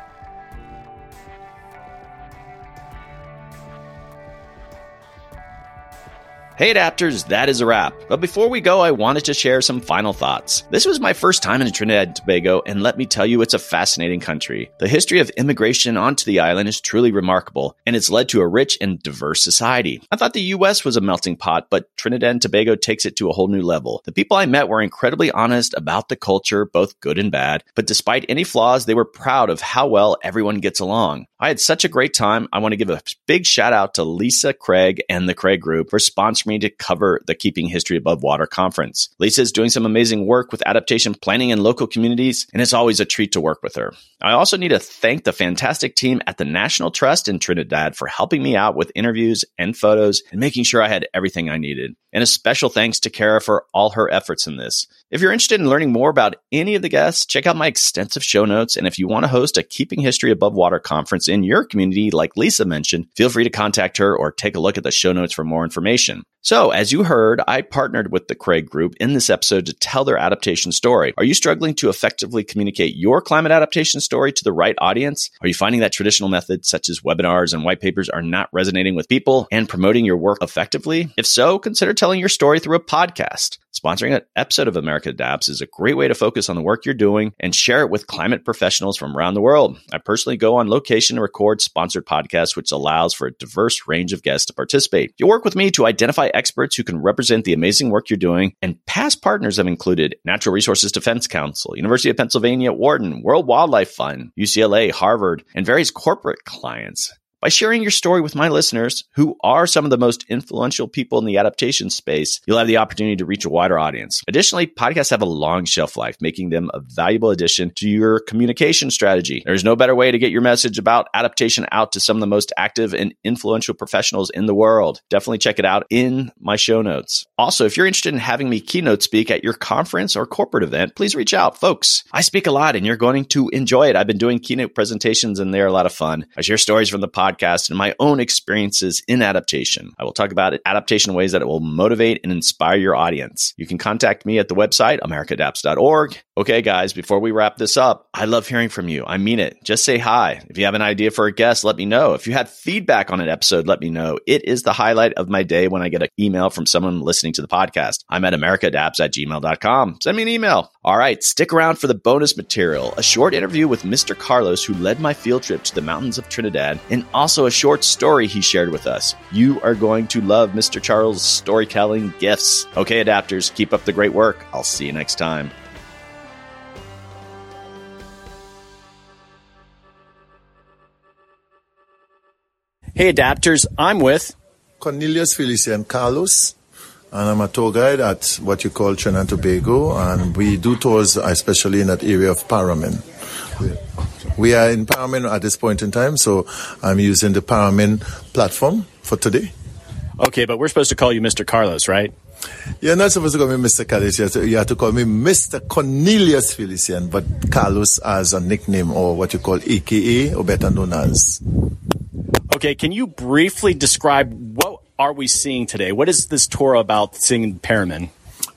Hey Adapters, that is a wrap. But before we go, I wanted to share some final thoughts. This was my first time in Trinidad and Tobago, and let me tell you, it's a fascinating country. The history of immigration onto the island is truly remarkable, and it's led to a rich and diverse society. I thought the U S was a melting pot, but Trinidad and Tobago takes it to a whole new level. The people I met were incredibly honest about the culture, both good and bad, but despite any flaws, they were proud of how well everyone gets along. I had such a great time. I want to give a big shout out to Lisa Craig and the Craig Group for sponsoring me to cover the Keeping History Above Water conference. Lisa is doing some amazing work with adaptation planning in local communities, and it's always a treat to work with her. I also need to thank the fantastic team at the National Trust in Trinidad for helping me out with interviews and photos and making sure I had everything I needed. And a special thanks to Kara for all her efforts in this. If you're interested in learning more about any of the guests, check out my extensive show notes. And if you want to host a Keeping History Above Water conference in your community, like Lisa mentioned, feel free to contact her or take a look at the show notes for more information. So, as you heard, I partnered with the Craig Group in this episode to tell their adaptation story. Are you struggling to effectively communicate your climate adaptation story to the right audience? Are you finding that traditional methods such as webinars and white papers are not resonating with people and promoting your work effectively? If so, consider telling your story through a podcast. Sponsoring an episode of America Adapts is a great way to focus on the work you're doing and share it with climate professionals from around the world. I personally go on location and record sponsored podcasts, which allows for a diverse range of guests to participate. You'll work with me to identify experts who can represent the amazing work you're doing, and past partners have included Natural Resources Defense Council, University of Pennsylvania, Wharton, World Wildlife Fund, U C L A, Harvard, and various corporate clients. By sharing your story with my listeners, who are some of the most influential people in the adaptation space, you'll have the opportunity to reach a wider audience. Additionally, podcasts have a long shelf life, making them a valuable addition to your communication strategy. There's no better way to get your message about adaptation out to some of the most active and influential professionals in the world. Definitely check it out in my show notes. Also, if you're interested in having me keynote speak at your conference or corporate event, please reach out, folks. I speak a lot and you're going to enjoy it. I've been doing keynote presentations and they're a lot of fun. I share stories from the podcast. podcast and my own experiences in adaptation. I will talk about adaptation ways that it will motivate and inspire your audience. You can contact me at the website, america adapts dot org. Okay, guys, before we wrap this up, I love hearing from you. I mean it. Just say hi. If you have an idea for a guest, let me know. If you had feedback on an episode, let me know. It is the highlight of my day when I get an email from someone listening to the podcast. I'm at america adapts at gmail dot com. Send me an email. All right, stick around for the bonus material, a short interview with Mister Carlos, who led my field trip to the mountains of Trinidad, and also a short story he shared with us. You are going to love Mister Charles' storytelling gifts. Okay, Adapters, keep up the great work. I'll see you next time. Hey, Adapters, I'm with Cornelius Felician Carlos, and I'm a tour guide at what you call Trinidad and Tobago, and we do tours especially in that area of Paramin. We are in Paramin at this point in time, so I'm using the Paramin platform for today. Okay, but we're supposed to call you Mister Carlos, right? You're not supposed to call me Mister Carlos. You have to, you have to call me Mister Cornelius Felician, but Carlos as a nickname or what you call A K A, or better known as. Okay, can you briefly describe what are we seeing today? What is this tour about, seeing in Paramin?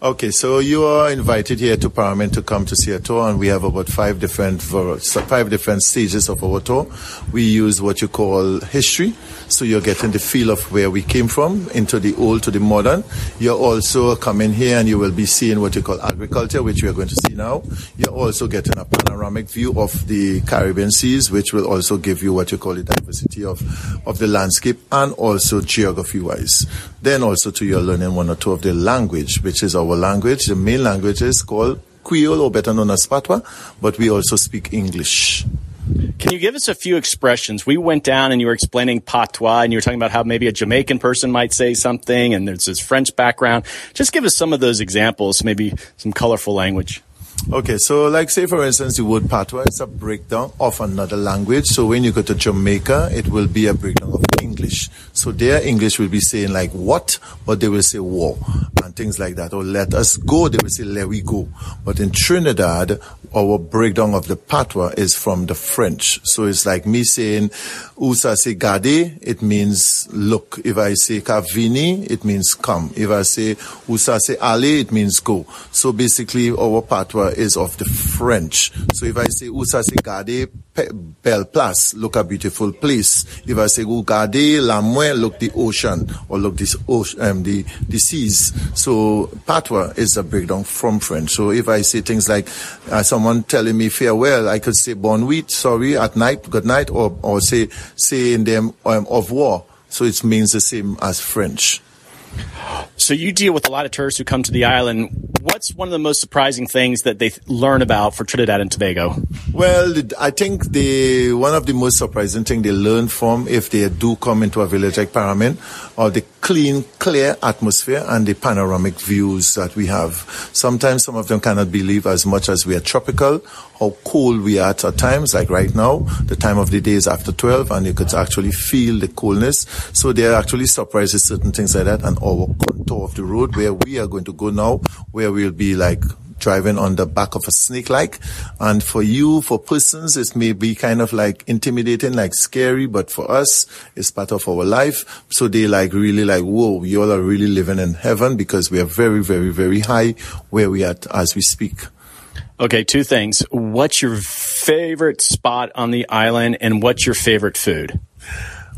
Okay, so you are invited here to Paramin to come to see a tour, and we have about five different five different stages of our tour. We use what you call history, so you're getting the feel of where we came from, into the old to the modern. You're also coming here and you will be seeing what you call agriculture, which we are going to see now. You're also getting a panoramic view of the Caribbean seas, which will also give you what you call the diversity of, of the landscape, and also geography-wise. Then also, too, you're learning one or two of the language, which is our language. The main language is called Creole, or better known as Patois, but we also speak English. Can you give us a few expressions? We went down and you were explaining Patois, and you were talking about how maybe a Jamaican person might say something, and there's this French background. Just give us some of those examples, maybe some colorful language. Okay, so like say for instance the word patois is a breakdown of another language. So when you go to Jamaica, it will be a breakdown of English. So their English will be saying like what, but they will say war and things like that. Or let us go, they will say let we go. But in Trinidad, our breakdown of the patois is from the French. So it's like me saying ousa se gade, it means look. If I say kavini, it means come. If I say ousa se ale, it means go. So basically our patois is of the French. So if I say ousa se gade belle place, look a beautiful place. If I say go garde, la moins look the ocean or look this ocean, um, the the seas. So patois is a breakdown from French. So if I say things like uh, someone telling me farewell, I could say bon nuit, sorry, at night, good night, or or say saying them um, au revoir. So it means the same as French. So you deal with a lot of tourists who come to the island. What's one of the most surprising things that they th- learn about for Trinidad and Tobago? Well, I think the one of the most surprising thing they learn from, if they do come into a village like Paramin, are the clean, clear atmosphere and the panoramic views that we have. Sometimes some of them cannot believe, as much as we are tropical, how cold we are at times. Like right now, the time of the day is after twelve, and you could actually feel the coolness. So they are actually surprised at certain things like that, and our contour of the road where we are going to go now, where we'll be like driving on the back of a snake like. And for you, for persons, it may be kind of like intimidating, like scary, but for us, it's part of our life. So they like really like, whoa, you all are really living in heaven, because we are very, very, very high where we are at as we speak. Okay, two things. What's your favorite spot on the island, and what's your favorite food?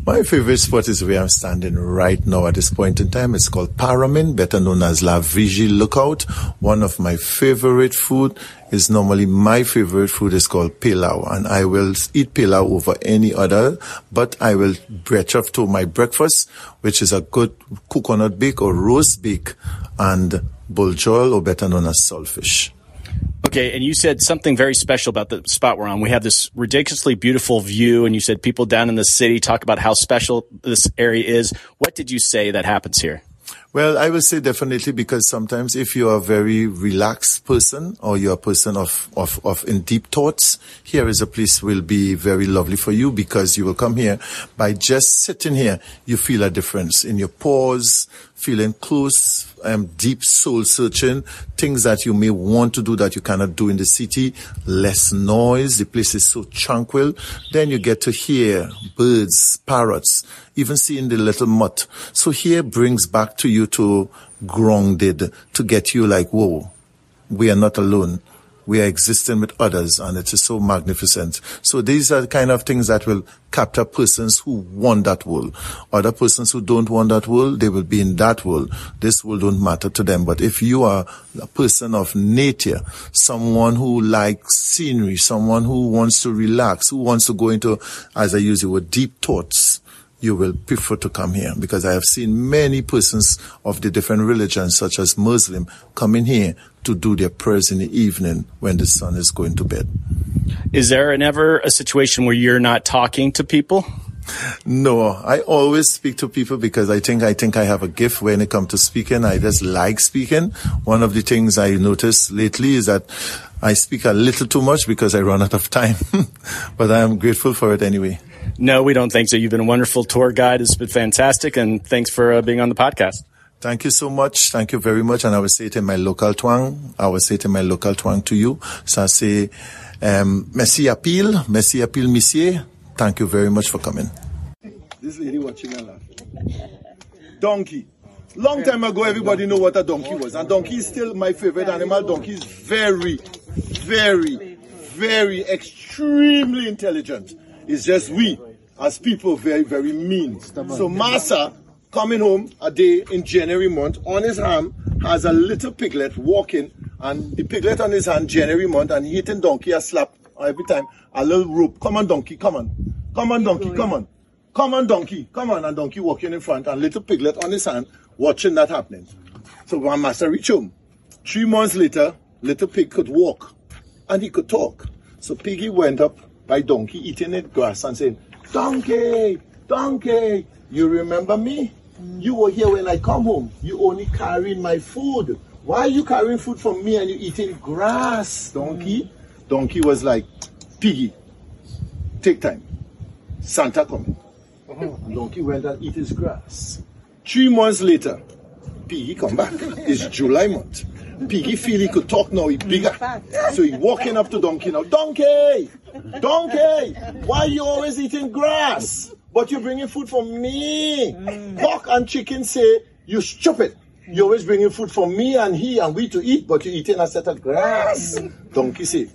My favorite spot is where I'm standing right now at this point in time. It's called Paramin, better known as La Vigie Lookout. One of my favorite food is normally my favorite food is called pilau, and I will eat pilau over any other, but I will breach up to my breakfast, which is a good coconut bake or roast bake and boljol, or better known as saltfish. Okay, and you said something very special about the spot we're on. We have this ridiculously beautiful view, and you said people down in the city talk about how special this area is. What did you say that happens here? Well, I will say definitely, because sometimes if you are a very relaxed person, or you're a person of, of, of in deep thoughts, here is a place will be very lovely for you, because you will come here. By just sitting here, you feel a difference in your pores, feeling close, um, deep soul searching, things that you may want to do that you cannot do in the city, less noise, the place is so tranquil. Then you get to hear birds, parrots, even seeing the little mutt. So here brings back to you to grounded, to get you like, whoa, we are not alone. We are existing with others, and it is so magnificent. So these are the kind of things that will capture persons who want that world. Other persons who don't want that world, they will be in that world. This world don't matter to them. But if you are a person of nature, someone who likes scenery, someone who wants to relax, who wants to go into, as I use the word, deep thoughts, you will prefer to come here, because I have seen many persons of the different religions, such as Muslim, coming here to do their prayers in the evening when the sun is going to bed. Is there an ever a situation where you're not talking to people? No, I always speak to people, because I think I think I have a gift when it comes to speaking. I just like speaking. One of the things I noticed lately is that I speak a little too much, because I run out of time, but I am grateful for it anyway. No, we don't think so. You've been a wonderful tour guide. It's been fantastic. And thanks for uh, being on the podcast. Thank you so much. Thank you very much. And I will say it in my local twang. I will say it in my local twang to you. So I say, um, merci apil, merci apil, monsieur. Thank you very much for coming. This lady watching her laugh. Donkey. Long time ago, everybody knew what a donkey was. And donkey is still my favorite animal. Donkey is very, very, very extremely intelligent. It's just we, as people, very, very mean. So Massa, coming home a day in January month, on his arm, has a little piglet walking, and the piglet on his hand, January month, and hitting donkey a slap every time, a little rope. Come on, donkey, come on. Come on, donkey, come on. Come on, donkey, come on. And donkey walking in front, and little piglet on his hand, watching that happening. So when Massa reached home, three months later, little pig could walk, and he could talk. So Piggy went up by donkey, eating it grass, and saying, "Donkey, donkey, you remember me? You were here when I come home. You only carrying my food. Why are you carrying food from me and you eating grass, donkey?" Mm. Donkey was like, "Piggy, take time. Santa coming." Uh-huh. And donkey went and eat his grass. Three months later, Piggy come back. It's July month. Piggy feel he could talk now, he bigger. So he walking up to donkey now. "Donkey, donkey, why you always eating grass? But you bringing food for me." Cock and chicken say, "You stupid. You always bringing food for me and he and we to eat, but you eating a set of grass." Donkey say,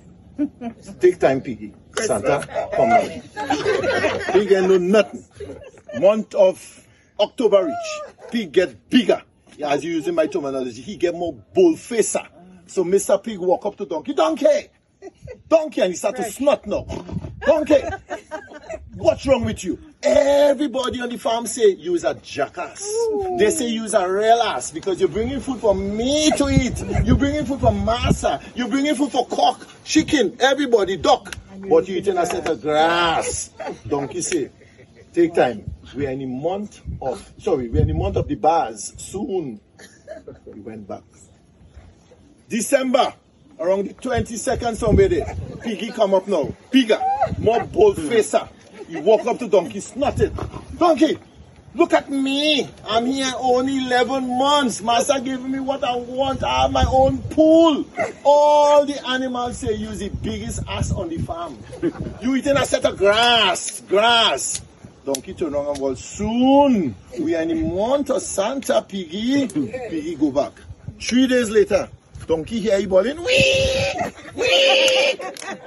Take time, Piggy. Santa, come on. Pig ain't no nothing. Month of October reach, Pig get bigger. Yeah, as you using my terminology, he get more bull-facer. So Mister Pig walk up to Donkey. Donkey! Donkey! And he start Fresh. to snort now. Donkey! What's wrong with you? Everybody on the farm say, you is a jackass. Ooh. They say you is a real ass because you're bringing food for me to eat. You're bringing food for massa. You're bringing food for cock, chicken, everybody, duck. But you're eating a set of grass. Donkey say, take time. We are in the month of, sorry, we are in the month of the bars. Soon, we went back. December, around the twenty-second somewhere there, Piggy come up now. Bigger, more bold-facer. He walk up to Donkey, snorted. Donkey, look at me. I'm here only eleven months. Master gave me what I want. I have my own pool. All the animals say you're the biggest ass on the farm. You eating a set of grass, grass. Donkey turn around and well, soon we are in the month of Santa, Piggy. Piggy go back. Three days later, Donkey here, he bawling, wee, wee.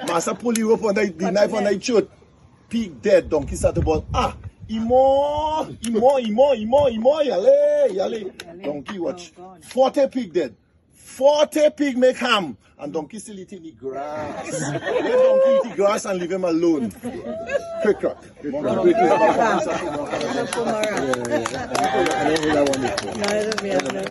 Master pull you up on the, the knife on the throat. Pig dead, Donkey start to bawl. Ah, imo, imo, imo, imo, imo, yale, yale. Donkey watch. Oh, Forty pig dead. Forty pig make ham, and Donkey still eating the grass. Let Donkey eat the grass and leave him alone. Quick crack. Quick crack.